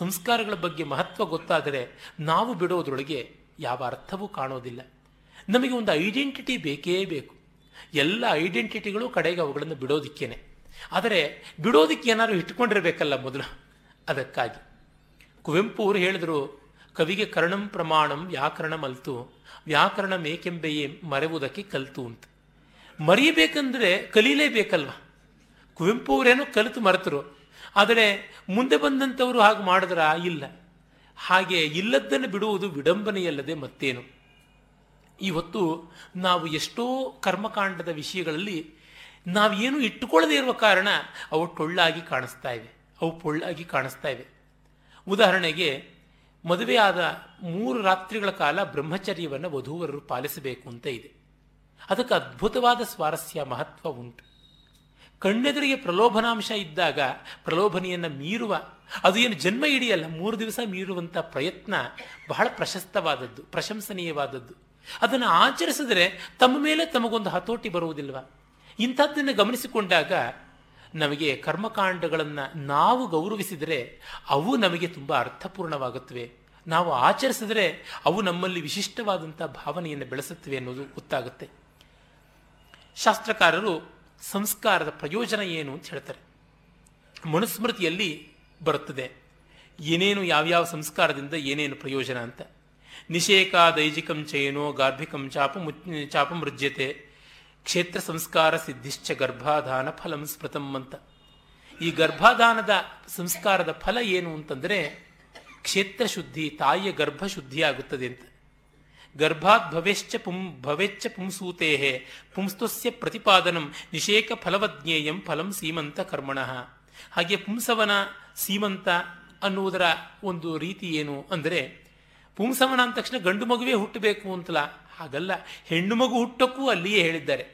ಸಂಸ್ಕಾರಗಳ ಬಗ್ಗೆ ಮಹತ್ವ ಗೊತ್ತಾದರೆ ನಾವು ಬಿಡೋದ್ರೊಳಗೆ ಯಾವ ಅರ್ಥವೂ ಕಾಣೋದಿಲ್ಲ. ನಮಗೆ ಒಂದು ಐಡೆಂಟಿಟಿ ಬೇಕೇ ಬೇಕು. ಎಲ್ಲ ಐಡೆಂಟಿಟಿಗಳು ಕಡೆಗೆ ಅವುಗಳನ್ನು ಬಿಡೋದಿಕ್ಕೇನೆ. ಆದರೆ ಬಿಡೋದಿಕ್ಕೆ ಏನಾದರೂ ಇಟ್ಕೊಂಡಿರಬೇಕಲ್ಲ ಮೊದಲು. ಅದಕ್ಕಾಗಿ ಕುವೆಂಪು ಅವರು ಹೇಳಿದರು, ಕವಿಗೆ ಕರ್ಣಂ ಪ್ರಮಾಣಂ ವ್ಯಾಕರಣಂ ಅಲ್ತು, ವ್ಯಾಕರಣ ಏಕೆಂಬೆಯೇ ಮರೆಯುವುದಕ್ಕೆ ಕಲಿತು ಅಂತ. ಮರೆಯಬೇಕಂದ್ರೆ ಕಲೀಲೇಬೇಕಲ್ವ. ಕುವೆಂಪು ಅವರೇನೋ ಕಲಿತು ಮರೆತರು, ಆದರೆ ಮುಂದೆ ಬಂದಂಥವರು ಹಾಗೆ ಮಾಡಿದ್ರ? ಇಲ್ಲ. ಹಾಗೆ ಇಲ್ಲದ್ದನ್ನು ಬಿಡುವುದು ವಿಡಂಬನೆಯಲ್ಲದೆ ಮತ್ತೇನು. ಇವತ್ತು ನಾವು ಎಷ್ಟೋ ಕರ್ಮಕಾಂಡದ ವಿಷಯಗಳಲ್ಲಿ ನಾವೇನು ಇಟ್ಟುಕೊಳ್ಳದೇ ಇರುವ ಕಾರಣ ಅವು ಟೊಳ್ಳಾಗಿ ಕಾಣಿಸ್ತಾ ಇವೆ, ಅವು ಪೊಳ್ಳಾಗಿ ಕಾಣಿಸ್ತಾ ಇವೆ. ಉದಾಹರಣೆಗೆ, ಮದುವೆಯಾದ ಮೂರು ರಾತ್ರಿಗಳ ಕಾಲ ಬ್ರಹ್ಮಚರ್ಯವನ್ನು ವಧೂವರರು ಪಾಲಿಸಬೇಕು ಅಂತ ಇದೆ. ಅದಕ್ಕೆ ಅದ್ಭುತವಾದ ಸ್ವಾರಸ್ಯ ಮಹತ್ವ ಉಂಟು. ಕಣ್ಣೆದುರಿಗೆ ಪ್ರಲೋಭನಾಂಶ ಇದ್ದಾಗ ಪ್ರಲೋಭನೆಯನ್ನು ಮೀರುವ, ಅದು ಏನು ಜನ್ಮ ಹಿಡಿಯಲ್ಲ, ಮೂರು ದಿವಸ ಮೀರುವಂಥ ಪ್ರಯತ್ನ ಬಹಳ ಪ್ರಶಸ್ತವಾದದ್ದು, ಪ್ರಶಂಸನೀಯವಾದದ್ದು. ಅದನ್ನು ಆಚರಿಸಿದರೆ ತಮ್ಮ ಮೇಲೆ ತಮಗೊಂದು ಹತೋಟಿ ಬರುವುದಿಲ್ವ? ಇಂಥದ್ದನ್ನು ಗಮನಿಸಿಕೊಂಡಾಗ ನಮಗೆ ಕರ್ಮಕಾಂಡಗಳನ್ನು ನಾವು ಗೌರವಿಸಿದರೆ ಅವು ನಮಗೆ ತುಂಬ ಅರ್ಥಪೂರ್ಣವಾಗುತ್ತವೆ. ನಾವು ಆಚರಿಸಿದರೆ ಅವು ನಮ್ಮಲ್ಲಿ ವಿಶಿಷ್ಟವಾದಂಥ ಭಾವನೆಯನ್ನು ಬೆಳೆಸುತ್ತವೆ ಅನ್ನೋದು ಗೊತ್ತಾಗುತ್ತೆ. ಶಾಸ್ತ್ರಕಾರರು ಸಂಸ್ಕಾರದ ಪ್ರಯೋಜನ ಏನು ಅಂತ ಹೇಳ್ತಾರೆ. ಮನುಸ್ಮೃತಿಯಲ್ಲಿ ಬರುತ್ತದೆ ಏನೇನು, ಯಾವ್ಯಾವ ಸಂಸ್ಕಾರದಿಂದ ಏನೇನು ಪ್ರಯೋಜನ ಅಂತ. ನಿಷೇಕ ದೈಜಿಕಂ ಚೇನೋ ಗಾರ್ಭಿಕಂ ಚಾಪ ಚಾಪಮೃಜ್ಯತೆ ಕ್ಷೇತ್ರ ಸಂಸ್ಕಾರ ಸಿದ್ಧಿಶ್ಚ ಗರ್ಭಾಧಾನ ಫಲಂ ಸ್ಮೃತಂ ಅಂತ. ಈ ಗರ್ಭಾಧಾನದ ಸಂಸ್ಕಾರದ ಫಲ ಏನು ಅಂತಂದರೆ ಕ್ಷೇತ್ರ ಶುದ್ಧಿ, ತಾಯಿಯ ಗರ್ಭ ಶುದ್ಧಿಯಾಗುತ್ತದೆ ಅಂತ. ಗರ್ಭಾತ್ ಭವೇಶ್ಚ ಪುಂ ಭವೇಚ್ಛ ಪುಂಸೂತೇಹೇ ಪುಂಸ್ತುಸ್ಯ ಪ್ರತಿಪಾದನಂ ನಿಷೇಕ ಫಲವಜ್ಞೇಯಂ ಫಲಂ ಸೀಮಂತ ಕರ್ಮಣಃ. ಹಾಗೆ ಪುಂಸವನ ಸೀಮಂತ ಅನ್ನುವುದರ ಒಂದು ರೀತಿ ಏನು ಅಂದರೆ, ಪುಂಸವನ ಅಂದ ತಕ್ಷಣ ಗಂಡು ಮಗುವೇ ಹುಟ್ಟಬೇಕು ಅಂತಲ್ಲ, ಹಾಗಲ್ಲ, ಹೆಣ್ಣು ಮಗು ಹುಟ್ಟಕ್ಕೂ ಅಲ್ಲಿಯೇ ಹೇಳಿದ್ದಾರೆ.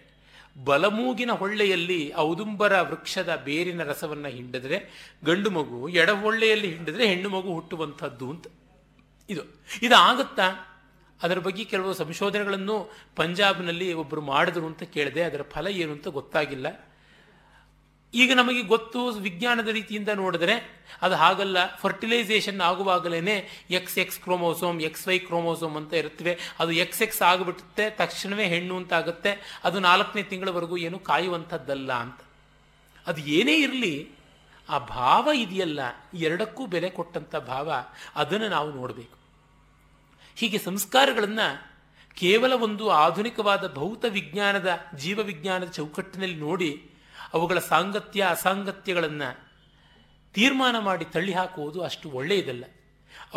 ಬಲಮೂಗಿನ ಹೊಳ್ಳೆಯಲ್ಲಿ ಔದುಂಬರ ವೃಕ್ಷದ ಬೇರಿನ ರಸವನ್ನು ಹಿಂಡಿದ್ರೆ ಗಂಡು ಮಗು, ಎಡ ಹೊಳ್ಳೆಯಲ್ಲಿ ಹಿಂಡಿದ್ರೆ ಹೆಣ್ಣು ಮಗು ಹುಟ್ಟುವಂಥದ್ದು ಅಂತ. ಇದು ಇದು ಆಗುತ್ತಾ? ಅದರ ಬಗ್ಗೆ ಕೆಲವು ಸಂಶೋಧನೆಗಳನ್ನು ಪಂಜಾಬ್ನಲ್ಲಿ ಒಬ್ಬರು ಮಾಡಿದ್ರು ಅಂತ ಕೇಳಿದೆ. ಅದರ ಫಲ ಏನು ಅಂತ ಗೊತ್ತಾಗಿಲ್ಲ. ಈಗ ನಮಗೆ ಗೊತ್ತು ವಿಜ್ಞಾನದ ರೀತಿಯಿಂದ ನೋಡಿದ್ರೆ ಅದು ಹಾಗಲ್ಲ. ಫರ್ಟಿಲೈಸೇಷನ್ ಆಗುವಾಗಲೇ X X chromosome, X Y chromosome ಅಂತ ಇರುತ್ತವೆ. ಅದು ಎಕ್ಸ್ ಎಕ್ಸ್ ಆಗಿಬಿಡುತ್ತೆ, ತಕ್ಷಣವೇ ಹೆಣ್ಣು ಅಂತ ಆಗುತ್ತೆ. ಅದು ನಾಲ್ಕನೇ ತಿಂಗಳವರೆಗೂ ಏನು ಕಾಯುವಂಥದ್ದಲ್ಲ ಅಂತ. ಅದು ಏನೇ ಇರಲಿ, ಆ ಭಾವ ಇದೆಯಲ್ಲ, ಎರಡಕ್ಕೂ ಬೆಲೆ ಕೊಟ್ಟಂಥ ಭಾವ, ಅದನ್ನು ನಾವು ನೋಡಬೇಕು. ಹೀಗೆ ಸಂಸ್ಕಾರಗಳನ್ನು ಕೇವಲ ಒಂದು ಆಧುನಿಕವಾದ ಭೌತ ವಿಜ್ಞಾನದ, ಜೀವವಿಜ್ಞಾನದ ಚೌಕಟ್ಟಿನಲ್ಲಿ ನೋಡಿ ಅವುಗಳ ಸಾಂಗತ್ಯ ಅಸಾಂಗತ್ಯಗಳನ್ನು ತೀರ್ಮಾನ ಮಾಡಿ ತಳ್ಳಿ ಹಾಕುವುದು ಅಷ್ಟು ಒಳ್ಳೆಯದಲ್ಲ.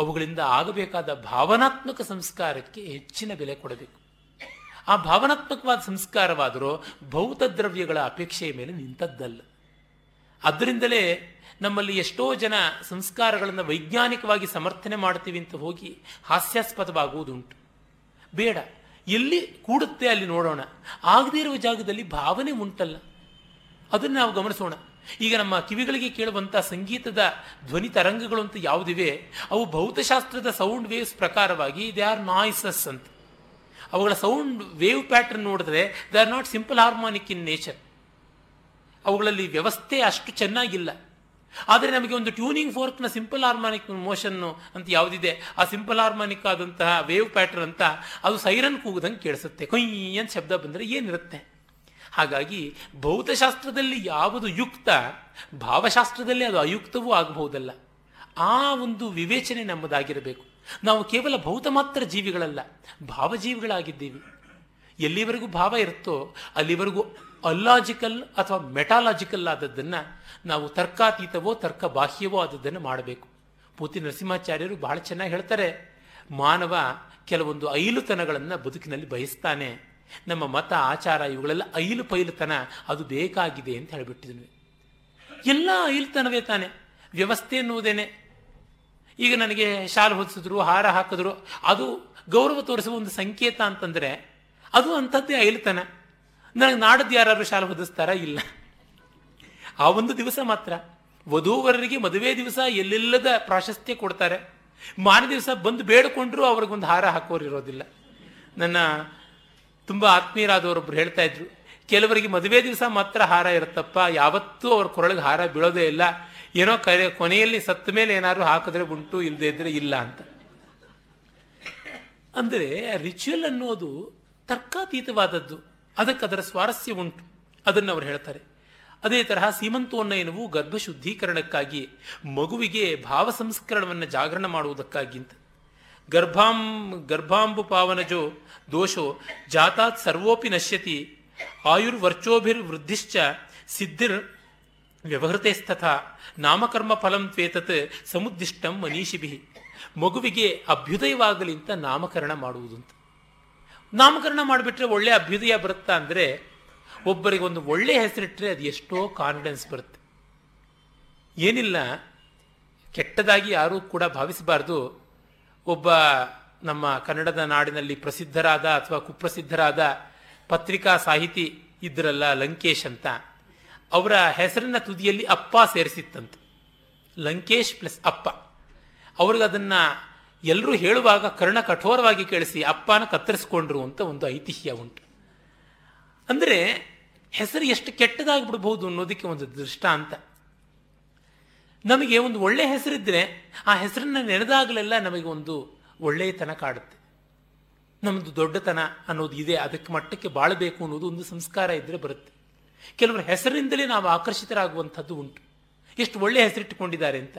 ಅವುಗಳಿಂದ ಆಗಬೇಕಾದ ಭಾವನಾತ್ಮಕ ಸಂಸ್ಕಾರಕ್ಕೆ ಹೆಚ್ಚಿನ ಬೆಲೆ ಕೊಡಬೇಕು. ಆ ಭಾವನಾತ್ಮಕವಾದ ಸಂಸ್ಕಾರವಾದರೂ ಭೌತ ದ್ರವ್ಯಗಳ ಅಪೇಕ್ಷೆಯ ಮೇಲೆ ನಿಂತದ್ದಲ್ಲ. ಅದರಿಂದಲೇ ನಮ್ಮಲ್ಲಿ ಎಷ್ಟೋ ಜನ ಸಂಸ್ಕಾರಗಳನ್ನು ವೈಜ್ಞಾನಿಕವಾಗಿ ಸಮರ್ಥನೆ ಮಾಡ್ತೀವಿ ಅಂತ ಹೋಗಿ ಹಾಸ್ಯಾಸ್ಪದವಾಗುವುದುಂಟು. ಬೇಡ, ಎಲ್ಲಿ ಕೂಡುತ್ತೆ ಅಲ್ಲಿ ನೋಡೋಣ. ಆಗದೇ ಇರುವ ಜಾಗದಲ್ಲಿ ಭಾವನೆ ಉಂಟಲ್ಲ, ಅದನ್ನು ನಾವು ಗಮನಿಸೋಣ. ಈಗ ನಮ್ಮ ಕಿವಿಗಳಿಗೆ ಕೇಳುವಂಥ ಸಂಗೀತದ ಧ್ವನಿ ತರಂಗಗಳು ಅಂತ ಯಾವುದಿವೆ, ಅವು ಭೌತಶಾಸ್ತ್ರದ ಸೌಂಡ್ ವೇವ್ಸ್ ಪ್ರಕಾರವಾಗಿ ದೇ ಆರ್ ನಾಯ್ಸಸ್ ಅಂತ. ಅವುಗಳ ಸೌಂಡ್ ವೇವ್ ಪ್ಯಾಟರ್ನ್ ನೋಡಿದ್ರೆ they are not simple harmonic in nature. ಅವುಗಳಲ್ಲಿ ವ್ಯವಸ್ಥೆ ಅಷ್ಟು ಚೆನ್ನಾಗಿಲ್ಲ. ಆದರೆ ನಮಗೆ ಒಂದು ಟ್ಯೂನಿಂಗ್ ಫೋರ್ಕ್ನ ಸಿಂಪಲ್ ಹಾರ್ಮೋನಿಕ್ ಮೋಷನ್ನು ಅಂತ ಯಾವುದಿದೆ, ಆ ಸಿಂಪಲ್ ಹಾರ್ಮೋನಿಕ್ ಆದಂತಹ ವೇವ್ ಪ್ಯಾಟರ್ನ್ ಅಂತ ಅದು ಸೈರನ್ ಕೂಗದಂಗೆ ಕೇಳಿಸುತ್ತೆ. ಕೊಯ್ಯ ಅಂತ ಶಬ್ದ ಬಂದರೆ ಏನಿರುತ್ತೆ? ಹಾಗಾಗಿ ಭೌತಶಾಸ್ತ್ರದಲ್ಲಿ ಯಾವುದು ಯುಕ್ತ, ಭಾವಶಾಸ್ತ್ರದಲ್ಲಿ ಅದು ಅಯುಕ್ತವೂ ಆಗಬಹುದಲ್ಲ. ಆ ಒಂದು ವಿವೇಚನೆ ನಮ್ಮದಾಗಿರಬೇಕು. ನಾವು ಕೇವಲ ಭೌತ ಮಾತ್ರ ಜೀವಿಗಳಲ್ಲ, ಭಾವಜೀವಿಗಳಾಗಿದ್ದೀವಿ. ಎಲ್ಲಿವರೆಗೂ ಭಾವ ಇರುತ್ತೋ ಅಲ್ಲಿವರೆಗೂ ಅಲ್ಲಾಜಿಕಲ್ ಅಥವಾ ಮೆಟಾಲಾಜಿಕಲ್ ಆದದ್ದನ್ನು ನಾವು, ತರ್ಕಾತೀತವೋ ತರ್ಕ ಬಾಹ್ಯವೋ ಆದದ್ದನ್ನು ಮಾಡಬೇಕು. ಪೂತಿ ನರಸಿಂಹಾಚಾರ್ಯರು ಬಹಳ ಚೆನ್ನಾಗಿ ಹೇಳ್ತಾರೆ, ಮಾನವ ಕೆಲವೊಂದು ಐಲುತನಗಳನ್ನು ಬದುಕಿನಲ್ಲಿ ಬಯಸ್ತಾನೆ. ನಮ್ಮ ಮತ, ಆಚಾರ, ಇವುಗಳೆಲ್ಲ ಐಲು ಪೈಲುತನ, ಅದು ಬೇಕಾಗಿದೆ ಅಂತ ಹೇಳಿಬಿಟ್ಟಿದ್ವಿ. ಎಲ್ಲ ಐಲುತನವೇ ತಾನೆ, ವ್ಯವಸ್ಥೆ ಎನ್ನುವುದೇನೆ. ಈಗ ನನಗೆ ಶಾಲು ಹೊದಿಸಿದ್ರು, ಹಾರ ಹಾಕಿದ್ರು, ಅದು ಗೌರವ ತೋರಿಸುವ ಒಂದು ಸಂಕೇತ ಅಂತಂದರೆ ಅದು ಅಂಥದ್ದೇ ಐಲುತನ. ನನಗೆ ನಾಡದ್ದು ಯಾರು ಶಾಲು ಹೊದಿಸ್ತಾರಾ? ಇಲ್ಲ. ಆ ಒಂದು ದಿವಸ ಮಾತ್ರ ವಧೂವರರಿಗೆ ಮದುವೆ ದಿವಸ ಎಲ್ಲೆಲ್ಲದ ಪ್ರಾಶಸ್ತ್ಯ ಕೊಡ್ತಾರೆ. ಮಾರನೇ ದಿವಸ ಬಂದು ಬೇಡಿಕೊಂಡ್ರೂ ಅವ್ರಿಗೊಂದು ಹಾರ ಹಾಕೋರು ಇರೋದಿಲ್ಲ. ನನ್ನ ತುಂಬ ಆತ್ಮೀಯರಾದವರೊಬ್ಬರು ಹೇಳ್ತಾ ಇದ್ರು, ಕೆಲವರಿಗೆ ಮದುವೆ ದಿವಸ ಮಾತ್ರ ಹಾರ ಇರುತ್ತಪ್ಪ, ಯಾವತ್ತೂ ಅವ್ರ ಕೊರಳಿಗೆ ಹಾರ ಬೀಳೋದೇ ಇಲ್ಲ, ಏನೋ ಕರೆ ಕೊನೆಯಲ್ಲಿ ಸತ್ತ ಮೇಲೆ ಏನಾದ್ರು ಹಾಕಿದ್ರೆ ಉಂಟು, ಇಲ್ಲದೇ ಇದ್ರೆ ಇಲ್ಲ ಅಂತ. ಅಂದರೆ ರಿಚುವಲ್ ಅನ್ನೋದು ತರ್ಕಾತೀತವಾದದ್ದು. ಅದಕ್ಕೆ ಅದರ ಸ್ವಾರಸ್ಯ ಉಂಟು, ಅದನ್ನು ಅವರು ಹೇಳ್ತಾರೆ. ಅದೇ ತರಹ ಸೀಮಂತೋನ್ನಯನವು ಗರ್ಭಶುದ್ಧೀಕರಣಕ್ಕಾಗಿ, ಮಗುವಿಗೆ ಭಾವ ಸಂಸ್ಕರಣವನ್ನು ಜಾಗರಣ ಮಾಡುವುದಕ್ಕಾಗಿಂತ, ಗರ್ಭಾಂ ಗರ್ಭಾಂಬು ಪಾವನಜೋ ದೋಷೋ ಜಾತಾತ್ ಸರ್ವೋಪಿ ನಶ್ಯತಿ ಆಯುರ್ವರ್ಚೋಭಿರ್ವೃದ್ಧಿಶ್ಚ ಸಿದ್ಧಿರ್ ವ್ಯವಹೃತೆ ತಥಾ ನಾಮಕರ್ಮ ಫಲಂ ತ್ವೇತತ್ ಸಮುದ್ದಿಷ್ಟಂ ಮನೀಷಿಭಿಹಿ. ಮಗುವಿಗೆ ಅಭ್ಯುದಯವಾಗಲಿ ಅಂತ ನಾಮಕರಣ ಮಾಡುವುದು ಅಂತ. ನಾಮಕರಣ ಮಾಡಿಬಿಟ್ರೆ ಒಳ್ಳೆ ಅಭ್ಯುದಯ ಬರುತ್ತಾ ಅಂದರೆ, ಒಬ್ಬರಿಗೆ ಒಂದು ಒಳ್ಳೆಯ ಹೆಸರಿಟ್ಟರೆ ಅದು ಎಷ್ಟೋ ಕಾನ್ಫಿಡೆನ್ಸ್ ಬರುತ್ತೆ. ಏನಿಲ್ಲ, ಕೆಟ್ಟದಾಗಿ ಯಾರೂ ಕೂಡ ಭಾವಿಸಬಾರ್ದು. ಒಬ್ಬ ನಮ್ಮ ಕನ್ನಡದ ನಾಡಿನಲ್ಲಿ ಪ್ರಸಿದ್ಧರಾದ ಅಥವಾ ಕುಪ್ರಸಿದ್ಧರಾದ ಪತ್ರಿಕಾ ಸಾಹಿತಿ ಇದ್ರಲ್ಲ, ಲಂಕೇಶ್ ಅಂತ, ಅವರ ಹೆಸರನ್ನ ತುದಿಯಲ್ಲಿ ಅಪ್ಪ ಸೇರಿಸಿತ್ತಂತೆ. ಲಂಕೇಶ್ ಪ್ಲಸ್ ಅಪ್ಪ. ಅವ್ರಿಗದನ್ನು ಎಲ್ಲರೂ ಹೇಳುವಾಗ ಕರ್ಣ ಕಠೋರವಾಗಿ ಕೇಳಿಸಿ ಅಪ್ಪನ ಕತ್ತರಿಸ್ಕೊಂಡ್ರು ಅಂತ ಒಂದು ಐತಿಹ್ಯ ಉಂಟು. ಅಂದರೆ ಹೆಸರು ಎಷ್ಟು ಕೆಟ್ಟದಾಗಿ ಬಿಡಬಹುದು ಅನ್ನೋದಕ್ಕೆ ಒಂದು ದೃಷ್ಟಾಂತ. ನಮಗೆ ಒಂದು ಒಳ್ಳೆಯ ಹೆಸರಿದ್ದರೆ ಆ ಹೆಸರನ್ನ ನೆನೆದಾಗಲೆಲ್ಲ ನಮಗೆ ಒಂದು ಒಳ್ಳೆಯತನ ಕಾಡುತ್ತೆ. ನಮ್ಮದು ದೊಡ್ಡತನ ಅನ್ನೋದು ಇದೆ, ಅದಕ್ಕೆ ಮಟ್ಟಕ್ಕೆ ಬಾಳಬೇಕು ಅನ್ನೋದು ಒಂದು ಸಂಸ್ಕಾರ ಇದ್ದರೆ ಬರುತ್ತೆ. ಕೆಲವರ ಹೆಸರಿನಿಂದಲೇ ನಾವು ಆಕರ್ಷಿತರಾಗುವಂಥದ್ದು ಉಂಟು, ಎಷ್ಟು ಒಳ್ಳೆಯ ಹೆಸರಿಟ್ಟುಕೊಂಡಿದ್ದಾರೆ ಅಂತ.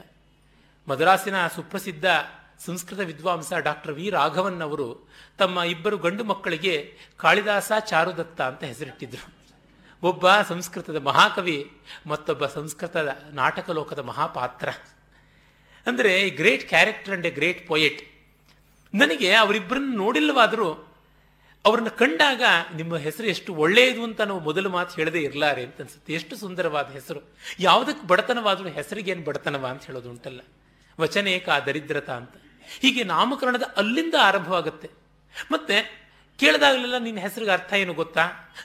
ಮದ್ರಾಸಿನ ಸುಪ್ರಸಿದ್ಧ ಸಂಸ್ಕೃತ ವಿದ್ವಾಂಸ ಡಾಕ್ಟರ್ ವಿ ರಾಘವನ್ ಅವರು ತಮ್ಮ ಇಬ್ಬರು ಗಂಡು ಮಕ್ಕಳಿಗೆ ಕಾಳಿದಾಸ, ಚಾರುದತ್ತ ಅಂತ ಹೆಸರಿಟ್ಟಿದ್ದರು. ಒಬ್ಬ ಸಂಸ್ಕೃತದ ಮಹಾಕವಿ, ಮತ್ತೊಬ್ಬ ಸಂಸ್ಕೃತದ ನಾಟಕ ಲೋಕದ ಮಹಾಪಾತ್ರ. ಅಂದರೆ a great character and a great poet. ನನಗೆ ಅವರಿಬ್ಬರನ್ನು ನೋಡಿಲ್ಲವಾದರೂ ಅವ್ರನ್ನ ಕಂಡಾಗ ನಿಮ್ಮ ಹೆಸರು ಎಷ್ಟು ಒಳ್ಳೆಯದು ಅಂತ ನಾವು ಮೊದಲು ಮಾತು ಹೇಳದೇ ಇರಲಾರೆ ಅಂತ ಅನಿಸುತ್ತೆ. ಎಷ್ಟು ಸುಂದರವಾದ ಹೆಸರು. ಯಾವುದಕ್ಕೆ ಬಡತನವಾದರೂ ಹೆಸರಿಗೇನು ಬಡತನವ ಅಂತ ಹೇಳೋದು ಉಂಟಲ್ಲ, ವಚನೇಕ ದರಿದ್ರತಾ ಅಂತ. ಹೀಗೆ ನಾಮಕರಣದ ಅಲ್ಲಿಂದ ಆರಂಭವಾಗುತ್ತೆ. ಮತ್ತೆ ಕೇಳಿದಾಗಲೆಲ್ಲ ನಿನ್ನ ಹೆಸರಿಗೆ ಅರ್ಥ ಏನು ಗೊತ್ತಾ,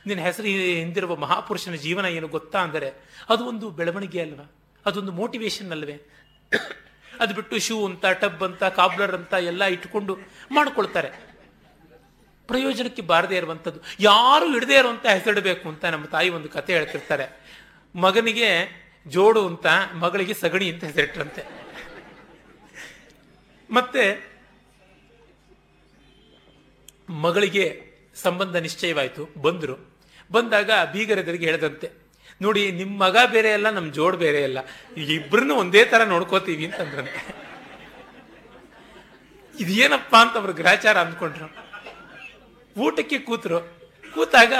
ನಿನ್ನ ಹೆಸರು ಹಿಂದಿರುವ ಮಹಾಪುರುಷನ ಜೀವನ ಏನು ಗೊತ್ತಾ ಅಂದರೆ ಅದು ಒಂದು ಬೆಳವಣಿಗೆ ಅಲ್ವಾ, ಅದೊಂದು ಮೋಟಿವೇಶನ್ ಅಲ್ವೇ. ಅದು ಬಿಟ್ಟು ಶೂ ಅಂತ, ಟಬ್ ಅಂತ, ಕಾಬ್ಲರ್ ಅಂತ ಎಲ್ಲ ಇಟ್ಕೊಂಡು ಮಾಡಿಕೊಳ್ತಾರೆ. ಪ್ರಯೋಜನಕ್ಕೆ ಬಾರದೇ ಇರುವಂಥದ್ದು, ಯಾರು ಹಿಡದೇ ಇರುವಂಥ ಹೆಸರಿಡಬೇಕು ಅಂತ ನಮ್ಮ ತಾಯಿ ಒಂದು ಕತೆ ಹೇಳ್ತಿರ್ತಾರೆ. ಮಗನಿಗೆ ಜೋಡು ಅಂತ, ಮಗಳಿಗೆ ಸಗಣಿ ಅಂತ ಹೆಸರಿಟ್ರಂತೆ. ಮತ್ತೆ ಮಗಳಿಗೆ ಸಂಬಂಧ ನಿಶ್ಚಯವಾಯಿತು, ಬಂದರು. ಬಂದಾಗ ಬೀಗರೆದರಿಗೆ ಹೇಳಿದಂತೆ, ನೋಡಿ ನಿಮ್ಮ ಮಗ ಬೇರೆ ಅಲ್ಲ, ನಮ್ಮ ಜೋಡು ಬೇರೆ ಅಲ್ಲ, ಇಬ್ಬರನ್ನು ಒಂದೇ ಥರ ನೋಡ್ಕೋತೀವಿ ಅಂತಂದ್ರಂತೆ. ಇದೇನಪ್ಪ ಅಂತ ಅವರು ಗ್ರಹಚಾರ ಅಂದ್ಕೊಂಡ್ರು. ಊಟಕ್ಕೆ ಕೂತರು. ಕೂತಾಗ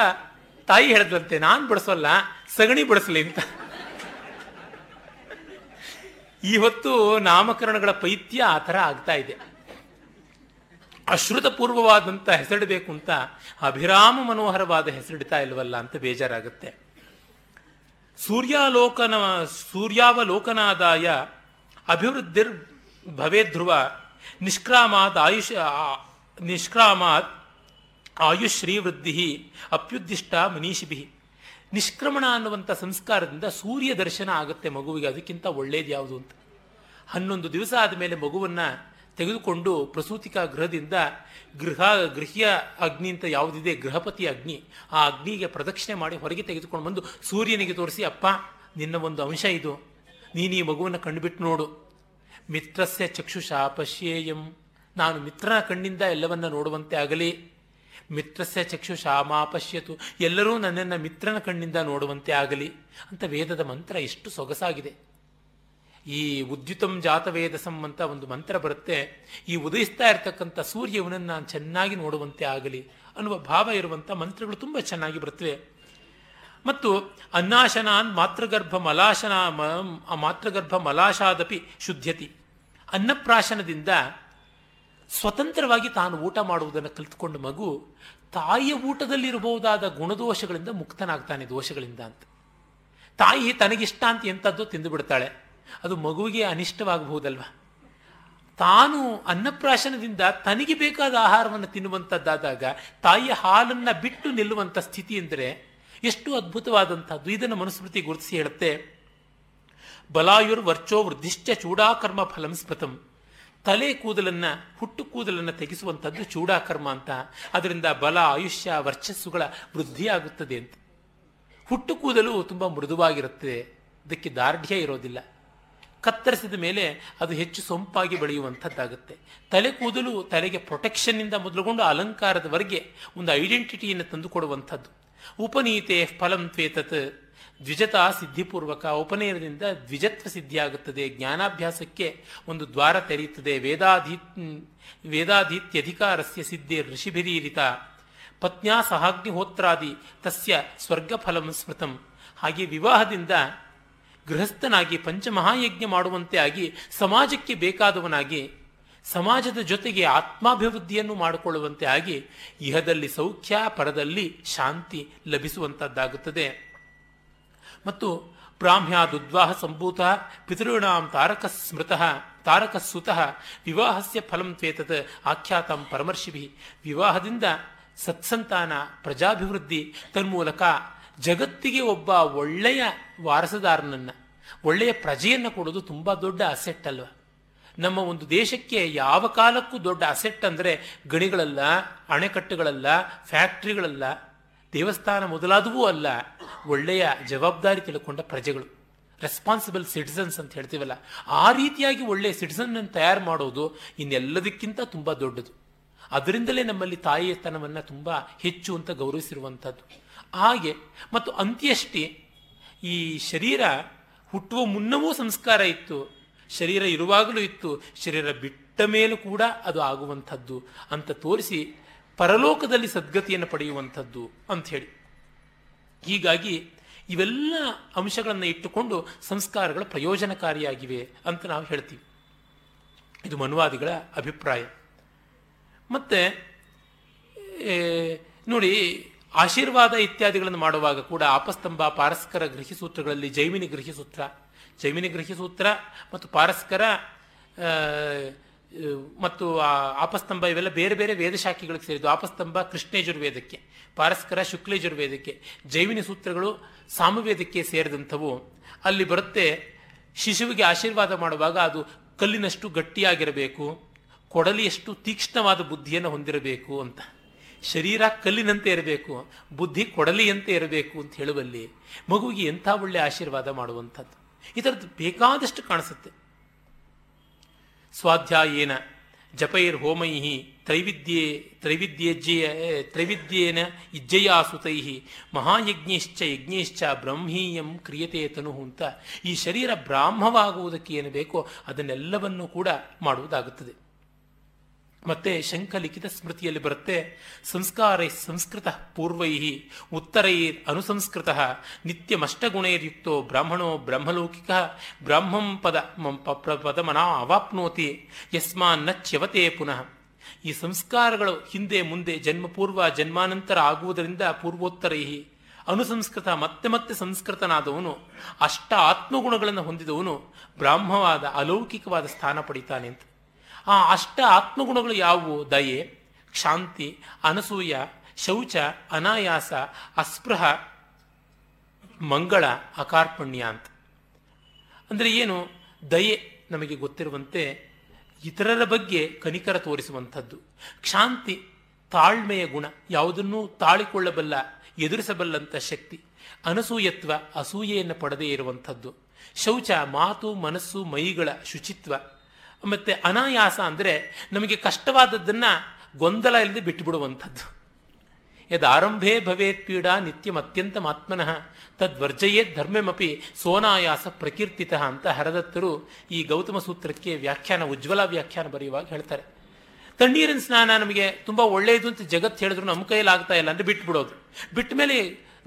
ತಾಯಿ ಹೇಳಿದ್ರಂತೆ, ನಾನು ಬಡಿಸೋಲ್ಲ, ಸಗಣಿ ಬಡಿಸಲಿ ಅಂತ. ಈ ಹೊತ್ತು ನಾಮಕರಣಗಳ ಪೈತ್ಯ ಆ ಥರ ಆಗ್ತಾ ಇದೆ. ಅಶ್ರುತಪೂರ್ವವಾದಂಥ ಹೆಸರಿಡಬೇಕು ಅಂತ ಅಭಿರಾಮ ಮನೋಹರವಾದ ಹೆಸರಿಡ್ತಾ ಇಲ್ವಲ್ಲ ಅಂತ ಬೇಜಾರಾಗುತ್ತೆ. ಸೂರ್ಯಾಲೋಕನ ಸೂರ್ಯಾವಲೋಕನಾದಾಯ ಅಭಿವೃದ್ಧಿರ್ ಭವೇಧ್ರುವ ನಿಷ್ಕ್ರಾಮಾತ್ ಆಯುಷ್ ನಿಷ್ಕ್ರಾಮಾತ್ ಆಯುಶ್ರೀ ವೃದ್ಧಿ ಅಪ್ಯುದ್ದಿಷ್ಟ ಮನೀಷಿಭಿ. ನಿಷ್ಕ್ರಮಣ ಅನ್ನುವಂಥ ಸಂಸ್ಕಾರದಿಂದ ಸೂರ್ಯ ದರ್ಶನ ಆಗುತ್ತೆ ಮಗುವಿಗೆ. ಅದಕ್ಕಿಂತ ಒಳ್ಳೆಯದು ಯಾವುದು ಅಂತ ಹನ್ನೊಂದು ದಿವಸ ಆದಮೇಲೆ ಮಗುವನ್ನು ತೆಗೆದುಕೊಂಡು ಪ್ರಸೂತಿಕಾ ಗೃಹದಿಂದ ಗೃಹ ಗೃಹ್ಯ ಅಗ್ನಿ ಅಂತ ಯಾವುದಿದೆ, ಗೃಹಪತಿ ಅಗ್ನಿ, ಆ ಅಗ್ನಿಗೆ ಪ್ರದಕ್ಷಿಣೆ ಮಾಡಿ ಹೊರಗೆ ತೆಗೆದುಕೊಂಡು ಬಂದು ಸೂರ್ಯನಿಗೆ ತೋರಿಸಿ, ಅಪ್ಪ ನಿನ್ನ ಒಂದು ಅಂಶ ಇದು, ನೀನು ಈ ಮಗುವನ್ನು ಕಂಡುಬಿಟ್ಟು ನೋಡು. ಮಿತ್ರಸ್ಯ ಚಕ್ಷುಷ ಪಶ್ಯೇಯಂ, ನಾನು ಮಿತ್ರನ ಕಣ್ಣಿಂದ ಎಲ್ಲವನ್ನ ನೋಡುವಂತೆ ಆಗಲಿ. ಮಿತ್ರಸ್ಯ ಚಕ್ಷುಷ ಮಾ ಪಶ್ಯತು, ಎಲ್ಲರೂ ನನ್ನನ್ನು ಮಿತ್ರನ ಕಣ್ಣಿಂದ ನೋಡುವಂತೆ ಆಗಲಿ ಅಂತ ವೇದದ ಮಂತ್ರ ಎಷ್ಟು ಸೊಗಸಾಗಿದೆ. ಈ ಉದ್ಯುತಂ ಜಾತವೇದಸಂ ಅಂತ ಒಂದು ಮಂತ್ರ ಬರುತ್ತೆ. ಈ ಉದಯಿಸ್ತಾ ಇರತಕ್ಕಂಥ ಸೂರ್ಯವನನ್ನು ನಾನು ಚೆನ್ನಾಗಿ ನೋಡುವಂತೆ ಆಗಲಿ ಅನ್ನುವ ಭಾವ ಇರುವಂಥ ಮಂತ್ರಗಳು ತುಂಬ ಚೆನ್ನಾಗಿ ಬರುತ್ತವೆ. ಮತ್ತು ಅನ್ನಾಶನಾನ್ ಮಾತೃಗರ್ಭ ಮಲಾಶನ ಮಾತೃಗರ್ಭ ಮಲಾಶಾದಪಿ ಶುದ್ಧತಿ. ಅನ್ನಪ್ರಾಶನದಿಂದ ಸ್ವತಂತ್ರವಾಗಿ ತಾನು ಊಟ ಮಾಡುವುದನ್ನು ಕಲಿತುಕೊಂಡ ಮಗು ತಾಯಿಯ ಊಟದಲ್ಲಿರಬಹುದಾದ ಗುಣದೋಷಗಳಿಂದ ಮುಕ್ತನಾಗ್ತಾನೆ, ದೋಷಗಳಿಂದ ಅಂತ. ತಾಯಿ ತನಗಿಷ್ಟ ಅಂತ ಎಂಥದ್ದು ತಿಂದು ಬಿಡ್ತಾಳೆ, ಅದು ಮಗುವಿಗೆ ಅನಿಷ್ಟವಾಗಬಹುದಲ್ವ. ತಾನು ಅನ್ನಪ್ರಾಶನದಿಂದ ತನಗೆ ಬೇಕಾದ ಆಹಾರವನ್ನು ತಿನ್ನುವಂಥದ್ದಾದಾಗ ತಾಯಿಯ ಹಾಲನ್ನು ಬಿಟ್ಟು ನಿಲ್ಲುವಂಥ ಸ್ಥಿತಿ ಅಂದರೆ ಎಷ್ಟು ಅದ್ಭುತವಾದಂಥದ್ದು. ಇದನ್ನು ಮನುಸ್ಮೃತಿ ಗುರುತಿಸಿ ಹೇಳುತ್ತೆ, ಬಲಾಯುರ್ ವರ್ಚೋ ವೃದ್ಧಿಶ್ಚ ಚೂಡಾಕರ್ಮ ಫಲಂ ಸ್ಮೃತಂ. ತಲೆ ಕೂದಲನ್ನು, ಹುಟ್ಟು ಕೂದಲನ್ನು ತೆಗೆಸುವಂಥದ್ದು ಚೂಡಾಕರ್ಮ ಅಂತ. ಅದರಿಂದ ಬಲ, ಆಯುಷ್ಯ, ವರ್ಚಸ್ಸುಗಳ ವೃದ್ಧಿಯಾಗುತ್ತದೆ ಅಂತ. ಹುಟ್ಟು ಕೂದಲು ತುಂಬ ಮೃದುವಾಗಿರುತ್ತೆ, ಅದಕ್ಕೆ ದಾರ್ಢ್ಯ ಇರೋದಿಲ್ಲ. ಕತ್ತರಿಸಿದ ಮೇಲೆ ಅದು ಹೆಚ್ಚು ಸೊಂಪಾಗಿ ಬೆಳೆಯುವಂಥದ್ದಾಗುತ್ತೆ. ತಲೆ ಕೂದಲು ತಲೆಗೆ ಪ್ರೊಟೆಕ್ಷನ್ನಿಂದ ಮೊದಲುಗೊಂಡು ಅಲಂಕಾರದವರೆಗೆ ಒಂದು ಐಡೆಂಟಿಟಿಯನ್ನು ತಂದುಕೊಡುವಂಥದ್ದು. ಉಪನೀತೆ ಫಲಂ ತ್ವೇತತ್ ದ್ವಿಜತ ಸಿದ್ಧಿಪೂರ್ವಕ, ಉಪನಯನದಿಂದ ದ್ವಿಜತ್ವ ಸಿದ್ಧಿಯಾಗುತ್ತದೆ, ಜ್ಞಾನಾಭ್ಯಾಸಕ್ಕೆ ಒಂದು ದ್ವಾರ ತೆರೆಯುತ್ತದೆ. ವೇದಾಧೀ ವೇದಾಧೀತ್ಯಧಿಕಾರಸ್ಯ ಸಿದ್ಧಿ ಋಷಿಭಿರೀರಿತ ಪತ್ನ್ಯಾ ಸಹಾಗ್ನಿಹೋತ್ರಾದಿ ತಸ್ಯ ಸ್ವರ್ಗಫಲಂ ಸ್ಮೃತಂ. ಹಾಗೆ ವಿವಾಹದಿಂದ ಗೃಹಸ್ಥನಾಗಿ ಪಂಚಮಹಾಯಜ್ಞ ಮಾಡುವಂತೆ ಆಗಿ ಸಮಾಜಕ್ಕೆ ಬೇಕಾದವನಾಗಿ ಸಮಾಜದ ಜೊತೆಗೆ ಆತ್ಮಾಭಿವೃದ್ಧಿಯನ್ನು ಮಾಡಿಕೊಳ್ಳುವಂತೆ ಆಗಿ ಇಹದಲ್ಲಿ ಸೌಖ್ಯ, ಪರದಲ್ಲಿ ಶಾಂತಿ ಲಭಿಸುವಂತದ್ದಾಗುತ್ತದೆ. ಮತ್ತು ಬ್ರಾಹ್ಮ್ಯ ದುದ್ವಾಹ ಸಂಭೂತ ಪಿತೃಣಾಂ ತಾರಕ ಸ್ಮೃತಃ ತಾರಕ ಸುತಃ ವಿವಾಹಸ್ಯ ಫಲಂ ತ್ವೇತತ್ ಆಖ್ಯಾತಂ ಪರಮರ್ಷಿಭಿ. ವಿವಾಹದಿಂದ ಸತ್ಸಂತಾನ, ಪ್ರಜಾಭಿವೃದ್ಧಿ, ತನ್ಮೂಲಕ ಜಗತ್ತಿಗೆ ಒಬ್ಬ ಒಳ್ಳೆಯ ವಾರಸದಾರನನ್ನು, ಒಳ್ಳೆಯ ಪ್ರಜೆಯನ್ನು ಕೊಡೋದು ತುಂಬ ದೊಡ್ಡ ಅಸೆಟ್ ಅಲ್ವ. ನಮ್ಮ ಒಂದು ದೇಶಕ್ಕೆ ಯಾವ ಕಾಲಕ್ಕೂ ದೊಡ್ಡ ಅಸೆಟ್ ಅಂದರೆ ಗಣಿಗಳಲ್ಲ, ಅಣೆಕಟ್ಟುಗಳಲ್ಲ, ಫ್ಯಾಕ್ಟ್ರಿಗಳಲ್ಲ, ದೇವಸ್ಥಾನ ಮೊದಲಾದವೂ ಅಲ್ಲ, ಒಳ್ಳೆಯ ಜವಾಬ್ದಾರಿ ತಿಳ್ಕೊಂಡ ಪ್ರಜೆಗಳು, ರೆಸ್ಪಾನ್ಸಿಬಲ್ ಸಿಟಿಸನ್ಸ್ ಅಂತ ಹೇಳ್ತೀವಲ್ಲ, ಆ ರೀತಿಯಾಗಿ ಒಳ್ಳೆಯ ಸಿಟಿಸನ್ನನ್ನು ತಯಾರು ಮಾಡೋದು ಇನ್ನೆಲ್ಲದಕ್ಕಿಂತ ತುಂಬ ದೊಡ್ಡದು. ಅದರಿಂದಲೇ ನಮ್ಮಲ್ಲಿ ತಾಯಿತನವನ್ನು ತುಂಬ ಹೆಚ್ಚು ಅಂತ ಗೌರವಿಸಿರುವಂಥದ್ದು. ಹಾಗೆ ಮತ್ತು ಅಂತ್ಯಷ್ಟಿ, ಈ ಶರೀರ ಹುಟ್ಟುವ ಮುನ್ನವೂ ಸಂಸ್ಕಾರ ಇತ್ತು, ಶರೀರ ಇರುವಾಗಲೂ ಇತ್ತು, ಶರೀರ ಬಿಟ್ಟ ಮೇಲೂ ಕೂಡ ಅದು ಆಗುವಂಥದ್ದು ಅಂತ ತೋರಿಸಿ ಪರಲೋಕದಲ್ಲಿ ಸದ್ಗತಿಯನ್ನು ಪಡೆಯುವಂಥದ್ದು ಅಂಥೇಳಿ. ಹೀಗಾಗಿ ಇವೆಲ್ಲ ಅಂಶಗಳನ್ನು ಇಟ್ಟುಕೊಂಡು ಸಂಸ್ಕಾರಗಳು ಪ್ರಯೋಜನಕಾರಿಯಾಗಿವೆ ಅಂತ ನಾವು ಹೇಳ್ತೀವಿ. ಇದು ಮನುವಾದಿಗಳ ಅಭಿಪ್ರಾಯ. ಮತ್ತೆ ನೋಡಿ, ಆಶೀರ್ವಾದ ಇತ್ಯಾದಿಗಳನ್ನು ಮಾಡುವಾಗ ಕೂಡ ಆಪಸ್ತಂಭ, ಪಾರಸ್ಕರ ಗೃಹ್ಯಸೂತ್ರಗಳಲ್ಲಿ ಜೈಮಿನಿ ಗೃಹ್ಯಸೂತ್ರ ಜೈಮಿನಿ ಗೃಹ್ಯಸೂತ್ರ ಮತ್ತು ಪಾರಸ್ಕರ ಮತ್ತು ಆಪಸ್ತಂಭ ಇವೆಲ್ಲ ಬೇರೆ ಬೇರೆ ವೇದಶಾಖೆಗಳಿಗೆ ಸೇರಿದ್ದು. ಆಪಸ್ತಂಭ ಕೃಷ್ಣೇಜುರ್ವೇದಕ್ಕೆ, ಪಾರಸ್ಕರ ಶುಕ್ಲೇಜುರ್ವೇದಕ್ಕೆ, ಜೈಮಿನಿ ಸೂತ್ರಗಳು ಸಾಮವೇದಕ್ಕೆ ಸೇರಿದಂಥವು. ಅಲ್ಲಿ ಬರುತ್ತೆ, ಶಿಶುವಿಗೆ ಆಶೀರ್ವಾದ ಮಾಡುವಾಗ ಅದು ಕಲ್ಲಿನಷ್ಟು ಗಟ್ಟಿಯಾಗಿರಬೇಕು, ಕೊಡಲಿಯಷ್ಟು ತೀಕ್ಷ್ಣವಾದ ಬುದ್ಧಿಯನ್ನು ಹೊಂದಿರಬೇಕು ಅಂತ. ಶರೀರ ಕಲ್ಲಿನಂತೆ ಇರಬೇಕು, ಬುದ್ಧಿ ಕೊಡಲಿಯಂತೆ ಇರಬೇಕು ಅಂತ ಹೇಳುವಲ್ಲಿ ಮಗುವಿಗೆ ಎಂಥ ಒಳ್ಳೆ ಆಶೀರ್ವಾದ ಮಾಡುವಂಥದ್ದು. ಈ ಥರದ್ದು ಬೇಕಾದಷ್ಟು ಕಾಣಿಸುತ್ತೆ. ಸ್ವಾಧ್ಯಾಯೇನ ಜಪೈರ್ ಹೋಮೈ ತ್ರೈವಿದ್ಯೆ ತ್ರೈವಿದ್ಯಜ್ಜಯ ತ್ರೈವಿದ್ಯೇನ ಇಜ್ಜಯಾ ಸುತೈ ಮಹಾಯಜ್ಞೇಶ್ಚ ಯಜ್ಞೇಶ್ಚ ಬ್ರಹ್ಮೀಯಂ ಕ್ರಿಯತೆ ತನು ಅಂತ. ಈ ಶರೀರ ಬ್ರಾಹ್ಮವಾಗುವುದಕ್ಕೆ ಏನು ಬೇಕೋ ಅದನ್ನೆಲ್ಲವನ್ನು ಕೂಡ ಮಾಡುವುದಾಗುತ್ತದೆ. ಮತ್ತೆ ಶಂಖಲಿಖಿತ ಸ್ಮೃತಿಯಲ್ಲಿ ಬರುತ್ತೆ, ಸಂಸ್ಕಾರೈ ಸಂಸ್ಕೃತ ಪೂರ್ವೈ ಉತ್ತರೈರ್ ಅನುಸಂಸ್ಕೃತ ನಿತ್ಯಮಷ್ಟಗುಣೈರ್ಯುಕ್ತೋ ಬ್ರಾಹ್ಮಣೋ ಬ್ರಹ್ಮಲೌಕಿಕ ಬ್ರಾಹ್ಮಂ ಪದ ಪದಮನ ಅವಾಪ್ನೋತಿ ಯಸ್ಮಾನ್ನ ಚ್ಯವತೆ ಪುನಃ. ಈ ಸಂಸ್ಕಾರಗಳು ಹಿಂದೆ ಮುಂದೆ ಜನ್ಮಪೂರ್ವ ಜನ್ಮಾನಂತರ ಆಗುವುದರಿಂದ ಪೂರ್ವೋತ್ತರೈ ಅನುಸಂಸ್ಕೃತ, ಮತ್ತೆ ಮತ್ತೆ ಸಂಸ್ಕೃತನಾದವನು, ಅಷ್ಟ ಆತ್ಮಗುಣಗಳನ್ನು ಹೊಂದಿದವನು ಬ್ರಾಹ್ಮವಾದ ಅಲೌಕಿಕವಾದ ಸ್ಥಾನ ಪಡಿತಾನೆ ಅಂತ. ಆ ಅಷ್ಟ ಆತ್ಮಗುಣಗಳು ಯಾವುವು? ದಯೆ, ಶಾಂತಿ, ಅನಸೂಯ, ಶೌಚ, ಅನಾಯಾಸ, ಅಸ್ಪೃಹ, ಮಂಗಳ, ಅಕಾರ್ಪಣ್ಯ ಅಂತ. ಅಂದರೆ ಏನು? ದಯೆ ನಮಗೆ ಗೊತ್ತಿರುವಂತೆ ಇತರರ ಬಗ್ಗೆ ಕನಿಕರ ತೋರಿಸುವಂಥದ್ದು. ಶಾಂತಿ ತಾಳ್ಮೆಯ ಗುಣ, ಯಾವುದನ್ನೂ ತಾಳಿಕೊಳ್ಳಬಲ್ಲ, ಎದುರಿಸಬಲ್ಲಂಥ ಶಕ್ತಿ. ಅನಸೂಯತ್ವ ಅಸೂಯೆಯನ್ನು ಪಡೆದೇ ಇರುವಂಥದ್ದು. ಶೌಚ ಮಾತು ಮನಸ್ಸು ಮೈಗಳ ಶುಚಿತ್ವ. ಮತ್ತು ಅನಾಯಾಸ ಅಂದರೆ ನಮಗೆ ಕಷ್ಟವಾದದ್ದನ್ನು ಗೊಂದಲ ಇಲ್ಲದೆ ಬಿಟ್ಟು ಬಿಡುವಂಥದ್ದು. ಯದ್ ಆರಂಭೇ ಭವೇತ್ ಪೀಡಾ ನಿತ್ಯಂ ಅತ್ಯಂತಂ ಆತ್ಮನಃ ತದ್ವರ್ಜಯೇತ್ ಧರ್ಮಮಪಿ ಸೋನಾಯಾಸ ಪ್ರಕೀರ್ತಿತಃ ಅಂತ ಹರದತ್ತರು ಈ ಗೌತಮ ಸೂತ್ರಕ್ಕೆ ವ್ಯಾಖ್ಯಾನ, ಉಜ್ವಲ ವ್ಯಾಖ್ಯಾನ ಬರೆಯುವಾಗ ಹೇಳ್ತಾರೆ. ತಣ್ಣೀರಿನ ಸ್ನಾನ ನಮಗೆ ತುಂಬ ಒಳ್ಳೆಯದು ಅಂತ ಜಗತ್ತು ಹೇಳಿದ್ರು ನಮ್ಮ ಕೈಯಲ್ಲಿ ಆಗ್ತಾ ಇಲ್ಲ ಅಂದರೆ ಬಿಟ್ಟು ಬಿಡೋದು. ಬಿಟ್ಟ ಮೇಲೆ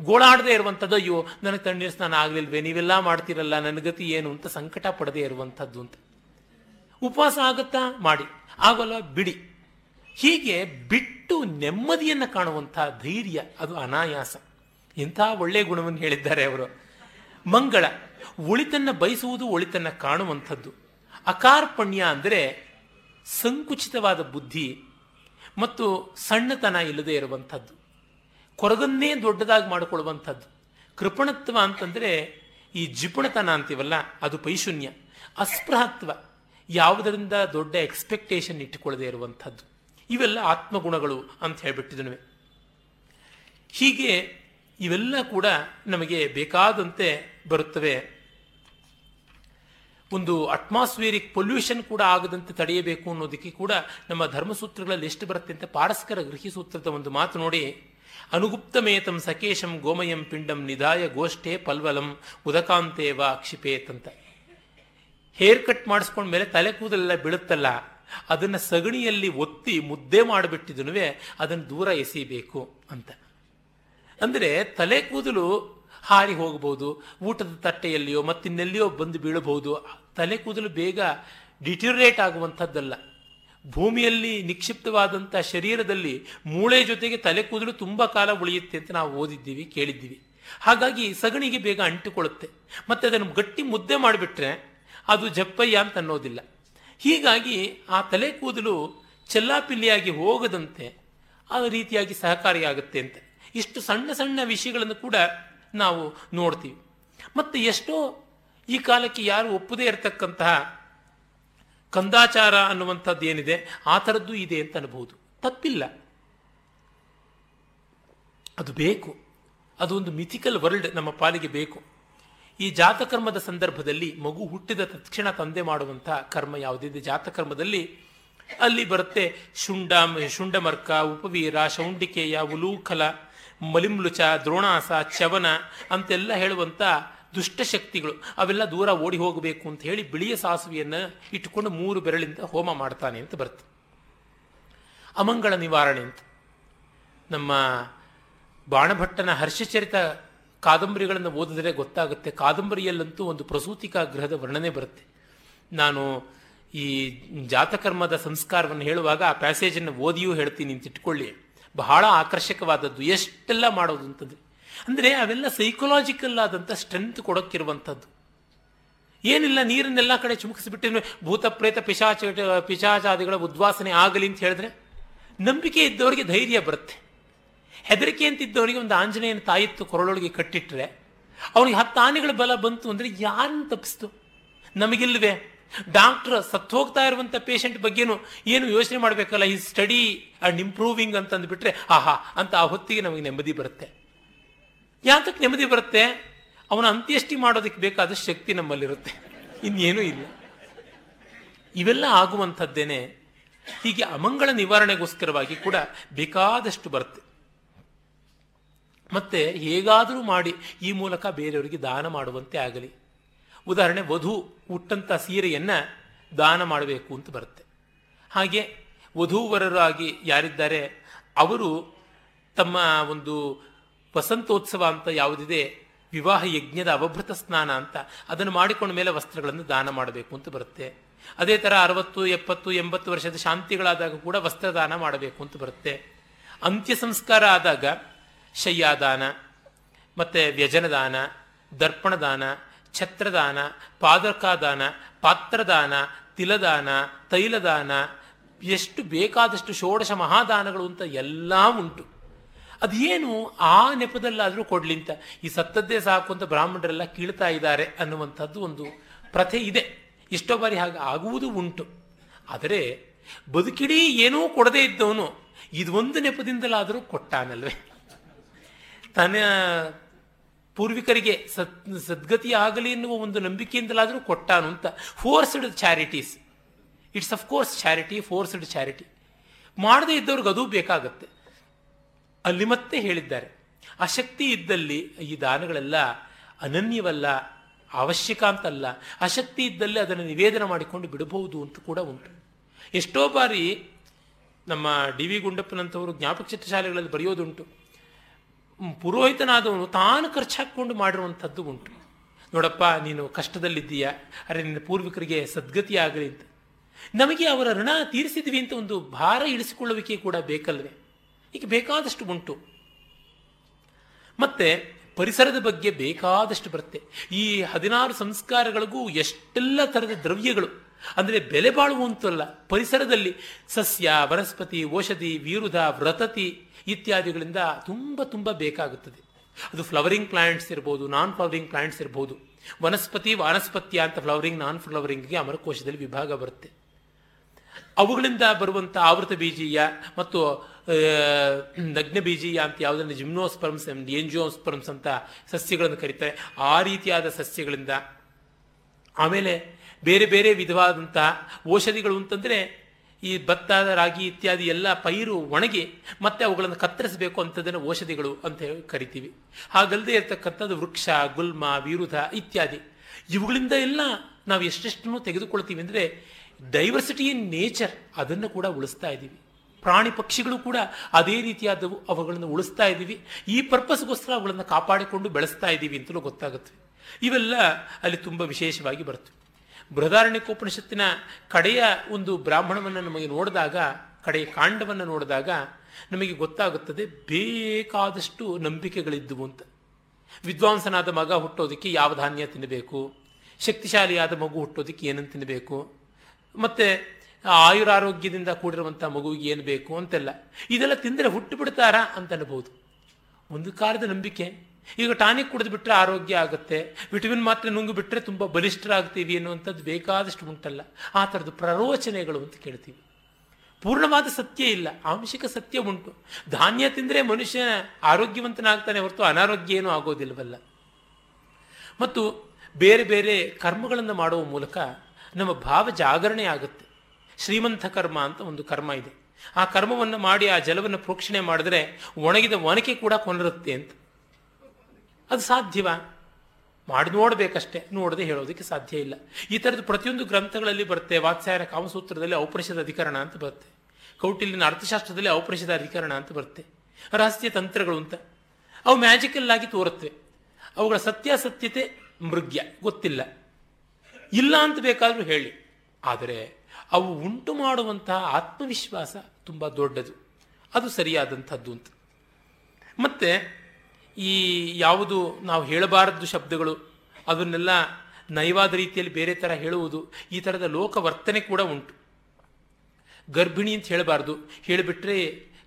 ಗೋಳಾಡದೇ ಇರುವಂಥದ್ದು, ಅಯ್ಯೋ ನನಗೆ ತಣ್ಣೀರು ಸ್ನಾನ ಆಗಲಿಲ್ವೇ, ನೀವೆಲ್ಲ ಮಾಡ್ತಿರಲ್ಲ, ನನ್ನ ಗತಿ ಏನು ಅಂತ ಸಂಕಟ ಪಡದೇ ಇರುವಂಥದ್ದು ಅಂತ. ಉಪವಾಸ ಆಗುತ್ತಾ? ಮಾಡಿ. ಆಗಲ್ಲ? ಬಿಡಿ. ಹೀಗೆ ಬಿಟ್ಟು ನೆಮ್ಮದಿಯನ್ನು ಕಾಣುವಂಥ ಧೈರ್ಯ, ಅದು ಅನಾಯಾಸ. ಇಂಥ ಒಳ್ಳೆಯ ಗುಣವನ್ನು ಹೇಳಿದ್ದಾರೆ ಅವರು. ಮಂಗಳ, ಒಳಿತನ್ನು ಬಯಸುವುದು, ಒಳಿತನ್ನು ಕಾಣುವಂಥದ್ದು. ಅಕಾರ್ಪಣ್ಯ ಅಂದರೆ ಸಂಕುಚಿತವಾದ ಬುದ್ಧಿ ಮತ್ತು ಸಣ್ಣತನ ಇಲ್ಲದೆ ಇರುವಂಥದ್ದು, ಕೊರಗನ್ನೇ ದೊಡ್ಡದಾಗಿ ಮಾಡಿಕೊಳ್ಳುವಂಥದ್ದು. ಕೃಪಣತ್ವ ಅಂತಂದರೆ ಈ ಜಿಪುಣತನ ಅಂತೀವಲ್ಲ, ಅದು ಪೈಶೂನ್ಯ. ಅಸ್ಪೃಹತ್ವ, ಯಾವುದರಿಂದ ದೊಡ್ಡ ಎಕ್ಸ್ಪೆಕ್ಟೇಷನ್ ಇಟ್ಟುಕೊಳ್ಳದೆ ಇರುವಂಥದ್ದು. ಇವೆಲ್ಲ ಆತ್ಮಗುಣಗಳು ಅಂತ ಹೇಳಿಬಿಟ್ಟಿದ್ವಿ. ಹೀಗೆ ಇವೆಲ್ಲ ಕೂಡ ನಮಗೆ ಬೇಕಾದಂತೆ ಬರುತ್ತವೆ. ಒಂದು ಅಟ್ಮಾಸ್ಫಿಯರಿಕ್ ಪೊಲ್ಯೂಷನ್ ಕೂಡ ಆಗದಂತೆ ತಡೆಯಬೇಕು ಅನ್ನೋದಕ್ಕೆ ಕೂಡ ನಮ್ಮ ಧರ್ಮಸೂತ್ರಗಳಲ್ಲಿ ಎಷ್ಟು ಬರುತ್ತೆ ಅಂತ ಪಾರಸ್ಕರ ಗೃಹ್ಯಸೂತ್ರದ ಒಂದು ಮಾತು ನೋಡಿ. ಅನುಗುಪ್ತಮೇತಂ ಸಕೇಶಂ ಗೋಮಯಂ ಪಿಂಡಂ ನಿಧಾಯ ಗೋಷ್ಠೆ ಪಲ್ವಲಂ ಉದಕಾಂತೇವ ಕ್ಷಿಪೇತ್ ಅಂತ. ಹೇರ್ ಕಟ್ ಮಾಡಿಸ್ಕೊಂಡ್ಮೇಲೆ ತಲೆ ಕೂದಲೆಲ್ಲ ಬೀಳುತ್ತಲ್ಲ, ಅದನ್ನು ಸಗಣಿಯಲ್ಲಿ ಒತ್ತಿ ಮುದ್ದೆ ಮಾಡಿಬಿಟ್ಟಿದನು, ಅದನ್ನು ದೂರ ಎಸೀಬೇಕು ಅಂತ. ಅಂದರೆ ತಲೆ ಕೂದಲು ಹಾರಿ ಹೋಗಬಹುದು, ಊಟದ ತಟ್ಟೆಯಲ್ಲಿಯೋ ಮತ್ತಿನ್ನೆಲ್ಲಿಯೋ ಬಂದು ಬೀಳಬಹುದು. ತಲೆ ಕೂದಲು ಬೇಗ ಡಿಟರಿಯರೇಟ್ ಆಗುವಂಥದ್ದಲ್ಲ. ಭೂಮಿಯಲ್ಲಿ ನಿಕ್ಷಿಪ್ತವಾದಂಥ ಶರೀರದಲ್ಲಿ ಮೂಳೆ ಜೊತೆಗೆ ತಲೆ ಕೂದಲು ತುಂಬ ಕಾಲ ಉಳಿಯುತ್ತೆ ಅಂತ ನಾವು ಓದಿದ್ದೀವಿ, ಕೇಳಿದ್ದೀವಿ. ಹಾಗಾಗಿ ಸಗಣಿಗೆ ಬೇಗ ಅಂಟಿಕೊಳ್ಳುತ್ತೆ. ಮತ್ತು ಅದನ್ನು ಗಟ್ಟಿ ಮುದ್ದೆ ಮಾಡಿಬಿಟ್ರೆ ಅದು ಜಪ್ಪಯ್ಯ ಅಂತ ಅನ್ನೋದಿಲ್ಲ. ಹೀಗಾಗಿ ಆ ತಲೆ ಕೂದಲು ಚೆಲ್ಲಾಪಿಲ್ಲಿಯಾಗಿ ಹೋಗದಂತೆ ಆ ರೀತಿಯಾಗಿ ಸಹಕಾರಿಯಾಗುತ್ತೆ ಅಂತ. ಇಷ್ಟು ಸಣ್ಣ ಸಣ್ಣ ವಿಷಯಗಳನ್ನು ಕೂಡ ನಾವು ನೋಡ್ತೀವಿ. ಮತ್ತು ಎಷ್ಟೋ ಈ ಕಾಲಕ್ಕೆ ಯಾರು ಒಪ್ಪದೇ ಇರತಕ್ಕಂತಹ ಕಂದಾಚಾರ ಅನ್ನುವಂಥದ್ದು ಏನಿದೆ, ಆ ಥರದ್ದು ಇದೆ ಅಂತ ಅನ್ಬೋದು. ತಪ್ಪಿಲ್ಲ, ಅದು ಬೇಕು. ಅದು ಒಂದು ಮಿಥಿಕಲ್ ವರ್ಲ್ಡ್ ನಮ್ಮ ಪಾಲಿಗೆ ಬೇಕು. ಈ ಜಾತಕರ್ಮದ ಸಂದರ್ಭದಲ್ಲಿ ಮಗು ಹುಟ್ಟಿದ ತಕ್ಷಣ ತಂದೆ ಮಾಡುವಂಥ ಕರ್ಮ ಯಾವುದಿದೆ ಜಾತಕರ್ಮದಲ್ಲಿ, ಅಲ್ಲಿ ಬರುತ್ತೆ ಶುಂಡ, ಶುಂಡಮರ್ಕ, ಉಪವೀರ, ಶೌಂಡಿಕೇಯ, ಉಲೂಖಲ, ಮಲಿಮ್ಲುಚ, ದ್ರೋಣಾಸ, ಚವನ ಅಂತೆಲ್ಲ ಹೇಳುವಂಥ ದುಷ್ಟಶಕ್ತಿಗಳು. ಅವೆಲ್ಲ ದೂರ ಓಡಿ ಹೋಗಬೇಕು ಅಂತ ಹೇಳಿ ಬಿಳಿಯ ಸಾಸುವೆಯನ್ನು ಇಟ್ಟುಕೊಂಡು ಮೂರು ಬೆರಳಿಂದ ಹೋಮ ಮಾಡ್ತಾನೆ ಅಂತ ಬರ್ತದೆ. ಅಮಂಗಳ ನಿವಾರಣೆ ಅಂತ ನಮ್ಮ ಬಾಣಭಟ್ಟನ ಹರ್ಷಚರಿತ ಕಾದಂಬರಿಗಳನ್ನು ಓದಿದ್ರೆ ಗೊತ್ತಾಗುತ್ತೆ. ಕಾದಂಬರಿಯಲ್ಲಂತೂ ಒಂದು ಪ್ರಸೂತಿಕಾ ಗೃಹದ ವರ್ಣನೆ ಬರುತ್ತೆ. ನಾನು ಈ ಜಾತಕರ್ಮದ ಸಂಸ್ಕಾರವನ್ನು ಹೇಳುವಾಗ ಆ ಪ್ಯಾಸೇಜನ್ನು ಓದಿಯೂ ಹೇಳ್ತೀನಿ ಅಂತ ಇಟ್ಕೊಳ್ಳಿ. ಬಹಳ ಆಕರ್ಷಕವಾದದ್ದು. ಎಷ್ಟೆಲ್ಲ ಮಾಡೋದು ಅಂತಂದರೆ ಅಂದರೆ ಅವೆಲ್ಲ ಸೈಕಲಾಜಿಕಲ್ ಆದಂಥ ಸ್ಟ್ರೆಂತ್ ಕೊಡೋಕ್ಕಿರುವಂಥದ್ದು. ಏನಿಲ್ಲ, ನೀರನ್ನೆಲ್ಲ ಕಡೆ ಚುಮುಕಿಸಿಬಿಟ್ಟಿನ ಭೂತ ಪ್ರೇತ ಪಿಶಾಚ ಪಿಶಾಚಾದಿಗಳ ಉದ್ವಾಸನೆ ಆಗಲಿ ಅಂತ ಹೇಳಿದ್ರೆ ನಂಬಿಕೆ ಇದ್ದವರಿಗೆ ಧೈರ್ಯ ಬರುತ್ತೆ. ಹೆದರಿಕೆ ಅಂತಿದ್ದವರಿಗೆ ಒಂದು ಆಂಜನೇಯನ ತಾಯಿತ್ತು ಕೊರಳೊಳಗೆ ಕಟ್ಟಿಟ್ಟರೆ ಅವ್ರಿಗೆ ಹತ್ತು ಆನೆಗಳ ಬಲ ಬಂತು ಅಂದರೆ ಯಾರನ್ನು ತಪ್ಪಿಸ್ತು? ನಮಗಿಲ್ವೇ? ಡಾಕ್ಟ್ರ್ ಸತ್ತು ಹೋಗ್ತಾ ಇರುವಂಥ ಪೇಷಂಟ್ ಬಗ್ಗೆನೂ ಏನು ಯೋಚನೆ ಮಾಡಬೇಕಲ್ಲ, ಈ ಸ್ಟಡಿ ಆ್ಯಂಡ್ ಇಂಪ್ರೂವಿಂಗ್ ಅಂತಂದುಬಿಟ್ರೆ ಆಹಾ ಅಂತ ಆ ಹೊತ್ತಿಗೆ ನಮಗೆ ನೆಮ್ಮದಿ ಬರುತ್ತೆ. ಯಾತಕ್ಕೆ ನೆಮ್ಮದಿ ಬರುತ್ತೆ? ಅವನ ಅಂತ್ಯಷ್ಟಿ ಮಾಡೋದಕ್ಕೆ ಬೇಕಾದ ಶಕ್ತಿ ನಮ್ಮಲ್ಲಿರುತ್ತೆ, ಇನ್ನೇನೂ ಇಲ್ಲ. ಇವೆಲ್ಲ ಆಗುವಂಥದ್ದೇನೆ. ಹೀಗೆ ಅಮಂಗಳ ನಿವಾರಣೆಗೋಸ್ಕರವಾಗಿ ಕೂಡ ಬೇಕಾದಷ್ಟು ಬರುತ್ತೆ. ಮತ್ತೆ ಹೇಗಾದರೂ ಮಾಡಿ ಈ ಮೂಲಕ ಬೇರೆಯವರಿಗೆ ದಾನ ಮಾಡುವಂತೆ ಆಗಲಿ. ಉದಾಹರಣೆ, ವಧು ಉಟ್ಟಂಥ ಸೀರೆಯನ್ನು ದಾನ ಮಾಡಬೇಕು ಅಂತ ಬರುತ್ತೆ. ಹಾಗೆ ವಧೂವರರಾಗಿ ಯಾರಿದ್ದಾರೆ ಅವರು ತಮ್ಮ ಒಂದು ವಸಂತೋತ್ಸವ ಅಂತ ಯಾವುದಿದೆ, ವಿವಾಹ ಯಜ್ಞದ ಅವಭೃತ ಸ್ನಾನ ಅಂತ, ಅದನ್ನು ಮಾಡಿಕೊಂಡ ಮೇಲೆ ವಸ್ತ್ರಗಳನ್ನು ದಾನ ಮಾಡಬೇಕು ಅಂತ ಬರುತ್ತೆ. ಅದೇ ಥರ ಅರವತ್ತು ಎಪ್ಪತ್ತು ಎಂಬತ್ತು ವರ್ಷದ ಶಾಂತಿಗಳಾದಾಗ ಕೂಡ ವಸ್ತ್ರದಾನ ಮಾಡಬೇಕು ಅಂತ ಬರುತ್ತೆ. ಅಂತ್ಯ ಸಂಸ್ಕಾರ ಆದಾಗ ಶಯ್ಯಾದಾನ, ಮತ್ತು ವ್ಯಜನದಾನ, ದರ್ಪಣದಾನ, ಛತ್ರದಾನ, ಪಾದಕಾದಾನ, ಪಾತ್ರದಾನ, ತಿಲದಾನ, ತೈಲದಾನ, ಎಷ್ಟು ಬೇಕಾದಷ್ಟು ಷೋಡಶ ಮಹಾದಾನಗಳು ಅಂತ ಎಲ್ಲ ಉಂಟು. ಅದೇನು ಆ ನೆಪದಲ್ಲಾದರೂ ಕೊಡ್ಲಿಂತ ಈ ಸತ್ತದ್ದೇ ಸಾಕು ಅಂತ ಬ್ರಾಹ್ಮಣರೆಲ್ಲ ಕೀಳ್ತಾ ಇದ್ದಾರೆ ಅನ್ನುವಂಥದ್ದು ಒಂದು ಪ್ರಥೆ ಇದೆ. ಎಷ್ಟೋ ಬಾರಿ ಹಾಗೆ ಆಗುವುದು ಉಂಟು. ಆದರೆ ಬದುಕಿಡೀ ಏನೂ ಕೊಡದೇ ಇದ್ದವನು ಇದೊಂದು ನೆಪದಿಂದಲಾದರೂ ಕೊಟ್ಟಾನಲ್ವೇ. ತನ್ನ ಪೂರ್ವಿಕರಿಗೆ ಸತ್ ಸದ್ಗತಿ ಆಗಲಿ ಎನ್ನುವ ಒಂದು ನಂಬಿಕೆಯಿಂದಲಾದರೂ ಕೊಟ್ಟಾನು ಅಂತ. Forced charities, it's of course charity, forced charity. ಮಾಡದೇ ಇದ್ದವ್ರಿಗೆ ಅದೂ ಬೇಕಾಗತ್ತೆ. ಅಲ್ಲಿ ಮತ್ತೆ ಹೇಳಿದ್ದಾರೆ, ಆಸಕ್ತಿ ಇದ್ದಲ್ಲಿ ಈ ದಾನಗಳೆಲ್ಲ ಅನನ್ಯವಲ್ಲ, ಅವಶ್ಯಕ ಅಂತಲ್ಲ. ಆಸಕ್ತಿ ಇದ್ದಲ್ಲಿ ಅದನ್ನು ನಿವೇದನೆ ಮಾಡಿಕೊಂಡು ಬಿಡಬಹುದು ಅಂತ ಕೂಡ ಉಂಟು. ಎಷ್ಟೋ ಬಾರಿ ನಮ್ಮ ಡಿ ವಿ ಗುಂಡಪ್ಪನಂಥವರು ಜ್ಞಾಪಕ ಚಿತ್ರಶಾಲೆಗಳಲ್ಲಿ ಬರೆಯೋದುಂಟು. ಪುರೋಹಿತನಾದವನು ತಾನು ಖರ್ಚಾಕೊಂಡು ಮಾಡಿರುವಂಥದ್ದು ಉಂಟು. ನೋಡಪ್ಪ, ನೀನು ಕಷ್ಟದಲ್ಲಿದ್ದೀಯ, ಅರೆ ನಿನ್ನ ಪೂರ್ವಿಕರಿಗೆ ಸದ್ಗತಿ ಆಗಲಿ ಅಂತ. ನಮಗೆ ಅವರ ಋಣ ತೀರಿಸಿದ್ವಿ ಅಂತ ಒಂದು ಭಾರ ಇಳಿಸಿಕೊಳ್ಳುವಿಕೆ ಕೂಡ ಬೇಕಲ್ವೇ. ಈಗ ಬೇಕಾದಷ್ಟು ಉಂಟು. ಮತ್ತೆ ಪರಿಸರದ ಬಗ್ಗೆ ಬೇಕಾದಷ್ಟು ಬರುತ್ತೆ. ಈ ಹದಿನಾರು ಸಂಸ್ಕಾರಗಳಿಗೂ ಎಷ್ಟೆಲ್ಲ ಥರದ ದ್ರವ್ಯಗಳು, ಅಂದರೆ ಬೆಲೆ ಬಾಳುವಂತಲ್ಲ, ಪರಿಸರದಲ್ಲಿ ಸಸ್ಯ, ವನಸ್ಪತಿ, ಔಷಧಿ, ವಿರುಧ, ವ್ರತತಿ ಇತ್ಯಾದಿಗಳಿಂದ ತುಂಬ ತುಂಬ ಬೇಕಾಗುತ್ತದೆ. ಅದು ಫ್ಲವರಿಂಗ್ ಪ್ಲಾಂಟ್ಸ್ ಇರ್ಬೋದು, ನಾನ್ ಫ್ಲವರಿಂಗ್ ಪ್ಲಾಂಟ್ಸ್ ಇರ್ಬೋದು. ವನಸ್ಪತಿ ವಾನಸ್ಪತ್ಯ ಅಂತ ಫ್ಲವರಿಂಗ್ ನಾನ್ ಫ್ಲವರಿಂಗ್ಗೆ ಅಮರಕೋಶದಲ್ಲಿ ವಿಭಾಗ ಬರುತ್ತೆ. ಅವುಗಳಿಂದ ಬರುವಂಥ ಆವೃತ ಬೀಜೀಯ ಮತ್ತು ನಗ್ನ ಬೀಜೀಯ ಅಂತ ಯಾವುದನ್ನು ಜಿಮ್ನೋಸ್ಪರ್ಮ್ಸ್ ಏಂಜಿಯೋಸ್ಪರ್ಮ್ಸ್ ಅಂತ ಸಸ್ಯಗಳನ್ನು ಕರೀತಾರೆ, ಆ ರೀತಿಯಾದ ಸಸ್ಯಗಳಿಂದ. ಆಮೇಲೆ ಬೇರೆ ಬೇರೆ ವಿಧವಾದಂತಹ ಔಷಧಿಗಳು ಅಂತಂದರೆ ಈ ಭತ್ತ ರಾಗಿ ಇತ್ಯಾದಿ ಎಲ್ಲ ಪೈರು ಒಣಗಿ ಮತ್ತೆ ಅವುಗಳನ್ನು ಕತ್ತರಿಸಬೇಕು ಅಂಥದ್ದನ್ನು ಔಷಧಿಗಳು ಅಂತ ಹೇಳಿ ಕರಿತೀವಿ. ಹಾಗಲ್ಲದೆ ಇರತಕ್ಕಂಥದ್ದು ವೃಕ್ಷ, ಗುಲ್ಮ, ವಿರುಧ ಇತ್ಯಾದಿ ಇವುಗಳಿಂದ ಎಲ್ಲ ನಾವು ಎಷ್ಟೆಷ್ಟನ್ನು ತೆಗೆದುಕೊಳ್ತೀವಿ ಅಂದರೆ ಡೈವರ್ಸಿಟಿ ಇನ್ ನೇಚರ್ ಅದನ್ನು ಕೂಡ ಉಳಿಸ್ತಾ ಇದ್ದೀವಿ. ಪ್ರಾಣಿ ಪಕ್ಷಿಗಳು ಕೂಡ ಅದೇ ರೀತಿಯಾದವು, ಅವುಗಳನ್ನು ಉಳಿಸ್ತಾ ಇದ್ದೀವಿ. ಈ ಪರ್ಪಸ್ಗೋಸ್ಕರ ಅವುಗಳನ್ನು ಕಾಪಾಡಿಕೊಂಡು ಬೆಳೆಸ್ತಾ ಇದ್ದೀವಿ ಅಂತಲೂ ಗೊತ್ತಾಗುತ್ತೆ. ಇವೆಲ್ಲ ಅಲ್ಲಿ ತುಂಬ ವಿಶೇಷವಾಗಿ ಬರ್ತವೆ. ಬೃಹದಾರಣ್ಯಕೋಪನಿಷತ್ತಿನ ಕಡೆಯ ಒಂದು ಬ್ರಾಹ್ಮಣವನ್ನು ನಮಗೆ ನೋಡಿದಾಗ, ಕಡೆಯ ಕಾಂಡವನ್ನು ನೋಡಿದಾಗ ನಮಗೆ ಗೊತ್ತಾಗುತ್ತದೆ ಬೇಕಾದಷ್ಟು ನಂಬಿಕೆಗಳಿದ್ದುವು ಅಂತ. ವಿದ್ವಾಂಸನಾದ ಮಗ ಹುಟ್ಟೋದಕ್ಕೆ ಯಾವ ಧಾನ್ಯ ತಿನ್ನಬೇಕು, ಶಕ್ತಿಶಾಲಿಯಾದ ಮಗು ಹುಟ್ಟೋದಕ್ಕೆ ಏನನ್ನು ತಿನ್ನಬೇಕು, ಮತ್ತು ಆಯುರಾರೋಗ್ಯದಿಂದ ಕೂಡಿರುವಂಥ ಮಗುವಿಗೆ ಏನು ಬೇಕು ಅಂತೆಲ್ಲ. ಇದೆಲ್ಲ ತಿಂದರೆ ಹುಟ್ಟು ಬಿಡ್ತಾರಾ ಅಂತ ಅನ್ಬೋದು ಒಂದು ಕಾಲದ ನಂಬಿಕೆ. ಈಗ ಟಾನಿಕ್ ಕುಡಿದು ಬಿಟ್ಟರೆ ಆರೋಗ್ಯ ಆಗುತ್ತೆ, ವಿಟಮಿನ್ ಮಾತ್ರೆ ನುಂಗು ಬಿಟ್ಟರೆ ತುಂಬ ಬಲಿಷ್ಠರಾಗ್ತೀವಿ ಅನ್ನುವಂಥದ್ದು ಬೇಕಾದಷ್ಟು ಉಂಟಲ್ಲ, ಆ ಥರದ್ದು ಪ್ರರೋಚನೆಗಳು ಅಂತ ಕೇಳ್ತೀವಿ. ಪೂರ್ಣವಾದ ಸತ್ಯ ಇಲ್ಲ, ಆಂಶಿಕ ಸತ್ಯ ಉಂಟು. ಧಾನ್ಯ ತಿಂದರೆ ಮನುಷ್ಯ ಆರೋಗ್ಯವಂತನಾಗ್ತಾನೆ ಹೊರತು ಅನಾರೋಗ್ಯ ಏನೂ ಆಗೋದಿಲ್ವಲ್ಲ. ಮತ್ತು ಬೇರೆ ಬೇರೆ ಕರ್ಮಗಳನ್ನು ಮಾಡುವ ಮೂಲಕ ನಮ್ಮ ಭಾವ ಜಾಗರಣೆ ಆಗುತ್ತೆ. ಶ್ರೀಮಂತ ಕರ್ಮ ಅಂತ ಒಂದು ಕರ್ಮ ಇದೆ. ಆ ಕರ್ಮವನ್ನು ಮಾಡಿ ಆ ಜಲವನ್ನು ಪ್ರೋಕ್ಷಣೆ ಮಾಡಿದ್ರೆ ಒಣಗಿದ ಒನಕೆ ಕೂಡ ಕೊನರುತ್ತೆ ಅಂತ. ಅದು ಸಾಧ್ಯವಾ? ಮಾಡಿ ನೋಡಬೇಕಷ್ಟೆ, ನೋಡದೆ ಹೇಳೋದಕ್ಕೆ ಸಾಧ್ಯ ಇಲ್ಲ. ಈ ಥರದ್ದು ಪ್ರತಿಯೊಂದು ಗ್ರಂಥಗಳಲ್ಲಿ ಬರುತ್ತೆ. ವಾತ್ಸಾಯನ ಕಾಮಸೂತ್ರದಲ್ಲಿ ಔಪನಿಷದ ಅಧಿಕರಣ ಅಂತ ಬರುತ್ತೆ, ಕೌಟಿಲ್ಯನ ಅರ್ಥಶಾಸ್ತ್ರದಲ್ಲಿ ಔಪನಿಷದ ಅಧಿಕರಣ ಅಂತ ಬರುತ್ತೆ, ರಹಸ್ಯ ತಂತ್ರಗಳು ಅಂತ. ಅವು ಮ್ಯಾಜಿಕಲ್ ಆಗಿ ತೋರುತ್ತೆ. ಅವುಗಳ ಸತ್ಯಾಸತ್ಯತೆ ಮೃಗ್ಯ, ಗೊತ್ತಿಲ್ಲ, ಇಲ್ಲ ಅಂತ ಬೇಕಾದರೂ ಹೇಳಿ. ಆದರೆ ಅವು ಉಂಟು ಮಾಡುವಂತಹ ಆತ್ಮವಿಶ್ವಾಸ ತುಂಬ ದೊಡ್ಡದು, ಅದು ಸರಿಯಾದಂಥದ್ದು ಅಂತ. ಮತ್ತು ಈ ಯಾವುದು ನಾವು ಹೇಳಬಾರದು ಶಬ್ದಗಳು ಅದನ್ನೆಲ್ಲ ನಯವಾದ ರೀತಿಯಲ್ಲಿ ಬೇರೆ ಥರ ಹೇಳುವುದು, ಈ ಥರದ ಲೋಕವರ್ತನೆ ಕೂಡ ಉಂಟು. ಗರ್ಭಿಣಿ ಅಂತ ಹೇಳಬಾರ್ದು, ಹೇಳಿಬಿಟ್ರೆ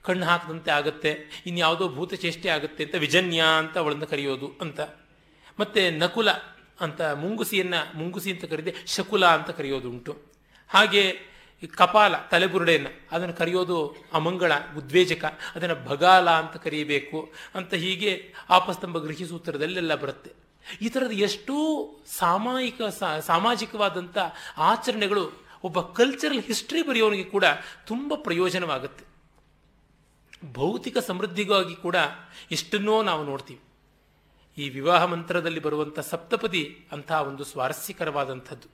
ಕಣ್ಣು ಹಾಕದಂತೆ ಆಗುತ್ತೆ, ಇನ್ಯಾವುದೋ ಭೂತಚೇಷ್ಟೆ ಆಗುತ್ತೆ ಅಂತ ವಿಜನ್ಯ ಅಂತ ಅವಳನ್ನು ಕರೆಯೋದು ಅಂತ. ಮತ್ತು ನಕುಲ ಅಂತ ಮುಂಗುಸಿಯನ್ನು ಮುಂಗುಸಿ ಅಂತ ಕರೀದೆ ಶಕುಲ ಅಂತ ಕರೆಯೋದು ಉಂಟು. ಹಾಗೆ ಕಪಾಲ ತಲೆಬುರುಡೆಯನ್ನು ಅದನ್ನು ಕರೆಯೋದು ಅಮಂಗಳ, ಉದ್ವೇಜಕ, ಅದನ್ನು ಭಗಾಲ ಅಂತ ಕರೆಯಬೇಕು ಅಂತ. ಹೀಗೆ ಆಪಸ್ತಂಭ ಗೃಹಿ ಸೂತ್ರದಲ್ಲೆಲ್ಲ ಬರುತ್ತೆ. ಈ ಥರದ ಎಷ್ಟೋ ಸಾಮಾಜಿಕ ಸಾಮಾಜಿಕವಾದಂಥ ಆಚರಣೆಗಳು ಒಬ್ಬ ಕಲ್ಚರಲ್ ಹಿಸ್ಟ್ರಿ ಬರೆಯೋನಿಗೆ ಕೂಡ ತುಂಬ ಪ್ರಯೋಜನವಾಗುತ್ತೆ. ಭೌತಿಕ ಸಮೃದ್ಧಿಗಾಗಿ ಕೂಡ ಎಷ್ಟನ್ನೋ ನಾವು ನೋಡ್ತೀವಿ. ಈ ವಿವಾಹ ಮಂತ್ರದಲ್ಲಿ ಬರುವಂಥ ಸಪ್ತಪದಿ ಅಂತಹ ಒಂದು ಸ್ವಾರಸ್ಯಕರವಾದಂಥದ್ದು.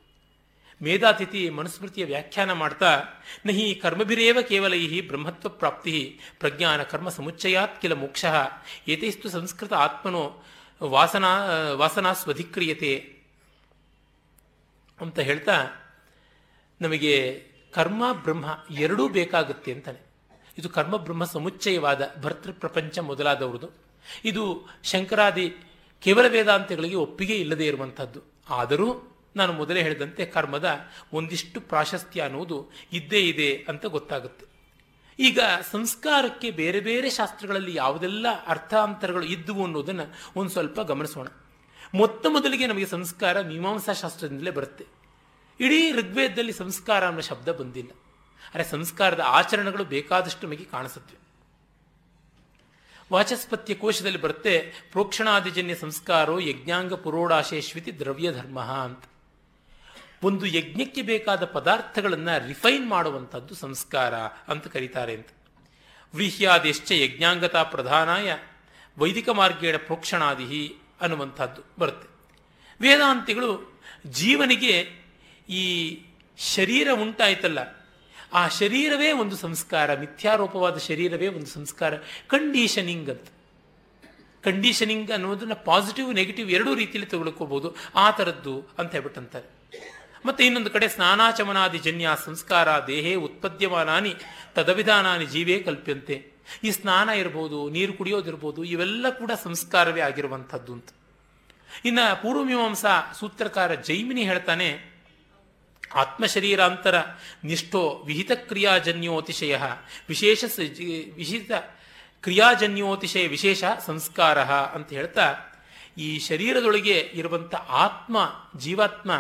ಮೇಧಾತಿಥಿ ಮನುಸ್ಮೃತಿಯ ವ್ಯಾಖ್ಯಾನ ಮಾಡ್ತಾ ನಹಿ ಕರ್ಮಭಿರೇವ ಕೇವಲೈಹಿ ಬ್ರಹ್ಮತ್ವ ಪ್ರಾಪ್ತಿ ಪ್ರಜ್ಞಾನ ಕರ್ಮ ಸಮುಚ್ಚಯಾತ್ ಕಿಲ ಮೋಕ್ಷಃ ಏತೈಸ್ತು ಸಂಸ್ಕೃತ ಆತ್ಮನೋ ವಾಸನಾ ವಾಸನಾಸ್ವಧಿಕ್ರಿಯತೆ ಅಂತ ಹೇಳ್ತಾ ನಮಗೆ ಕರ್ಮ ಬ್ರಹ್ಮ ಎರಡೂ ಬೇಕಾಗುತ್ತೆ ಅಂತಾನೆ. ಇದು ಕರ್ಮ ಬ್ರಹ್ಮ ಸಮುಚ್ಚಯವಾದ ಭರ್ತೃಪ್ರಪಂಚ ಮೊದಲಾದವ್ರದ್ದು. ಇದು ಶಂಕರಾದಿ ಕೇವಲ ವೇದಾಂತಗಳಿಗೆ ಒಪ್ಪಿಗೆ ಇಲ್ಲದೇ ಇರುವಂಥದ್ದು. ಆದರೂ ನಾನು ಮೊದಲೇ ಹೇಳಿದಂತೆ ಕರ್ಮದ ಒಂದಿಷ್ಟು ಪ್ರಾಶಸ್ತ್ಯ ಅನ್ನುವುದು ಇದ್ದೇ ಇದೆ ಅಂತ ಗೊತ್ತಾಗುತ್ತೆ. ಈಗ ಸಂಸ್ಕಾರಕ್ಕೆ ಬೇರೆ ಬೇರೆ ಶಾಸ್ತ್ರಗಳಲ್ಲಿ ಯಾವುದೆಲ್ಲ ಅರ್ಥಾಂತರಗಳು ಇದ್ದುವು ಅನ್ನೋದನ್ನು ಒಂದು ಸ್ವಲ್ಪ ಗಮನಿಸೋಣ. ಮೊತ್ತ ಮೊದಲಿಗೆ ನಮಗೆ ಸಂಸ್ಕಾರ ಮೀಮಾಂಸಾ ಶಾಸ್ತ್ರದಿಂದಲೇ ಬರುತ್ತೆ. ಇಡೀ ಋಗ್ವೇದದಲ್ಲಿ ಸಂಸ್ಕಾರ ಅನ್ನೋ ಶಬ್ದ ಬಂದಿಲ್ಲ. ಆದರೆ ಸಂಸ್ಕಾರದ ಆಚರಣೆಗಳು ಬೇಕಾದಷ್ಟು ನಮಗೆ ಕಾಣಿಸುತ್ತವೆ. ವಾಚಸ್ಪತ್ಯ ಕೋಶದಲ್ಲಿ ಬರುತ್ತೆ ಪ್ರೋಕ್ಷಣಾದಿಜನ್ಯ ಸಂಸ್ಕಾರೋ ಯಜ್ಞಾಂಗ ಪುರೋಡಾಶೇಶ್ವಿತಿ ದ್ರವ್ಯಧರ್ಮ ಅಂತ. ಒಂದು ಯಜ್ಞಕ್ಕೆ ಬೇಕಾದ ಪದಾರ್ಥಗಳನ್ನು ರಿಫೈನ್ ಮಾಡುವಂಥದ್ದು ಸಂಸ್ಕಾರ ಅಂತ ಕರೀತಾರೆ ಅಂತ. ವ್ರೀಹ್ಯಾದಿಶ್ಚ ಯಜ್ಞಾಂಗತಾ ಪ್ರಧಾನಾಯ ವೈದಿಕ ಮಾರ್ಗೇಣ ಪ್ರೋಕ್ಷಣಾದಿ ಅನ್ನುವಂಥದ್ದು ಬರುತ್ತೆ. ವೇದಾಂತಿಗಳು ಜೀವನಿಗೆ ಈ ಶರೀರ ಉಂಟಾಯ್ತಲ್ಲ, ಆ ಶರೀರವೇ ಒಂದು ಸಂಸ್ಕಾರ, ಮಿಥ್ಯಾರೋಪವಾದ ಶರೀರವೇ ಒಂದು ಸಂಸ್ಕಾರ, ಕಂಡೀಷನಿಂಗ್ ಅಂತ. ಕಂಡೀಷನಿಂಗ್ ಅನ್ನೋದನ್ನು ಪಾಸಿಟಿವ್ ನೆಗೆಟಿವ್ ಎರಡೂ ರೀತಿಯಲ್ಲಿ ತಗೊಳ್ಕೋಬಹುದು, ಆ ಥರದ್ದು ಅಂತ ಹೇಳ್ಬಿಟ್ಟಂತಾರೆ. ಮತ್ತು ಇನ್ನೊಂದು ಕಡೆ ಸ್ನಾನಾಚಮನಾದಿ ಜನ್ಯ ಸಂಸ್ಕಾರ ದೇಹೇ ಉತ್ಪದ್ಯಮಾನಾನಿ ತದವಿಧಾನಾನಿ ಜೀವೇ ಕಲ್ಪ್ಯಂತೆ. ಈ ಸ್ನಾನ ಇರ್ಬೋದು, ನೀರು ಕುಡಿಯೋದಿರ್ಬೋದು, ಇವೆಲ್ಲ ಕೂಡ ಸಂಸ್ಕಾರವೇ ಆಗಿರುವಂಥದ್ದು ಅಂತ. ಇನ್ನು ಪೂರ್ವಮೀಮಾಂಸಾ ಸೂತ್ರಕಾರ ಜೈಮಿನಿ ಹೇಳ್ತಾನೆ ಆತ್ಮಶರೀರಾಂತರ ನಿಷ್ಠೋ ವಿಹಿತ ಕ್ರಿಯಾಜನ್ಯೋತಿಶಯ ವಿಶೇಷ ವಿಹಿತ ಕ್ರಿಯಾಜನ್ಯೋತಿಶಯ ವಿಶೇಷ ಸಂಸ್ಕಾರ ಅಂತ ಹೇಳ್ತಾ ಈ ಶರೀರದೊಳಗೆ ಇರುವಂಥ ಆತ್ಮ ಜೀವಾತ್ಮ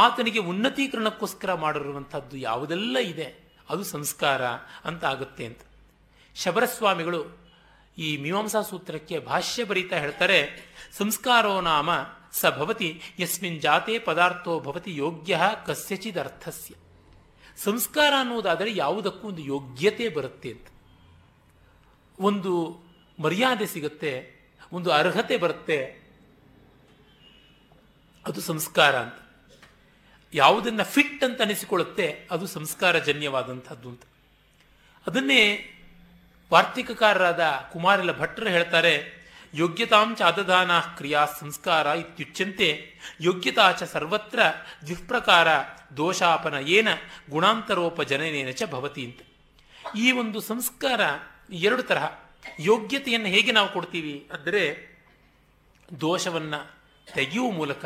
ಆತನಿಗೆ ಉನ್ನತೀಕರಣಕ್ಕೋಸ್ಕರ ಮಾಡಿರುವಂಥದ್ದು ಯಾವುದೆಲ್ಲ ಇದೆ ಅದು ಸಂಸ್ಕಾರ ಅಂತ ಆಗುತ್ತೆ ಅಂತ. ಶಬರಸ್ವಾಮಿಗಳು ಈ ಮೀಮಾಂಸಾ ಸೂತ್ರಕ್ಕೆ ಭಾಷ್ಯ ಬರೀತಾ ಹೇಳ್ತಾರೆ ಸಂಸ್ಕಾರೋ ನಾಮ ಸ ಭವತಿ ಯಸ್ಮಿನ್ ಜಾತೆ ಪದಾರ್ಥೋ ಭವತಿ ಯೋಗ್ಯ ಕಸ್ಯಚಿದರ್ಥಸ್ಯ. ಸಂಸ್ಕಾರ ಅನ್ನೋದಾದರೆ ಯಾವುದಕ್ಕೂ ಒಂದು ಯೋಗ್ಯತೆ ಬರುತ್ತೆ ಅಂತ, ಒಂದು ಮರ್ಯಾದೆ ಸಿಗುತ್ತೆ, ಒಂದು ಅರ್ಹತೆ ಬರುತ್ತೆ, ಅದು ಸಂಸ್ಕಾರ ಅಂತ. ಯಾವುದನ್ನು ಫಿಟ್ ಅಂತ ಅನಿಸಿಕೊಳ್ಳುತ್ತೆ ಅದು ಸಂಸ್ಕಾರಜನ್ಯವಾದಂಥದ್ದು ಅಂತ. ಅದನ್ನೇ ವಾರ್ತಿಕಕಾರರಾದ ಕುಮಾರಲ ಭಟ್ಟರು ಹೇಳ್ತಾರೆ, ಯೋಗ್ಯತಾಂಚ ಆದಧಾನ ಕ್ರಿಯಾ ಸಂಸ್ಕಾರ ಇತ್ಯುಚ್ಯಂತೆ, ಯೋಗ್ಯತಾ ಚ ಸರ್ವತ್ರ ದ್ವಿಪ್ರಕಾರ ದೋಷಾಪನ ಏನ ಗುಣಾಂತರೋಪಜನನೇನ ಚ ಭವತಿ ಅಂತ. ಈ ಒಂದು ಸಂಸ್ಕಾರ ಎರಡು ತರಹ. ಯೋಗ್ಯತೆಯನ್ನು ಹೇಗೆ ನಾವು ಕೊಡ್ತೀವಿ ಅಂದರೆ ದೋಷವನ್ನು ತೆಗೆಯುವ ಮೂಲಕ,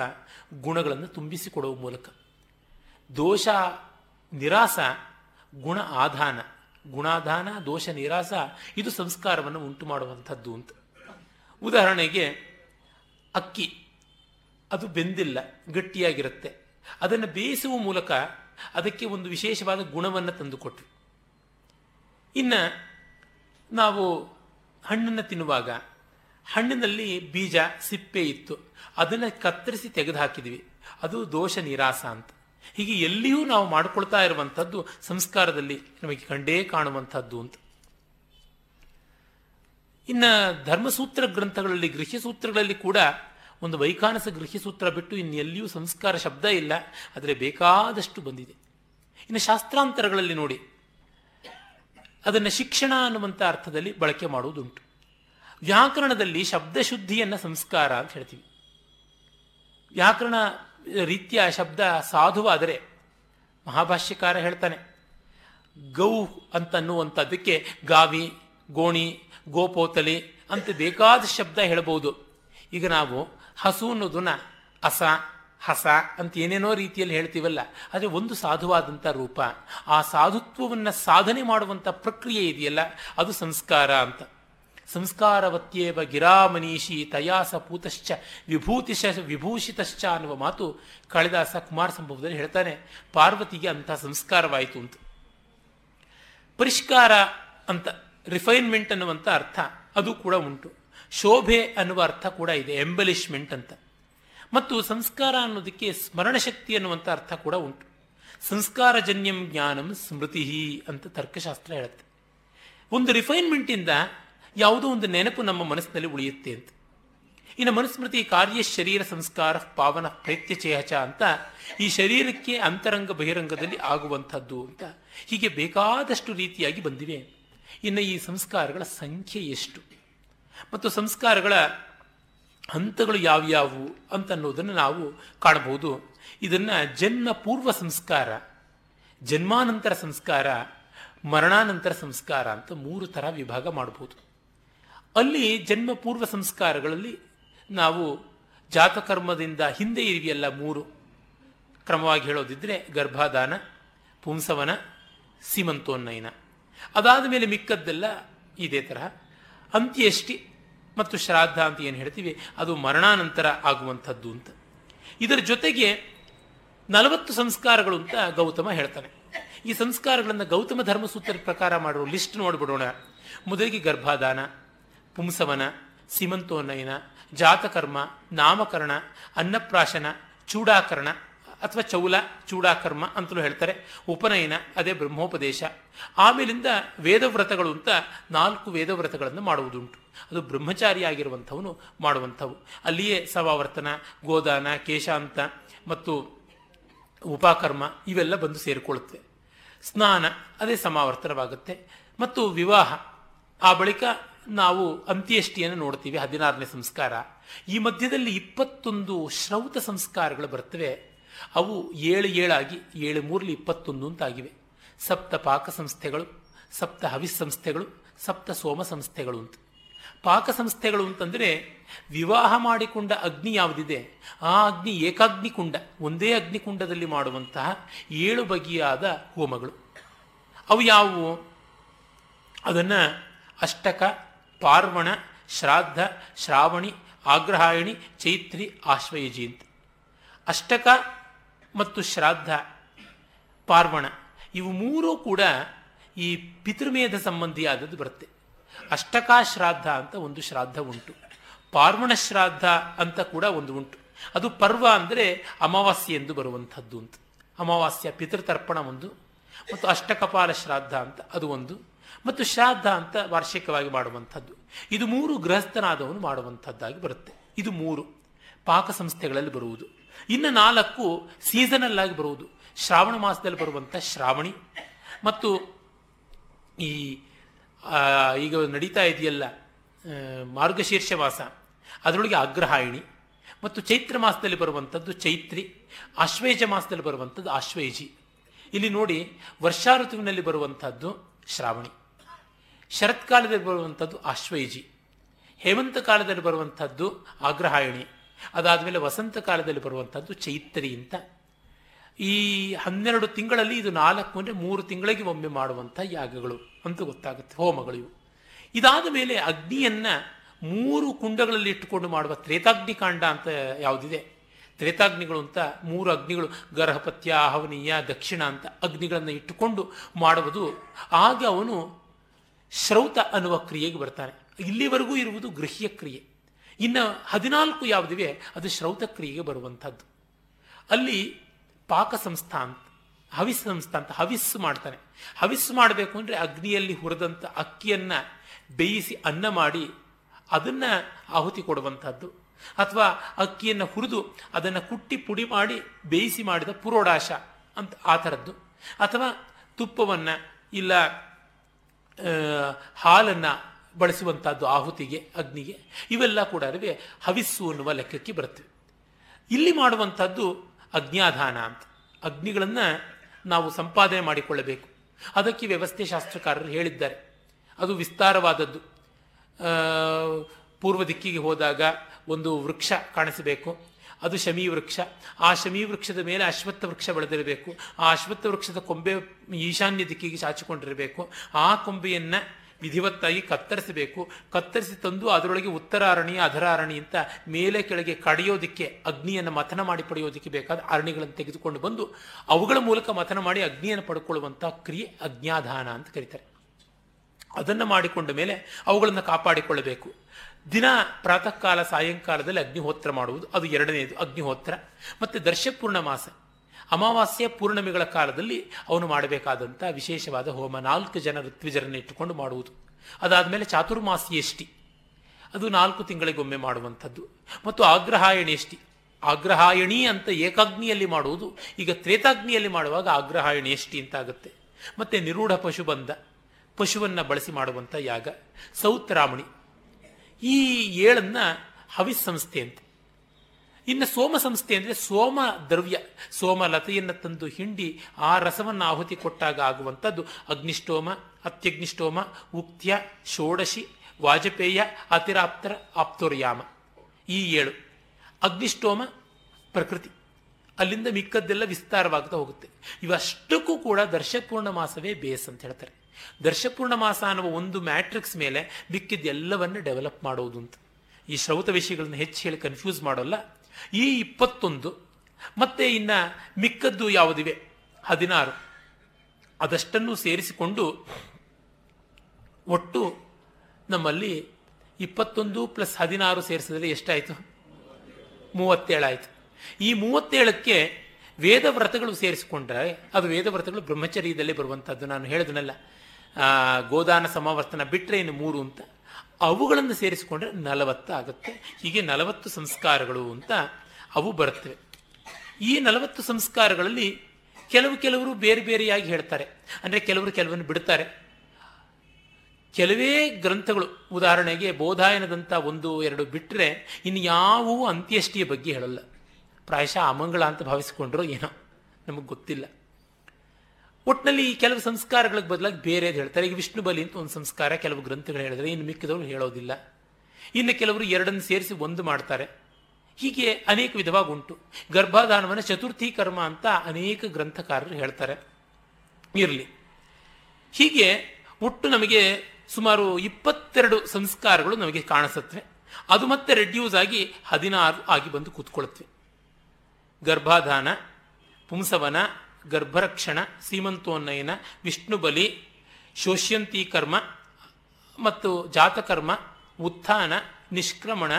ಗುಣಗಳನ್ನು ತುಂಬಿಸಿಕೊಡುವ ಮೂಲಕ. ದೋಷ ನಿರಾಸ, ಗುಣ ಆಧಾನ, ಗುಣಾಧಾನ, ದೋಷ ನಿರಾಸ ಇದು ಸಂಸ್ಕಾರವನ್ನು ಉಂಟು ಮಾಡುವಂಥದ್ದು ಅಂತ. ಉದಾಹರಣೆಗೆ ಅಕ್ಕಿ, ಅದು ಬೆಂದಿಲ್ಲ, ಗಟ್ಟಿಯಾಗಿರುತ್ತೆ, ಅದನ್ನು ಬೇಯಿಸುವ ಮೂಲಕ ಅದಕ್ಕೆ ಒಂದು ವಿಶೇಷವಾದ ಗುಣವನ್ನು ತಂದುಕೊಟ್ವಿ. ಇನ್ನು ನಾವು ಹಣ್ಣನ್ನು ತಿನ್ನುವಾಗ ಹಣ್ಣಿನಲ್ಲಿ ಬೀಜ ಸಿಪ್ಪೆ ಇತ್ತು, ಅದನ್ನು ಕತ್ತರಿಸಿ ತೆಗೆದುಹಾಕಿದ್ವಿ, ಅದು ದೋಷ ನಿರಾಸ ಅಂತ. ಹೀಗೆ ಎಲ್ಲಿಯೂ ನಾವು ಮಾಡಿಕೊಳ್ತಾ ಇರುವಂಥದ್ದು ಸಂಸ್ಕಾರದಲ್ಲಿ ನಮಗೆ ಕಂಡೇ ಕಾಣುವಂಥದ್ದು ಅಂತ. ಇನ್ನು ಧರ್ಮಸೂತ್ರ ಗ್ರಂಥಗಳಲ್ಲಿ, ಗೃಹ್ಯಸೂತ್ರಗಳಲ್ಲಿ ಕೂಡ, ಒಂದು ವೈಖಾನಸ ಗೃಹ್ಯಸೂತ್ರ ಬಿಟ್ಟು ಇನ್ನೆಲ್ಲಿಯೂ ಸಂಸ್ಕಾರ ಶಬ್ದ ಇಲ್ಲ, ಆದರೆ ಬೇಕಾದಷ್ಟು ಬಂದಿದೆ. ಇನ್ನು ಶಾಸ್ತ್ರಾಂತರಗಳಲ್ಲಿ ನೋಡಿ, ಅದನ್ನು ಶಿಕ್ಷಣ ಅನ್ನುವಂಥ ಅರ್ಥದಲ್ಲಿ ಬಳಕೆ ಮಾಡುವುದುಂಟು. ವ್ಯಾಕರಣದಲ್ಲಿ ಶಬ್ದಶುದ್ಧಿಯನ್ನು ಸಂಸ್ಕಾರ ಅಂತ ಹೇಳ್ತೀವಿ. ವ್ಯಾಕರಣ ರೀತಿಯ ಶಬ್ದ ಸಾಧುವಾದರೆ, ಮಹಾಭಾಷ್ಯಕಾರ ಹೇಳ್ತಾನೆ, ಗೌ ಅಂತನ್ನುವಂಥದ್ದಕ್ಕೆ ಗಾವಿ, ಗೋಣಿ, ಗೋಪೋತಲಿ ಅಂತ ಬೇಕಾದ ಶಬ್ದ ಹೇಳ್ಬೋದು. ಈಗ ನಾವು ಹಸು ಅನ್ನೋದನ್ನ ಹಸ, ಹಸ ಅಂತ ಏನೇನೋ ರೀತಿಯಲ್ಲಿ ಹೇಳ್ತೀವಲ್ಲ, ಆದರೆ ಒಂದು ಸಾಧುವಾದಂಥ ರೂಪ, ಆ ಸಾಧುತ್ವವನ್ನು ಸಾಧನೆ ಮಾಡುವಂಥ ಪ್ರಕ್ರಿಯೆ ಇದೆಯಲ್ಲ, ಅದು ಸಂಸ್ಕಾರ ಅಂತ. ಸಂಸ್ಕಾರವತ್ಯೇವ ಗಿರಾಮನೀಷಿ ತಯಾಸ ಪೂತಶ್ಚ ವಿಭೂತಿಶ ವಿಭೂಷಿತಶ್ಚ ಅನ್ನುವ ಮಾತು ಕಾಳಿದಾಸ ಕುಮಾರ ಸಂಭವದಲ್ಲಿ ಹೇಳ್ತಾನೆ, ಪಾರ್ವತಿಗೆ ಅಂಥ ಸಂಸ್ಕಾರವಾಯಿತು ಅಂತ. ಪರಿಷ್ಕಾರ ಅಂತ ರಿಫೈನ್ಮೆಂಟ್ ಅನ್ನುವಂಥ ಅರ್ಥ ಅದು ಕೂಡ ಉಂಟು. ಶೋಭೆ ಅನ್ನುವ ಅರ್ಥ ಕೂಡ ಇದೆ, ಎಂಬಲಿಷ್ಮೆಂಟ್ ಅಂತ. ಮತ್ತು ಸಂಸ್ಕಾರ ಅನ್ನೋದಕ್ಕೆ ಸ್ಮರಣಶಕ್ತಿ ಅನ್ನುವಂಥ ಅರ್ಥ ಕೂಡ ಉಂಟು. ಸಂಸ್ಕಾರಜನ್ಯಂ ಜ್ಞಾನಂ ಸ್ಮೃತಿ ಅಂತ ತರ್ಕಶಾಸ್ತ್ರ ಹೇಳುತ್ತೆ. ಒಂದು ರಿಫೈನ್ಮೆಂಟಿಂದ ಯಾವುದೋ ಒಂದು ನೆನಪು ನಮ್ಮ ಮನಸ್ಸಿನಲ್ಲಿ ಉಳಿಯುತ್ತೆ ಅಂತ. ಇನ್ನು ಮನುಸ್ಮೃತಿ ಕಾರ್ಯ ಶರೀರ ಸಂಸ್ಕಾರ ಪಾವನ ಪ್ರತ್ಯ ಚೇಹಚ ಅಂತ, ಈ ಶರೀರಕ್ಕೆ ಅಂತರಂಗ ಬಹಿರಂಗದಲ್ಲಿ ಆಗುವಂಥದ್ದು ಅಂತ. ಹೀಗೆ ಬೇಕಾದಷ್ಟು ರೀತಿಯಾಗಿ ಬಂದಿವೆ. ಇನ್ನು ಈ ಸಂಸ್ಕಾರಗಳ ಸಂಖ್ಯೆ ಎಷ್ಟು ಮತ್ತು ಸಂಸ್ಕಾರಗಳ ಹಂತಗಳು ಯಾವ್ಯಾವು ಅಂತನ್ನೋದನ್ನು ನಾವು ಕಾಣಬಹುದು. ಇದನ್ನು ಜನ್ಮ ಪೂರ್ವ ಸಂಸ್ಕಾರ, ಜನ್ಮಾನಂತರ ಸಂಸ್ಕಾರ, ಮರಣಾನಂತರ ಸಂಸ್ಕಾರ ಅಂತ ಮೂರು ಥರ ವಿಭಾಗ ಮಾಡಬಹುದು. ಅಲ್ಲಿ ಜನ್ಮ ಪೂರ್ವ ಸಂಸ್ಕಾರಗಳಲ್ಲಿ ನಾವು ಜಾತಕರ್ಮದಿಂದ ಹಿಂದೆ ಇರಿವೆಲ್ಲ ಮೂರು, ಕ್ರಮವಾಗಿ ಹೇಳೋದಿದ್ದರೆ ಗರ್ಭಾದಾನ, ಪುಂಸವನ, ಸೀಮಂತೋನ್ನಯನ. ಅದಾದ ಮೇಲೆ ಮಿಕ್ಕದ್ದೆಲ್ಲ ಇದೇ ತರಹ. ಅಂತ್ಯಷ್ಟಿ ಮತ್ತು ಶ್ರಾದ್ದ ಅಂತ ಏನು ಹೇಳ್ತೀವಿ ಅದು ಮರಣಾನಂತರ ಆಗುವಂಥದ್ದು ಅಂತ. ಇದರ ಜೊತೆಗೆ ನಲವತ್ತು ಸಂಸ್ಕಾರಗಳು ಅಂತ ಗೌತಮ ಹೇಳ್ತಾನೆ. ಈ ಸಂಸ್ಕಾರಗಳನ್ನು ಗೌತಮ ಧರ್ಮಸೂತ್ರದ ಪ್ರಕಾರ ಮಾಡುವ ಲಿಸ್ಟ್ ನೋಡಿಬಿಡೋಣ. ಮೊದಲಿಗೆ ಗರ್ಭಾದಾನ, ಪುಂಸವನ, ಸೀಮಂತೋನ್ನಯನ, ಜಾತಕರ್ಮ, ನಾಮಕರಣ, ಅನ್ನಪ್ರಾಶನ, ಚೂಡಾಕರಣ ಅಥವಾ ಚೌಲ ಚೂಡಾಕರ್ಮ ಅಂತಲೂ ಹೇಳ್ತಾರೆ, ಉಪನಯನ, ಅದೇ ಬ್ರಹ್ಮೋಪದೇಶ. ಆಮೇಲಿಂದ ವೇದವ್ರತಗಳು ಅಂತ ನಾಲ್ಕು ವೇದವ್ರತಗಳನ್ನು ಮಾಡುವುದುಂಟು. ಅದು ಬ್ರಹ್ಮಚಾರಿಯಾಗಿರುವಂಥವನು ಮಾಡುವಂಥವು. ಅಲ್ಲಿಯೇ ಸಮಾವರ್ತನ, ಗೋದಾನ, ಕೇಶಾಂತ ಮತ್ತು ಉಪಕರ್ಮ ಇವೆಲ್ಲ ಬಂದು ಸೇರಿಕೊಳ್ಳುತ್ತೆ. ಸ್ನಾನ ಅದೇ ಸಮಾವರ್ತನವಾಗುತ್ತೆ. ಮತ್ತು ವಿವಾಹ, ಆ ಬಳಿಕ ನಾವು ಅಂತ್ಯಷ್ಟಿಯನ್ನು ನೋಡ್ತೀವಿ, ಹದಿನಾರನೇ ಸಂಸ್ಕಾರ. ಈ ಮಧ್ಯದಲ್ಲಿ ಇಪ್ಪತ್ತೊಂದು ಶ್ರೌತ ಸಂಸ್ಕಾರಗಳು ಬರ್ತವೆ. ಅವು ಏಳು ಏಳಾಗಿ ಏಳು ಮೂರ್ಲಿ ಇಪ್ಪತ್ತೊಂದು ಅಂತಾಗಿವೆ. ಸಪ್ತ ಪಾಕ ಸಂಸ್ಥೆಗಳು, ಸಪ್ತ ಹವಿಸ್ ಸಂಸ್ಥೆಗಳು, ಸಪ್ತ ಸೋಮ ಸಂಸ್ಥೆಗಳು ಅಂತ. ಪಾಕ ಸಂಸ್ಥೆಗಳು ಅಂತಂದರೆ ವಿವಾಹ ಮಾಡಿಕೊಂಡ ಅಗ್ನಿ ಯಾವುದಿದೆ ಆ ಅಗ್ನಿ ಏಕಾಗ್ನಿಕುಂಡ, ಒಂದೇ ಅಗ್ನಿಕುಂಡದಲ್ಲಿ ಮಾಡುವಂತಹ ಏಳು ಬಗೆಯಾದ ಹೋಮಗಳು. ಅವು ಯಾವುವು? ಅದನ್ನು ಅಷ್ಟಕ, ಪಾರ್ವಣ, ಶ್ರಾದ್ದ, ಶ್ರಾವಣಿ, ಆಗ್ರಹಾಯಣಿ, ಚೈತ್ರಿ, ಆಶ್ವಯುಜಿ ಅಂತ. ಅಷ್ಟಕ ಮತ್ತು ಶ್ರಾದ್ದ, ಪಾರ್ವಣ ಇವು ಮೂರೂ ಕೂಡ ಈ ಪಿತೃಮೇಧ ಸಂಬಂಧಿಯಾದದ್ದು ಬರುತ್ತೆ. ಅಷ್ಟಕ ಶ್ರಾದ್ದ ಅಂತ ಒಂದು ಶ್ರಾದ್ದ ಉಂಟು, ಪಾರ್ವಣ ಶ್ರಾದ್ದ ಅಂತ ಕೂಡ ಒಂದು ಉಂಟು. ಅದು ಪರ್ವ ಅಂದರೆ ಅಮಾವಾಸ್ಯೆ ಎಂದು ಬರುವಂಥದ್ದು ಅಂತ. ಅಮಾವಾಸ್ಯ ಪಿತೃತರ್ಪಣ ಒಂದು, ಮತ್ತು ಅಷ್ಟಕಪಾಲ ಶ್ರಾದ್ದ ಅಂತ ಅದು ಒಂದು, ಮತ್ತು ಶ್ರಾದ್ದ ಅಂತ ವಾರ್ಷಿಕವಾಗಿ ಮಾಡುವಂಥದ್ದು. ಇದು ಮೂರು ಗೃಹಸ್ಥನಾದವನು ಮಾಡುವಂಥದ್ದಾಗಿ ಬರುತ್ತೆ. ಇದು ಮೂರು ಪಾಕ ಸಂಸ್ಥೆಗಳಲ್ಲಿ ಬರುವುದು. ಇನ್ನು ನಾಲ್ಕು ಸೀಸನಲ್ ಆಗಿ ಬರುವುದು. ಶ್ರಾವಣ ಮಾಸದಲ್ಲಿ ಬರುವಂಥ ಶ್ರಾವಣಿ, ಮತ್ತು ಈ ಈಗ ನಡೀತಾ ಇದೆಯಲ್ಲ ಮಾರ್ಗಶೀರ್ಷ ಮಾಸ, ಅದರೊಳಗೆ ಅಗ್ರಹಾಯಿಣಿ, ಮತ್ತು ಚೈತ್ರ ಮಾಸದಲ್ಲಿ ಬರುವಂಥದ್ದು ಚೈತ್ರಿ, ಆಶ್ವೇಜ ಮಾಸದಲ್ಲಿ ಬರುವಂಥದ್ದು ಆಶ್ವೇಜಿ. ಇಲ್ಲಿ ನೋಡಿ, ವರ್ಷಾ ಋತುವಿನಲ್ಲಿ ಬರುವಂಥದ್ದು ಶ್ರಾವಣಿ, ಶರತ್ಕಾಲದಲ್ಲಿ ಬರುವಂಥದ್ದು ಆಶ್ವೇಜಿ, ಹೇಮಂತ ಕಾಲದಲ್ಲಿ ಬರುವಂಥದ್ದು ಆಗ್ರಹಾಯಣಿ, ಅದಾದ ಮೇಲೆ ವಸಂತ ಕಾಲದಲ್ಲಿ ಬರುವಂಥದ್ದು ಚೈತ್ರಿ ಅಂತ. ಈ ಹನ್ನೆರಡು ತಿಂಗಳಲ್ಲಿ ಇದು ನಾಲ್ಕು ಅಂದರೆ ಮೂರು ತಿಂಗಳಿಗೆ ಒಮ್ಮೆ ಮಾಡುವಂಥ ಯಾಗಗಳು ಅಂತೂ ಗೊತ್ತಾಗುತ್ತೆ, ಹೋಮಗಳು ಇವು. ಇದಾದ ಮೇಲೆ ಅಗ್ನಿಯನ್ನು ಮೂರು ಕುಂಡಗಳಲ್ಲಿ ಇಟ್ಟುಕೊಂಡು ಮಾಡುವ ತ್ರೇತಾಗ್ನಿಕಾಂಡ ಅಂತ ಯಾವುದಿದೆ, ತ್ರೇತಾಗ್ನಿಗಳು ಅಂತ ಮೂರು ಅಗ್ನಿಗಳು, ಗರ್ಹಪತ್ಯ, ಹವನೀಯ, ದಕ್ಷಿಣ ಅಂತ ಅಗ್ನಿಗಳನ್ನು ಇಟ್ಟುಕೊಂಡು ಮಾಡುವುದು. ಆಗ ಅವನು ಶ್ರೌತ ಅನ್ನುವ ಕ್ರಿಯೆಗೆ ಬರ್ತಾನೆ. ಇಲ್ಲಿವರೆಗೂ ಇರುವುದು ಗೃಹ್ಯ ಕ್ರಿಯೆ. ಇನ್ನು ಹದಿನಾಲ್ಕು ಯಾವುದಿವೆ ಅದು ಶ್ರೌತ ಕ್ರಿಯೆಗೆ ಬರುವಂಥದ್ದು. ಅಲ್ಲಿ ಪಾಕ ಸಂಸ್ಥಾ ಅಂತ, ಹವಿಸ್ ಸಂಸ್ಥಾ ಅಂತ ಹವಿಸ್ಸು ಮಾಡ್ತಾನೆ. ಹವಿಸ್ಸು ಮಾಡಬೇಕು ಅಂದರೆ ಅಗ್ನಿಯಲ್ಲಿ ಹುರಿದಂಥ ಅಕ್ಕಿಯನ್ನು ಬೇಯಿಸಿ ಅನ್ನ ಮಾಡಿ ಅದನ್ನು ಆಹುತಿ ಕೊಡುವಂಥದ್ದು, ಅಥವಾ ಅಕ್ಕಿಯನ್ನು ಹುರಿದು ಅದನ್ನು ಕುಟ್ಟಿ ಪುಡಿ ಮಾಡಿ ಬೇಯಿಸಿ ಮಾಡಿದ ಪುರೋಡಾಶ ಅಂತ ಆ ಥರದ್ದು, ಅಥವಾ ತುಪ್ಪವನ್ನು ಇಲ್ಲ ಹಾಲನ್ನು ಬಳಸುವಂಥದ್ದು ಆಹುತಿಗೆ, ಅಗ್ನಿಗೆ. ಇವೆಲ್ಲ ಕೂಡ ಅರಿವೆ ಹವಿಸ್ಸು ಅನ್ನುವ ಲೆಕ್ಕಕ್ಕೆ ಬರ್ತವೆ. ಇಲ್ಲಿ ಮಾಡುವಂಥದ್ದು ಅಗ್ನ್ಯಾಧಾನ ಅಂತ. ಅಗ್ನಿಗಳನ್ನು ನಾವು ಸಂಪಾದನೆ ಮಾಡಿಕೊಳ್ಳಬೇಕು, ಅದಕ್ಕೆ ವ್ಯವಸ್ಥೆ ಶಾಸ್ತ್ರಕಾರರು ಹೇಳಿದ್ದಾರೆ. ಅದು ವಿಸ್ತಾರವಾದದ್ದು. ಪೂರ್ವ ದಿಕ್ಕಿಗೆ ಹೋದಾಗ ಒಂದು ವೃಕ್ಷ ಕಾಣಿಸಬೇಕು, ಅದು ಶಮೀ ವೃಕ್ಷ. ಆ ಶಮೀ ವೃಕ್ಷದ ಮೇಲೆ ಅಶ್ವತ್ಥ ವೃಕ್ಷ ಬೆಳೆದಿರಬೇಕು. ಆ ಅಶ್ವತ್ಥ ವೃಕ್ಷದ ಕೊಂಬೆ ಈಶಾನ್ಯ ದಿಕ್ಕಿಗೆ ಚಾಚಿಕೊಂಡಿರಬೇಕು. ಆ ಕೊಂಬೆಯನ್ನು ವಿಧಿವತ್ತಾಗಿ ಕತ್ತರಿಸಬೇಕು. ಕತ್ತರಿಸಿ ತಂದು ಅದರೊಳಗೆ ಉತ್ತರಾರಣಿ, ಅಧರಾರಣಿ ಅಂತ ಮೇಲೆ ಕೆಳಗೆ ಕಡಿಯೋದಕ್ಕೆ, ಅಗ್ನಿಯನ್ನು ಮಥನ ಮಾಡಿ ಪಡೆಯೋದಕ್ಕೆ ಬೇಕಾದ ಅರಣಿಗಳನ್ನು ತೆಗೆದುಕೊಂಡು ಬಂದು ಅವುಗಳ ಮೂಲಕ ಮಥನ ಮಾಡಿ ಅಗ್ನಿಯನ್ನು ಪಡ್ಕೊಳ್ಳುವಂಥ ಕ್ರಿಯೆ ಅಗ್ನ್ಯಾಧಾನ ಅಂತ ಕರೀತಾರೆ. ಅದನ್ನು ಮಾಡಿಕೊಂಡ ಮೇಲೆ ಅವುಗಳನ್ನು ಕಾಪಾಡಿಕೊಳ್ಳಬೇಕು. ದಿನ ಪ್ರಾತಃ ಕಾಲ, ಸಾಯಂಕಾಲದಲ್ಲಿ ಅಗ್ನಿಹೋತ್ರ ಮಾಡುವುದು, ಅದು ಎರಡನೇದು ಅಗ್ನಿಹೋತ್ರ. ಮತ್ತು ದರ್ಶಪೂರ್ಣಮಾಸ, ಅಮಾವಾಸ್ಯ ಪೂರ್ಣಿಮೆಗಳ ಕಾಲದಲ್ಲಿ ಅವನು ಮಾಡಬೇಕಾದಂಥ ವಿಶೇಷವಾದ ಹೋಮ, ನಾಲ್ಕು ಜನ ಋತ್ವಿಜರನ್ನು ಇಟ್ಟುಕೊಂಡು ಮಾಡುವುದು. ಅದಾದ ಮೇಲೆ ಚಾತುರ್ಮಾಸ್ಯಷ್ಟಿ, ಅದು ನಾಲ್ಕು ತಿಂಗಳಿಗೊಮ್ಮೆ ಮಾಡುವಂಥದ್ದು. ಮತ್ತು ಆಗ್ರಹಾಯಣಿಯಷ್ಟಿ, ಆಗ್ರಹಾಯಣಿ ಅಂತ ಏಕಾಗ್ನಿಯಲ್ಲಿ ಮಾಡುವುದು, ಈಗ ತ್ರೇತಾಗ್ನಿಯಲ್ಲಿ ಮಾಡುವಾಗ ಆಗ್ರಹಾಯಣಿಯಷ್ಟಿ ಅಂತ ಆಗುತ್ತೆ. ಮತ್ತು ನಿರೂಢ ಪಶುಬಂಧ, ಪಶುವನ್ನು ಬಳಸಿ ಮಾಡುವಂಥ ಯಾಗ, ಸೌತ್ರಾಮಣಿ. ಈ ಏಳನ್ನು ಹವಿಸ್ ಸಂಸ್ಥೆ ಅಂತ. ಇನ್ನು ಸೋಮ ಸಂಸ್ಥೆ ಅಂದರೆ ಸೋಮ ದ್ರವ್ಯ, ಸೋಮ ಲತೆಯನ್ನು ತಂದು ಹಿಂಡಿ ಆ ರಸವನ್ನು ಆಹುತಿ ಕೊಟ್ಟಾಗ ಆಗುವಂಥದ್ದು ಅಗ್ನಿಷ್ಠೋಮ, ಅತ್ಯಗ್ನಿಷ್ಠೋಮ, ಉಕ್ತ್ಯ, ಷೋಡಶಿ, ವಾಜಪೇಯ, ಅತಿರಾಪ್ತರ, ಆಪ್ತೋರ್ಯಾಮ. ಈ ಏಳು ಅಗ್ನಿಷ್ಠೋಮ ಪ್ರಕೃತಿ. ಅಲ್ಲಿಂದ ಮಿಕ್ಕದ್ದೆಲ್ಲ ವಿಸ್ತಾರವಾಗ್ತಾ ಹೋಗುತ್ತೆ. ಇವಷ್ಟಕ್ಕೂ ಕೂಡ ದರ್ಶಪೂರ್ಣ ಮಾಸವೇ ಬೇಸ್ ಅಂತ ಹೇಳ್ತಾರೆ. ದರ್ಶಪೂರ್ಣ ಮಾಸ ಅನ್ನುವ ಒಂದು ಮ್ಯಾಟ್ರಿಕ್ಸ್ ಮೇಲೆ ಮಿಕ್ಕಿದ್ದೆಲ್ಲವನ್ನು ಡೆವಲಪ್ ಮಾಡೋದು ಅಂತ. ಈ ಶ್ರೌತ ವಿಷಯಗಳನ್ನು ಹೆಚ್ಚು ಹೇಳಿ ಕನ್ಫ್ಯೂಸ್ ಮಾಡೋಲ್ಲ. ಈ ಇಪ್ಪತ್ತೊಂದು ಮತ್ತೆ ಇನ್ನು ಮಿಕ್ಕದ್ದು ಯಾವುದಿವೆ ಹದಿನಾರು, ಅದಷ್ಟನ್ನು ಸೇರಿಸಿಕೊಂಡು ಒಟ್ಟು ನಮ್ಮಲ್ಲಿ ಇಪ್ಪತ್ತೊಂದು ಪ್ಲಸ್ ಹದಿನಾರು ಸೇರಿಸಿದರೆ ಎಷ್ಟಾಯಿತು? ಮೂವತ್ತೇಳಾಯಿತು. ಈ ಮೂವತ್ತೇಳಕ್ಕೆ ವೇದವ್ರತಗಳು ಸೇರಿಸಿಕೊಂಡ್ರೆ, ಅದು ವೇದವ್ರತಗಳು ಬ್ರಹ್ಮಚರ್ಯದಲ್ಲೇ ಬರುವಂಥದ್ದು. ನಾನು ಹೇಳಿದನಲ್ಲ, ಗೋದಾನ ಸಮಾವರ್ತನ ಬಿಟ್ಟರೆ ಇನ್ನು ಮೂರು ಅಂತ, ಅವುಗಳನ್ನು ಸೇರಿಸಿಕೊಂಡ್ರೆ ನಲವತ್ತು ಆಗುತ್ತೆ. ಹೀಗೆ ನಲವತ್ತು ಸಂಸ್ಕಾರಗಳು ಅಂತ ಅವು ಬರುತ್ತವೆ. ಈ ನಲವತ್ತು ಸಂಸ್ಕಾರಗಳಲ್ಲಿ ಕೆಲವು ಕೆಲವರು ಬೇರೆ ಬೇರೆಯಾಗಿ ಹೇಳ್ತಾರೆ, ಅಂದರೆ ಕೆಲವರು ಕೆಲವನ್ನು ಬಿಡ್ತಾರೆ. ಕೆಲವೇ ಗ್ರಂಥಗಳು, ಉದಾಹರಣೆಗೆ ಬೋಧಾಯನದಂಥ ಒಂದು ಎರಡು ಬಿಟ್ಟರೆ ಇನ್ನು ಯಾವುವು ಅಂತ್ಯಷ್ಟಿಯ ಬಗ್ಗೆ ಹೇಳಲ್ಲ. ಪ್ರಾಯಶಃ ಅಮಂಗಳ ಅಂತ ಭಾವಿಸಿಕೊಂಡ್ರು ಏನೋ, ನಮಗೆ ಗೊತ್ತಿಲ್ಲ. ಒಟ್ಟಿನಲ್ಲಿ ಈ ಕೆಲವು ಸಂಸ್ಕಾರಗಳಿಗೆ ಬದಲಾಗಿ ಬೇರೆದು ಹೇಳ್ತಾರೆ. ಈಗ ವಿಷ್ಣು ಬಲಿ ಅಂತ ಒಂದು ಸಂಸ್ಕಾರ ಕೆಲವು ಗ್ರಂಥಗಳು ಹೇಳಿದರೆ ಇನ್ನು ಮಿಕ್ಕಿದವರು ಹೇಳೋದಿಲ್ಲ. ಇನ್ನು ಕೆಲವರು ಎರಡನ್ನು ಸೇರಿಸಿ ಒಂದು ಮಾಡ್ತಾರೆ. ಹೀಗೆ ಅನೇಕ ವಿಧವಾಗಿ ಉಂಟು. ಗರ್ಭಾಧಾನವನ್ನು ಚತುರ್ಥಿ ಕರ್ಮ ಅಂತ ಅನೇಕ ಗ್ರಂಥಕಾರರು ಹೇಳ್ತಾರೆ. ಇರಲಿ, ಹೀಗೆ ಒಟ್ಟು ನಮಗೆ ಸುಮಾರು ಇಪ್ಪತ್ತೆರಡು ಸಂಸ್ಕಾರಗಳು ನಮಗೆ ಕಾಣಿಸುತ್ತವೆ. ಅದು ಮತ್ತೆ ರೆಡ್ಯೂಸ್ ಆಗಿ ಹದಿನಾರು ಆಗಿ ಬಂದು ಕೂತ್ಕೊಳ್ಳುತ್ತವೆ. ಗರ್ಭಾಧಾನ, ಪುಂಸವನ, ಗರ್ಭರಕ್ಷಣ, ಸೀಮಂತೋನ್ನಯನ, ವಿಷ್ಣು ಬಲಿ, ಶೋಷ್ಯಂತಿ ಕರ್ಮ ಮತ್ತು ಜಾತಕರ್ಮ, ಉತ್ಥಾನ, ನಿಷ್ಕ್ರಮಣ,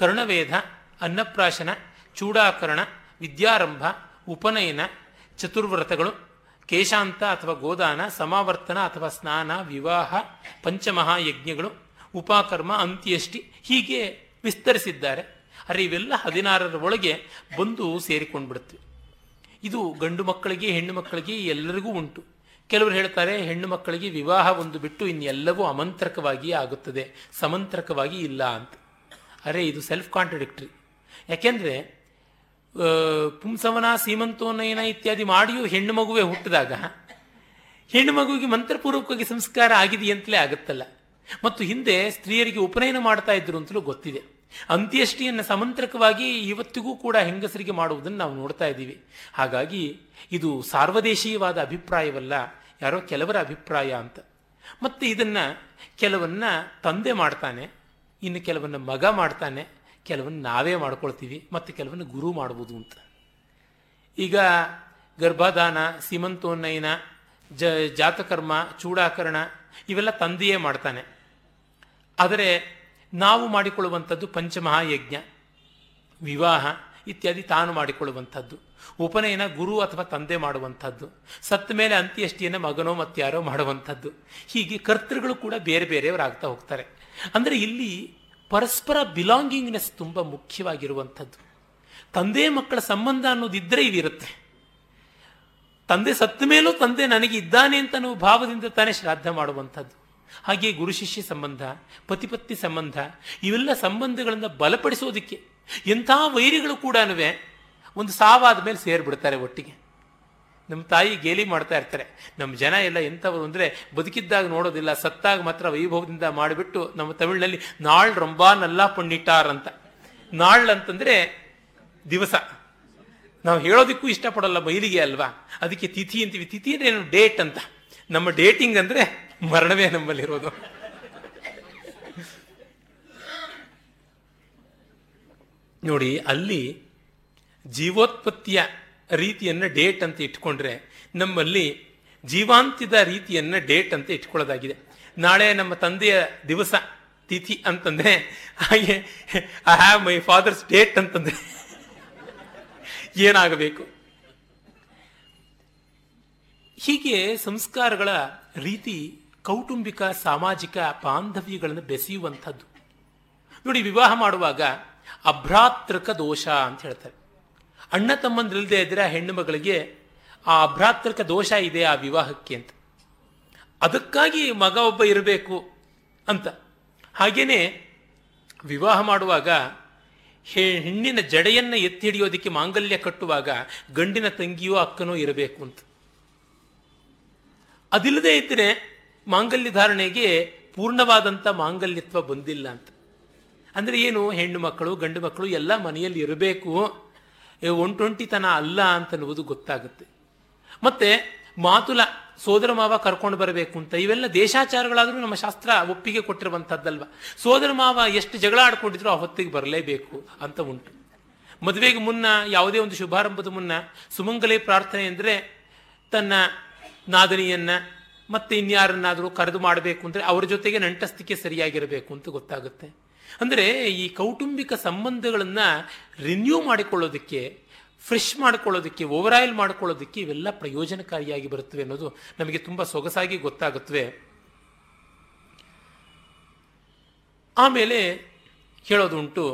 ಕರ್ಣವೇಧ, ಅನ್ನಪ್ರಾಶನ, ಚೂಡಾಕರಣ, ವಿದ್ಯಾರಂಭ, ಉಪನಯನ, ಚತುರ್ವ್ರತಗಳು, ಕೇಶಾಂತ ಅಥವಾ ಗೋದಾನ, ಸಮಾವರ್ತನ ಅಥವಾ ಸ್ನಾನ, ವಿವಾಹ, ಪಂಚಮಹಾಯಜ್ಞಗಳು, ಉಪಕರ್ಮ, ಅಂತ್ಯಷ್ಟಿ ಹೀಗೆ ವಿಸ್ತರಿಸಿದ್ದಾರೆ. ಅರೆ ಇವೆಲ್ಲ ಹದಿನಾರರ ಒಳಗೆ ಬಂದು ಸೇರಿಕೊಂಡ್ಬಿಡುತ್ತವೆ. ಇದು ಗಂಡು ಮಕ್ಕಳಿಗೆ ಹೆಣ್ಣು ಮಕ್ಕಳಿಗೆ ಎಲ್ಲರಿಗೂ ಉಂಟು. ಕೆಲವರು ಹೇಳ್ತಾರೆ ಹೆಣ್ಣು ಮಕ್ಕಳಿಗೆ ವಿವಾಹ ಒಂದು ಬಿಟ್ಟು ಇನ್ನೆಲ್ಲವೂ ಅಮಂತ್ರಕವಾಗಿಯೇ ಆಗುತ್ತದೆ, ಸಮಂತ್ರಕವಾಗಿ ಇಲ್ಲ ಅಂತ. ಅರೆ ಇದು ಸೆಲ್ಫ್ ಕಾಂಟ್ರಡಿಕ್ಟರಿ. ಯಾಕೆಂದರೆ ಪುಂಸವನ ಸೀಮಂತೋನಯನ ಇತ್ಯಾದಿ ಮಾಡಿಯೂ ಹೆಣ್ಣು ಮಗುವೆ ಹುಟ್ಟಿದಾಗ ಹೆಣ್ಣು ಮಗುವಿಗೆ ಮಂತ್ರಪೂರ್ವಕವಾಗಿ ಸಂಸ್ಕಾರ ಆಗಿದೆಯಂತಲೇ ಆಗುತ್ತಲ್ಲ. ಮತ್ತು ಹಿಂದೆ ಸ್ತ್ರೀಯರಿಗೆ ಉಪನಯನ ಮಾಡ್ತಾ ಇದ್ರು ಅಂತಲೂ ಗೊತ್ತಿದೆ. ಅಂತ್ಯಷ್ಟಿಯನ್ನು ಸಮಂತ್ರಕವಾಗಿ ಇವತ್ತಿಗೂ ಕೂಡ ಹೆಂಗಸರಿಗೆ ಮಾಡುವುದನ್ನು ನಾವು ನೋಡ್ತಾ ಇದ್ದೀವಿ. ಹಾಗಾಗಿ ಇದು ಸಾರ್ವದೇಶೀಯವಾದ ಅಭಿಪ್ರಾಯವಲ್ಲ, ಯಾರೋ ಕೆಲವರ ಅಭಿಪ್ರಾಯ ಅಂತ. ಮತ್ತು ಇದನ್ನು ಕೆಲವನ್ನ ತಂದೆ ಮಾಡ್ತಾನೆ, ಇನ್ನು ಕೆಲವನ್ನ ಮಗ ಮಾಡ್ತಾನೆ, ಕೆಲವನ್ನ ನಾವೇ ಮಾಡ್ಕೊಳ್ತೀವಿ, ಮತ್ತು ಕೆಲವನ್ನ ಗುರು ಮಾಡ್ಬೋದು ಅಂತ. ಈಗ ಗರ್ಭಾದಾನ, ಸೀಮಂತೋನ್ನಯನ, ಜ ಜಾತಕರ್ಮ, ಚೂಡಾಕರಣ ಇವೆಲ್ಲ ತಂದೆಯೇ ಮಾಡ್ತಾನೆ. ಆದರೆ ನಾವು ಮಾಡಿಕೊಳ್ಳುವಂಥದ್ದು ಪಂಚಮಹಾಯಜ್ಞ, ವಿವಾಹ ಇತ್ಯಾದಿ ತಾನು ಮಾಡಿಕೊಳ್ಳುವಂಥದ್ದು. ಉಪನಯನ ಗುರು ಅಥವಾ ತಂದೆ ಮಾಡುವಂಥದ್ದು. ಸತ್ತ ಮೇಲೆ ಅಂತ್ಯಷ್ಟಿಯನ್ನು ಮಗನೋ ಮತ್ತಾರೋ ಮಾಡುವಂಥದ್ದು. ಹೀಗೆ ಕರ್ತೃಗಳು ಕೂಡ ಬೇರೆ ಬೇರೆಯವರಾಗ್ತಾ ಹೋಗ್ತಾರೆ. ಅಂದರೆ ಇಲ್ಲಿ ಪರಸ್ಪರ ಬಿಲಾಂಗಿಂಗ್ನೆಸ್ ತುಂಬ ಮುಖ್ಯವಾಗಿರುವಂಥದ್ದು. ತಂದೆ ಮಕ್ಕಳ ಸಂಬಂಧ ಅನ್ನೋದಿದ್ದರೆ ಇದಿರುತ್ತೆ. ತಂದೆ ಸತ್ತ ಮೇಲೂ ತಂದೆ ನನಗೆ ಇದ್ದಾನೆ ಅಂತ ನಾವು ಭಾವದಿಂದ ತಾನೇ ಶ್ರಾದ್ದ ಮಾಡುವಂಥದ್ದು. ಹಾಗೆ ಗುರು ಶಿಷ್ಯ ಸಂಬಂಧ, ಪತಿಪತ್ನಿ ಸಂಬಂಧ ಇವೆಲ್ಲ ಸಂಬಂಧಗಳನ್ನು ಬಲಪಡಿಸೋದಕ್ಕೆ ಎಂಥ ವೈರಿಗಳು ಕೂಡ ಒಂದು ಸಾವಾದ ಮೇಲೆ ಸೇರಿಬಿಡ್ತಾರೆ ಒಟ್ಟಿಗೆ. ನಮ್ಮ ತಾಯಿ ಗೇಲಿ ಮಾಡ್ತಾ ಇರ್ತಾರೆ, ನಮ್ಮ ಜನ ಎಲ್ಲ ಎಂಥವ್ರು ಅಂದರೆ ಬದುಕಿದ್ದಾಗ ನೋಡೋದಿಲ್ಲ, ಸತ್ತಾಗ ಮಾತ್ರ ವೈಭವದಿಂದ ಮಾಡಿಬಿಟ್ಟು. ನಮ್ಮ ತಮಿಳಿನಲ್ಲಿ ನಾಳ್ ರೊಂಬಾ ನಲ್ಲಾ ಪಣ್ಣಿಟ್ಟಾರ್ ಅಂತ. ನಾಳ್ ಅಂತಂದರೆ ದಿವಸ. ನಾವು ಹೇಳೋದಕ್ಕೂ ಇಷ್ಟಪಡೋಲ್ಲ ಮೈಲಿಗೆ ಅಲ್ವಾ, ಅದಕ್ಕೆ ತಿಥಿ ಅಂತೀವಿ. ತಿಥಿ ಅಂದರೆ ಏನು, ಡೇಟ್ ಅಂತ. ನಮ್ಮ ಡೇಟಿಂಗ್ ಅಂದರೆ ಮರಣವೇ ನಮ್ಮಲ್ಲಿರೋದು. ನೋಡಿ, ಅಲ್ಲಿ ಜೀವೋತ್ಪತ್ತಿಯ ರೀತಿಯನ್ನು ಡೇಟ್ ಅಂತ ಇಟ್ಕೊಂಡ್ರೆ, ನಮ್ಮಲ್ಲಿ ಜೀವಾಂತ್ಯದ ರೀತಿಯನ್ನು ಡೇಟ್ ಅಂತ ಇಟ್ಕೊಳ್ಳೋದಾಗಿದೆ. ನಾಳೆ ನಮ್ಮ ತಂದೆಯ ದಿವಸ ತಿಥಿ ಅಂತಂದರೆ, ಹಾಗೆ I have my father's date ಅಂತಂದರೆ ಏನಾಗಬೇಕು. ಹೀಗೆ ಸಂಸ್ಕಾರಗಳ ರೀತಿ ಕೌಟುಂಬಿಕ ಸಾಮಾಜಿಕ ಬಾಂಧವ್ಯಗಳನ್ನು ಬೆಸೆಯುವಂಥದ್ದು. ನೋಡಿ, ವಿವಾಹ ಮಾಡುವಾಗ ಅಭ್ರಾತೃಕ ದೋಷ ಅಂತ ಹೇಳ್ತಾರೆ. ಅಣ್ಣ ತಮ್ಮಂದಿರಿಲ್ಲದೆ ಇದ್ದರೆ ಆ ಹೆಣ್ಣು ಮಗಳಿಗೆ ಆ ಅಭ್ರಾತೃಕ ದೋಷ ಇದೆ ಆ ವಿವಾಹಕ್ಕೆ ಅಂತ. ಅದಕ್ಕಾಗಿ ಮಗ ಒಬ್ಬ ಇರಬೇಕು ಅಂತ. ಹಾಗೇನೆ ವಿವಾಹ ಮಾಡುವಾಗ ಹೆಣ್ಣಿನ ಜಡೆಯನ್ನು ಎತ್ತಿ ಹಿಡಿಯೋದಕ್ಕೆ ಮಾಂಗಲ್ಯ ಕಟ್ಟುವಾಗ ಗಂಡಿನ ತಂಗಿಯೋ ಅಕ್ಕನೋ ಇರಬೇಕು ಅಂತ. ಅದಿಲ್ಲದೆ ಇದ್ದರೆ ಮಾಂಗಲ್ಯ ಧಾರಣೆಗೆ ಪೂರ್ಣವಾದಂಥ ಮಾಂಗಲ್ಯತ್ವ ಬಂದಿಲ್ಲ ಅಂತ. ಅಂದರೆ ಏನು, ಹೆಣ್ಣು ಮಕ್ಕಳು ಗಂಡು ಮಕ್ಕಳು ಎಲ್ಲ ಮನೆಯಲ್ಲಿ ಇರಬೇಕು, ಒಂಟೊಂಟಿತನ ಅಲ್ಲ ಅಂತನ್ನುವುದು ಗೊತ್ತಾಗುತ್ತೆ. ಮತ್ತು ಮಾತುಲ ಸೋದರ ಮಾವ ಕರ್ಕೊಂಡು ಬರಬೇಕು ಅಂತ. ಇವೆಲ್ಲ ದೇಶಾಚಾರಗಳಾದರೂ ನಮ್ಮ ಶಾಸ್ತ್ರ ಒಪ್ಪಿಗೆ ಕೊಟ್ಟಿರುವಂಥದ್ದಲ್ವ. ಸೋದರ ಮಾವ ಎಷ್ಟು ಜಗಳ ಆಡ್ಕೊಂಡಿದ್ರು ಆ ಹೊತ್ತಿಗೆ ಬರಲೇಬೇಕು ಅಂತ ಉಂಟು. ಮದುವೆಗೆ ಮುನ್ನ, ಯಾವುದೇ ಒಂದು ಶುಭಾರಂಭದ ಮುನ್ನ ಸುಮಂಗಲಿ ಪ್ರಾರ್ಥನೆ ಅಂದರೆ ತನ್ನ ನಾದನಿಯನ್ನು ಮತ್ತೆ ಇನ್ಯಾರನ್ನಾದರೂ ಕರೆದು ಮಾಡಬೇಕು ಅಂದರೆ ಅವರ ಜೊತೆಗೆ ನಂಟಸ್ತಿಕೆ ಸರಿಯಾಗಿರಬೇಕು ಅಂತ ಗೊತ್ತಾಗುತ್ತೆ. ಅಂದರೆ ಈ ಕೌಟುಂಬಿಕ ಸಂಬಂಧಗಳನ್ನು ರಿನ್ಯೂ ಮಾಡಿಕೊಳ್ಳೋದಕ್ಕೆ, ಫ್ರೆಶ್ ಮಾಡಿಕೊಳ್ಳೋದಕ್ಕೆ, ಓವರಾಯಿಲ್ ಮಾಡಿಕೊಳ್ಳೋದಕ್ಕೆ ಇವೆಲ್ಲ ಪ್ರಯೋಜನಕಾರಿಯಾಗಿ ಬರುತ್ತವೆ ಅನ್ನೋದು ನಮಗೆ ತುಂಬ ಸೊಗಸಾಗಿ ಗೊತ್ತಾಗುತ್ತವೆ. ಆಮೇಲೆ ಹೇಳೋದುಂಟು,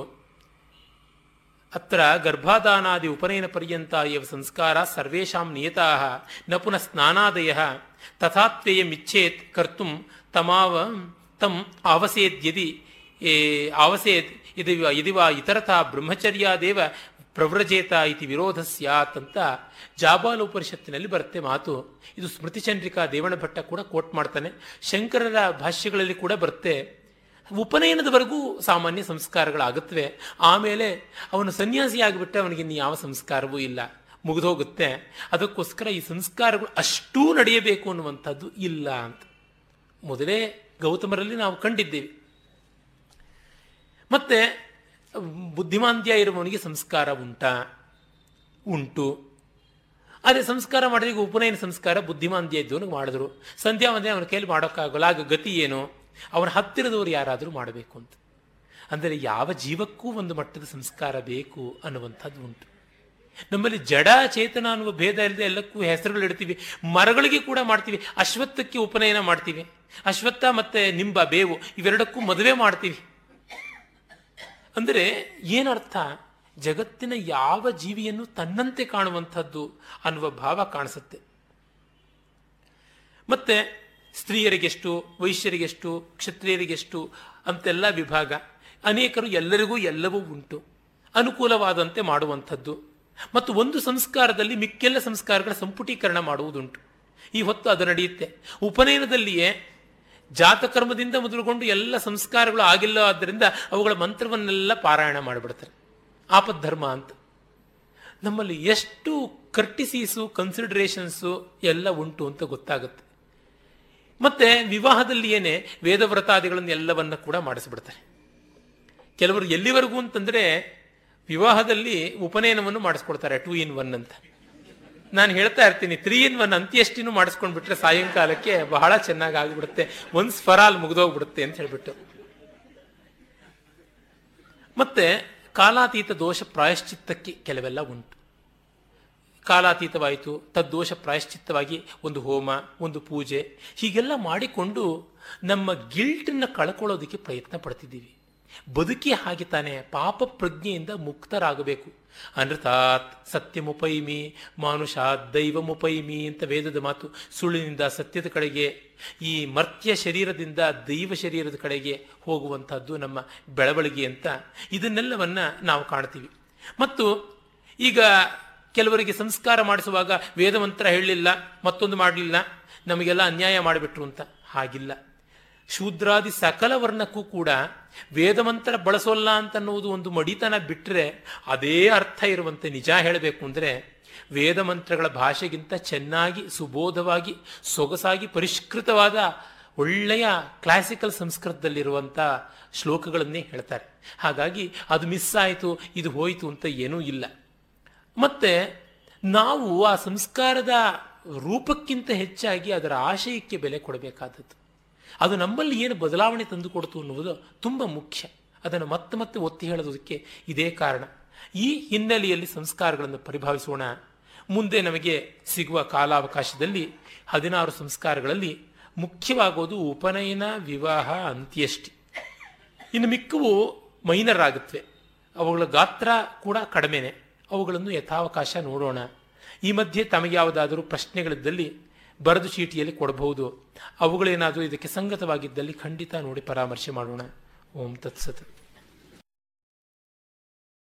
ಅತ್ರ ಗರ್ಭಾದಾನಾದಿ ಉಪನಯನ ಪರ್ಯಂತ ಇವ ಸಂಸ್ಕಾರ ಸರ್ವೇಷಾಂ ನಿಯತಾಃ ನ ಪುನಃ ಸ್ನಾನಾದಯಃ ತಥಾತ್ವೇಯಮಿಚ್ಛೇತ್ ಕರ್ತುಂ ತಮಾವ ತಮ್ ಆವಸೇದ್ಯದಿ ಆವಸೇತ್ ಇದು ಇದು ವಾ ಇತರಥಾ ಬ್ರಹ್ಮಚರ್ಯಾದೇವ ಪ್ರವ್ರಜೇತ ಇತಿ ವಿರೋಧ ಸ್ಯಾತ್ ಅಂತ ಜಾಬಾಲೋಪನಿಷತ್ತಿನಲ್ಲಿ ಬರುತ್ತೆ ಮಾತು. ಇದು ಸ್ಮೃತಿ ಚಂದ್ರಿಕಾ ದೇವಣ್ಣ ಭಟ್ಟ ಕೂಡ ಕೋಟ್ ಮಾಡ್ತಾನೆ, ಶಂಕರರ ಭಾಷ್ಯಗಳಲ್ಲಿ ಕೂಡ ಬರುತ್ತೆ. ಉಪನಯನದವರೆಗೂ ಸಾಮಾನ್ಯ ಸಂಸ್ಕಾರಗಳಾಗುತ್ತವೆ. ಆಮೇಲೆ ಅವನು ಸನ್ಯಾಸಿ ಆಗಿಬಿಟ್ರೆ ಅವನಿಗಿನ್ನು ಯಾವ ಸಂಸ್ಕಾರವೂ ಇಲ್ಲ, ಮುಗಿದೋಗುತ್ತೆ. ಅದಕ್ಕೋಸ್ಕರ ಈ ಸಂಸ್ಕಾರಗಳು ಅಷ್ಟೂ ನಡೆಯಬೇಕು ಅನ್ನುವಂಥದ್ದು ಇಲ್ಲ ಅಂತ ಮೊದಲೇ ಗೌತಮರಲ್ಲಿ ನಾವು ಕಂಡಿದ್ದೇವೆ. ಮತ್ತೆ ಬುದ್ಧಿಮಾಂದ್ಯ ಇರುವವನಿಗೆ ಸಂಸ್ಕಾರ ಉಂಟಾ? ಉಂಟು. ಆದರೆ ಸಂಸ್ಕಾರ ಮಾಡಿದ್ರೆ, ಉಪನಯನ ಸಂಸ್ಕಾರ ಬುದ್ಧಿಮಾಂದ್ಯ ಇದ್ದವನಿಗೆ ಮಾಡಿದ್ರು, ಸಂಧ್ಯಾ ವಂದನೆ ಅವನ ಕೈಯಲ್ಲಿ ಮಾಡೋಕ್ಕಾಗಲ್ಲ, ಆಗ ಗತಿ ಏನು? ಅವನ ಹತ್ತಿರದವರು ಯಾರಾದರೂ ಮಾಡಬೇಕು ಅಂತ. ಅಂದರೆ ಯಾವ ಜೀವಕ್ಕೂ ಒಂದು ಮಟ್ಟದ ಸಂಸ್ಕಾರ ಬೇಕು ಅನ್ನುವಂಥದ್ದು ಉಂಟು. ನಮ್ಮಲ್ಲಿ ಜಡ ಚೇತನ ಅನ್ನುವ ಭೇದ ಇಲ್ಲದೆ ಎಲ್ಲಕ್ಕೂ ಹೆಸರುಗಳು ಇಡ್ತೀವಿ, ಮರಗಳಿಗೆ ಕೂಡ ಮಾಡ್ತೀವಿ. ಅಶ್ವತ್ಥಕ್ಕೆ ಉಪನಯನ ಮಾಡ್ತೀವಿ, ಅಶ್ವತ್ಥ ಮತ್ತು ನಿಂಬ ಬೇವು ಇವೆರಡಕ್ಕೂ ಮದುವೆ ಮಾಡ್ತೀವಿ. ಅಂದರೆ ಏನರ್ಥ? ಜಗತ್ತಿನ ಯಾವ ಜೀವಿಯನ್ನು ತನ್ನಂತೆ ಕಾಣುವಂಥದ್ದು ಅನ್ನುವ ಭಾವ ಕಾಣಿಸುತ್ತೆ. ಮತ್ತೆ ಸ್ತ್ರೀಯರಿಗೆಷ್ಟು, ವೈಶ್ಯರಿಗೆಷ್ಟು, ಕ್ಷತ್ರಿಯರಿಗೆಷ್ಟು ಅಂತೆಲ್ಲ ವಿಭಾಗ. ಅನೇಕರು ಎಲ್ಲರಿಗೂ ಎಲ್ಲವೂ ಉಂಟು, ಅನುಕೂಲವಾದಂತೆ ಮಾಡುವಂಥದ್ದು. ಮತ್ತು ಒಂದು ಸಂಸ್ಕಾರದಲ್ಲಿ ಮಿಕ್ಕೆಲ್ಲ ಸಂಸ್ಕಾರಗಳ ಸಂಪುಟೀಕರಣ ಮಾಡುವುದುಂಟು. ಈ ಹೊತ್ತು ಅದು ನಡೆಯುತ್ತೆ. ಉಪನಯನದಲ್ಲಿಯೇ ಜಾತಕರ್ಮದಿಂದ ಮೊದಲುಗೊಂಡು ಎಲ್ಲ ಸಂಸ್ಕಾರಗಳು ಆಗಿಲ್ಲ, ಆದ್ದರಿಂದ ಅವುಗಳ ಮಂತ್ರವನ್ನೆಲ್ಲ ಪಾರಾಯಣ ಮಾಡಿಬಿಡ್ತಾರೆ, ಆಪದ್ಧರ್ಮ ಅಂತ. ನಮ್ಮಲ್ಲಿ ಎಷ್ಟು ಕರ್ಟಿಸೀಸು, ಕನ್ಸಿಡರೇಷನ್ಸು ಎಲ್ಲ ಉಂಟು ಅಂತ ಗೊತ್ತಾಗುತ್ತೆ. ಮತ್ತು ವಿವಾಹದಲ್ಲಿಯೇ ವೇದವ್ರತಾದಿಗಳನ್ನು ಎಲ್ಲವನ್ನ ಕೂಡ ಮಾಡಿಸ್ಬಿಡ್ತಾರೆ ಕೆಲವರು. ಎಲ್ಲಿವರೆಗೂ ಅಂತಂದರೆ ವಿವಾಹದಲ್ಲಿ ಉಪನಯನವನ್ನು ಮಾಡಿಸ್ಕೊಡ್ತಾರೆ, ಟೂ ಇನ್ ಒನ್ ಅಂತ. ನಾನು ಹೇಳ್ತಾ ಇರ್ತೀನಿ, ತ್ರೀ ಇನ್ ಒನ್ ಅಂತ್ಯಷ್ಟಿನೂ ಮಾಡಿಸ್ಕೊಂಡ್ಬಿಟ್ರೆ ಸಾಯಂಕಾಲಕ್ಕೆ ಬಹಳ ಚೆನ್ನಾಗಿ ಆಗಿಬಿಡುತ್ತೆ, ಒನ್ಸ್ ಫರ್ ಆಲ್ ಮುಗಿದೋಗ್ಬಿಡುತ್ತೆ ಅಂತ ಹೇಳಿಬಿಟ್ಟು. ಮತ್ತೆ ಕಾಲಾತೀತ ದೋಷ ಪ್ರಾಯಶ್ಚಿತ್ತಕ್ಕೆ ಕೆಲವೆಲ್ಲ ಉಂಟು. ಕಾಲಾತೀತವಾಯಿತು, ತದ್ದೋಷ ಪ್ರಾಯಶ್ಚಿತ್ತವಾಗಿ ಒಂದು ಹೋಮ, ಒಂದು ಪೂಜೆ ಹೀಗೆಲ್ಲ ಮಾಡಿಕೊಂಡು ನಮ್ಮ ಗಿಲ್ಟನ್ನು ಕಳ್ಕೊಳ್ಳೋದಕ್ಕೆ ಪ್ರಯತ್ನ ಪಡ್ತಿದ್ದೀವಿ. ಬದುಕಿ ಹಾಗೆ ತಾನೆ, ಪಾಪ ಪ್ರಜ್ಞೆಯಿಂದ ಮುಕ್ತರಾಗಬೇಕು. ಅನರ್ಥಾತ್ ಸತ್ಯಮುಪೈಮಿ ಮಾನುಷಾತ್ ದೈವಮುಪೈಮಿ ಅಂತ ವೇದದ ಮಾತು. ಸುಳ್ಳಿನಿಂದ ಸತ್ಯದ ಕಡೆಗೆ, ಈ ಮರ್ತ್ಯ ಶರೀರದಿಂದ ದೈವ ಶರೀರದ ಕಡೆಗೆ ಹೋಗುವಂತಹದ್ದು ನಮ್ಮ ಬೆಳವಣಿಗೆ ಅಂತ ಇದನ್ನೆಲ್ಲವನ್ನ ನಾವು ಕಾಣ್ತೀವಿ. ಮತ್ತು ಈಗ ಕೆಲವರಿಗೆ ಸಂಸ್ಕಾರ ಮಾಡಿಸುವಾಗ ವೇದಮಂತ್ರ ಹೇಳಲಿಲ್ಲ, ಮತ್ತೊಂದು ಮಾಡಲಿಲ್ಲ, ನಮಗೆಲ್ಲ ಅನ್ಯಾಯ ಮಾಡಿಬಿಟ್ರು ಅಂತ ಹಾಗಿಲ್ಲ. ಶೂದ್ರಾದಿ ಸಕಲ ವರ್ಣಕ್ಕೂ ಕೂಡ ವೇದಮಂತ್ರ ಬಳಸೋಲ್ಲ ಅಂತನ್ನುವುದು ಒಂದು ಮಡಿತನ ಬಿಟ್ಟರೆ ಅದೇ ಅರ್ಥ ಇರುವಂತೆ. ನಿಜ ಹೇಳಬೇಕು ಅಂದರೆ ವೇದಮಂತ್ರಗಳ ಭಾಷೆಗಿಂತ ಚೆನ್ನಾಗಿ, ಸುಬೋಧವಾಗಿ, ಸೊಗಸಾಗಿ, ಪರಿಷ್ಕೃತವಾದ ಒಳ್ಳೆಯ ಕ್ಲಾಸಿಕಲ್ ಸಂಸ್ಕೃತದಲ್ಲಿರುವಂಥ ಶ್ಲೋಕಗಳನ್ನೇ ಹೇಳ್ತಾರೆ. ಹಾಗಾಗಿ ಅದು ಮಿಸ್ ಆಯಿತು, ಇದು ಹೋಯಿತು ಅಂತ ಏನೂ ಇಲ್ಲ. ಮತ್ತು ನಾವು ಆ ಸಂಸ್ಕಾರದ ರೂಪಕ್ಕಿಂತ ಹೆಚ್ಚಾಗಿ ಅದರ ಆಶಯಕ್ಕೆ ಬೆಲೆ ಕೊಡಬೇಕಾದದ್ದು. ಅದು ನಮ್ಮಲ್ಲಿ ಏನು ಬದಲಾವಣೆ ತಂದುಕೊಡ್ತು ಅನ್ನುವುದು ತುಂಬ ಮುಖ್ಯ. ಅದನ್ನು ಮತ್ತೆ ಮತ್ತೆ ಒತ್ತಿ ಹೇಳೋದಕ್ಕೆ ಇದೇ ಕಾರಣ. ಈ ಹಿನ್ನೆಲೆಯಲ್ಲಿ ಸಂಸ್ಕಾರಗಳನ್ನು ಪರಿಭಾವಿಸೋಣ. ಮುಂದೆ ನಮಗೆ ಸಿಗುವ ಕಾಲಾವಕಾಶದಲ್ಲಿ ಹದಿನಾರು ಸಂಸ್ಕಾರಗಳಲ್ಲಿ ಮುಖ್ಯವಾಗೋದು ಉಪನಯನ, ವಿವಾಹ, ಅಂತ್ಯಷ್ಟಿ. ಇನ್ನು ಮಿಕ್ಕವು ಮೈನರ್ ಆಗುತ್ತವೆ, ಅವುಗಳ ಗಾತ್ರ ಕೂಡ ಕಡಿಮೆನೆ. ಅವುಗಳನ್ನು ಯಥಾವಕಾಶ ನೋಡೋಣ. ಈ ಮಧ್ಯೆ ತಮಗೆ ಯಾವುದಾದರೂ ಪ್ರಶ್ನೆಗಳಿದ್ದಲ್ಲಿ ಬರೆದು ಚೀಟಿಯಲ್ಲಿ ಕೊಡಬಹುದು. ಅವುಗಳೇನಾದರೂ ಇದಕ್ಕೆ ಸಂಗತವಾಗಿದ್ದಲ್ಲಿ ಖಂಡಿತ ನೋಡಿ ಪರಾಮರ್ಶೆ ಮಾಡೋಣ. ಓಂ ತತ್ಸತ್.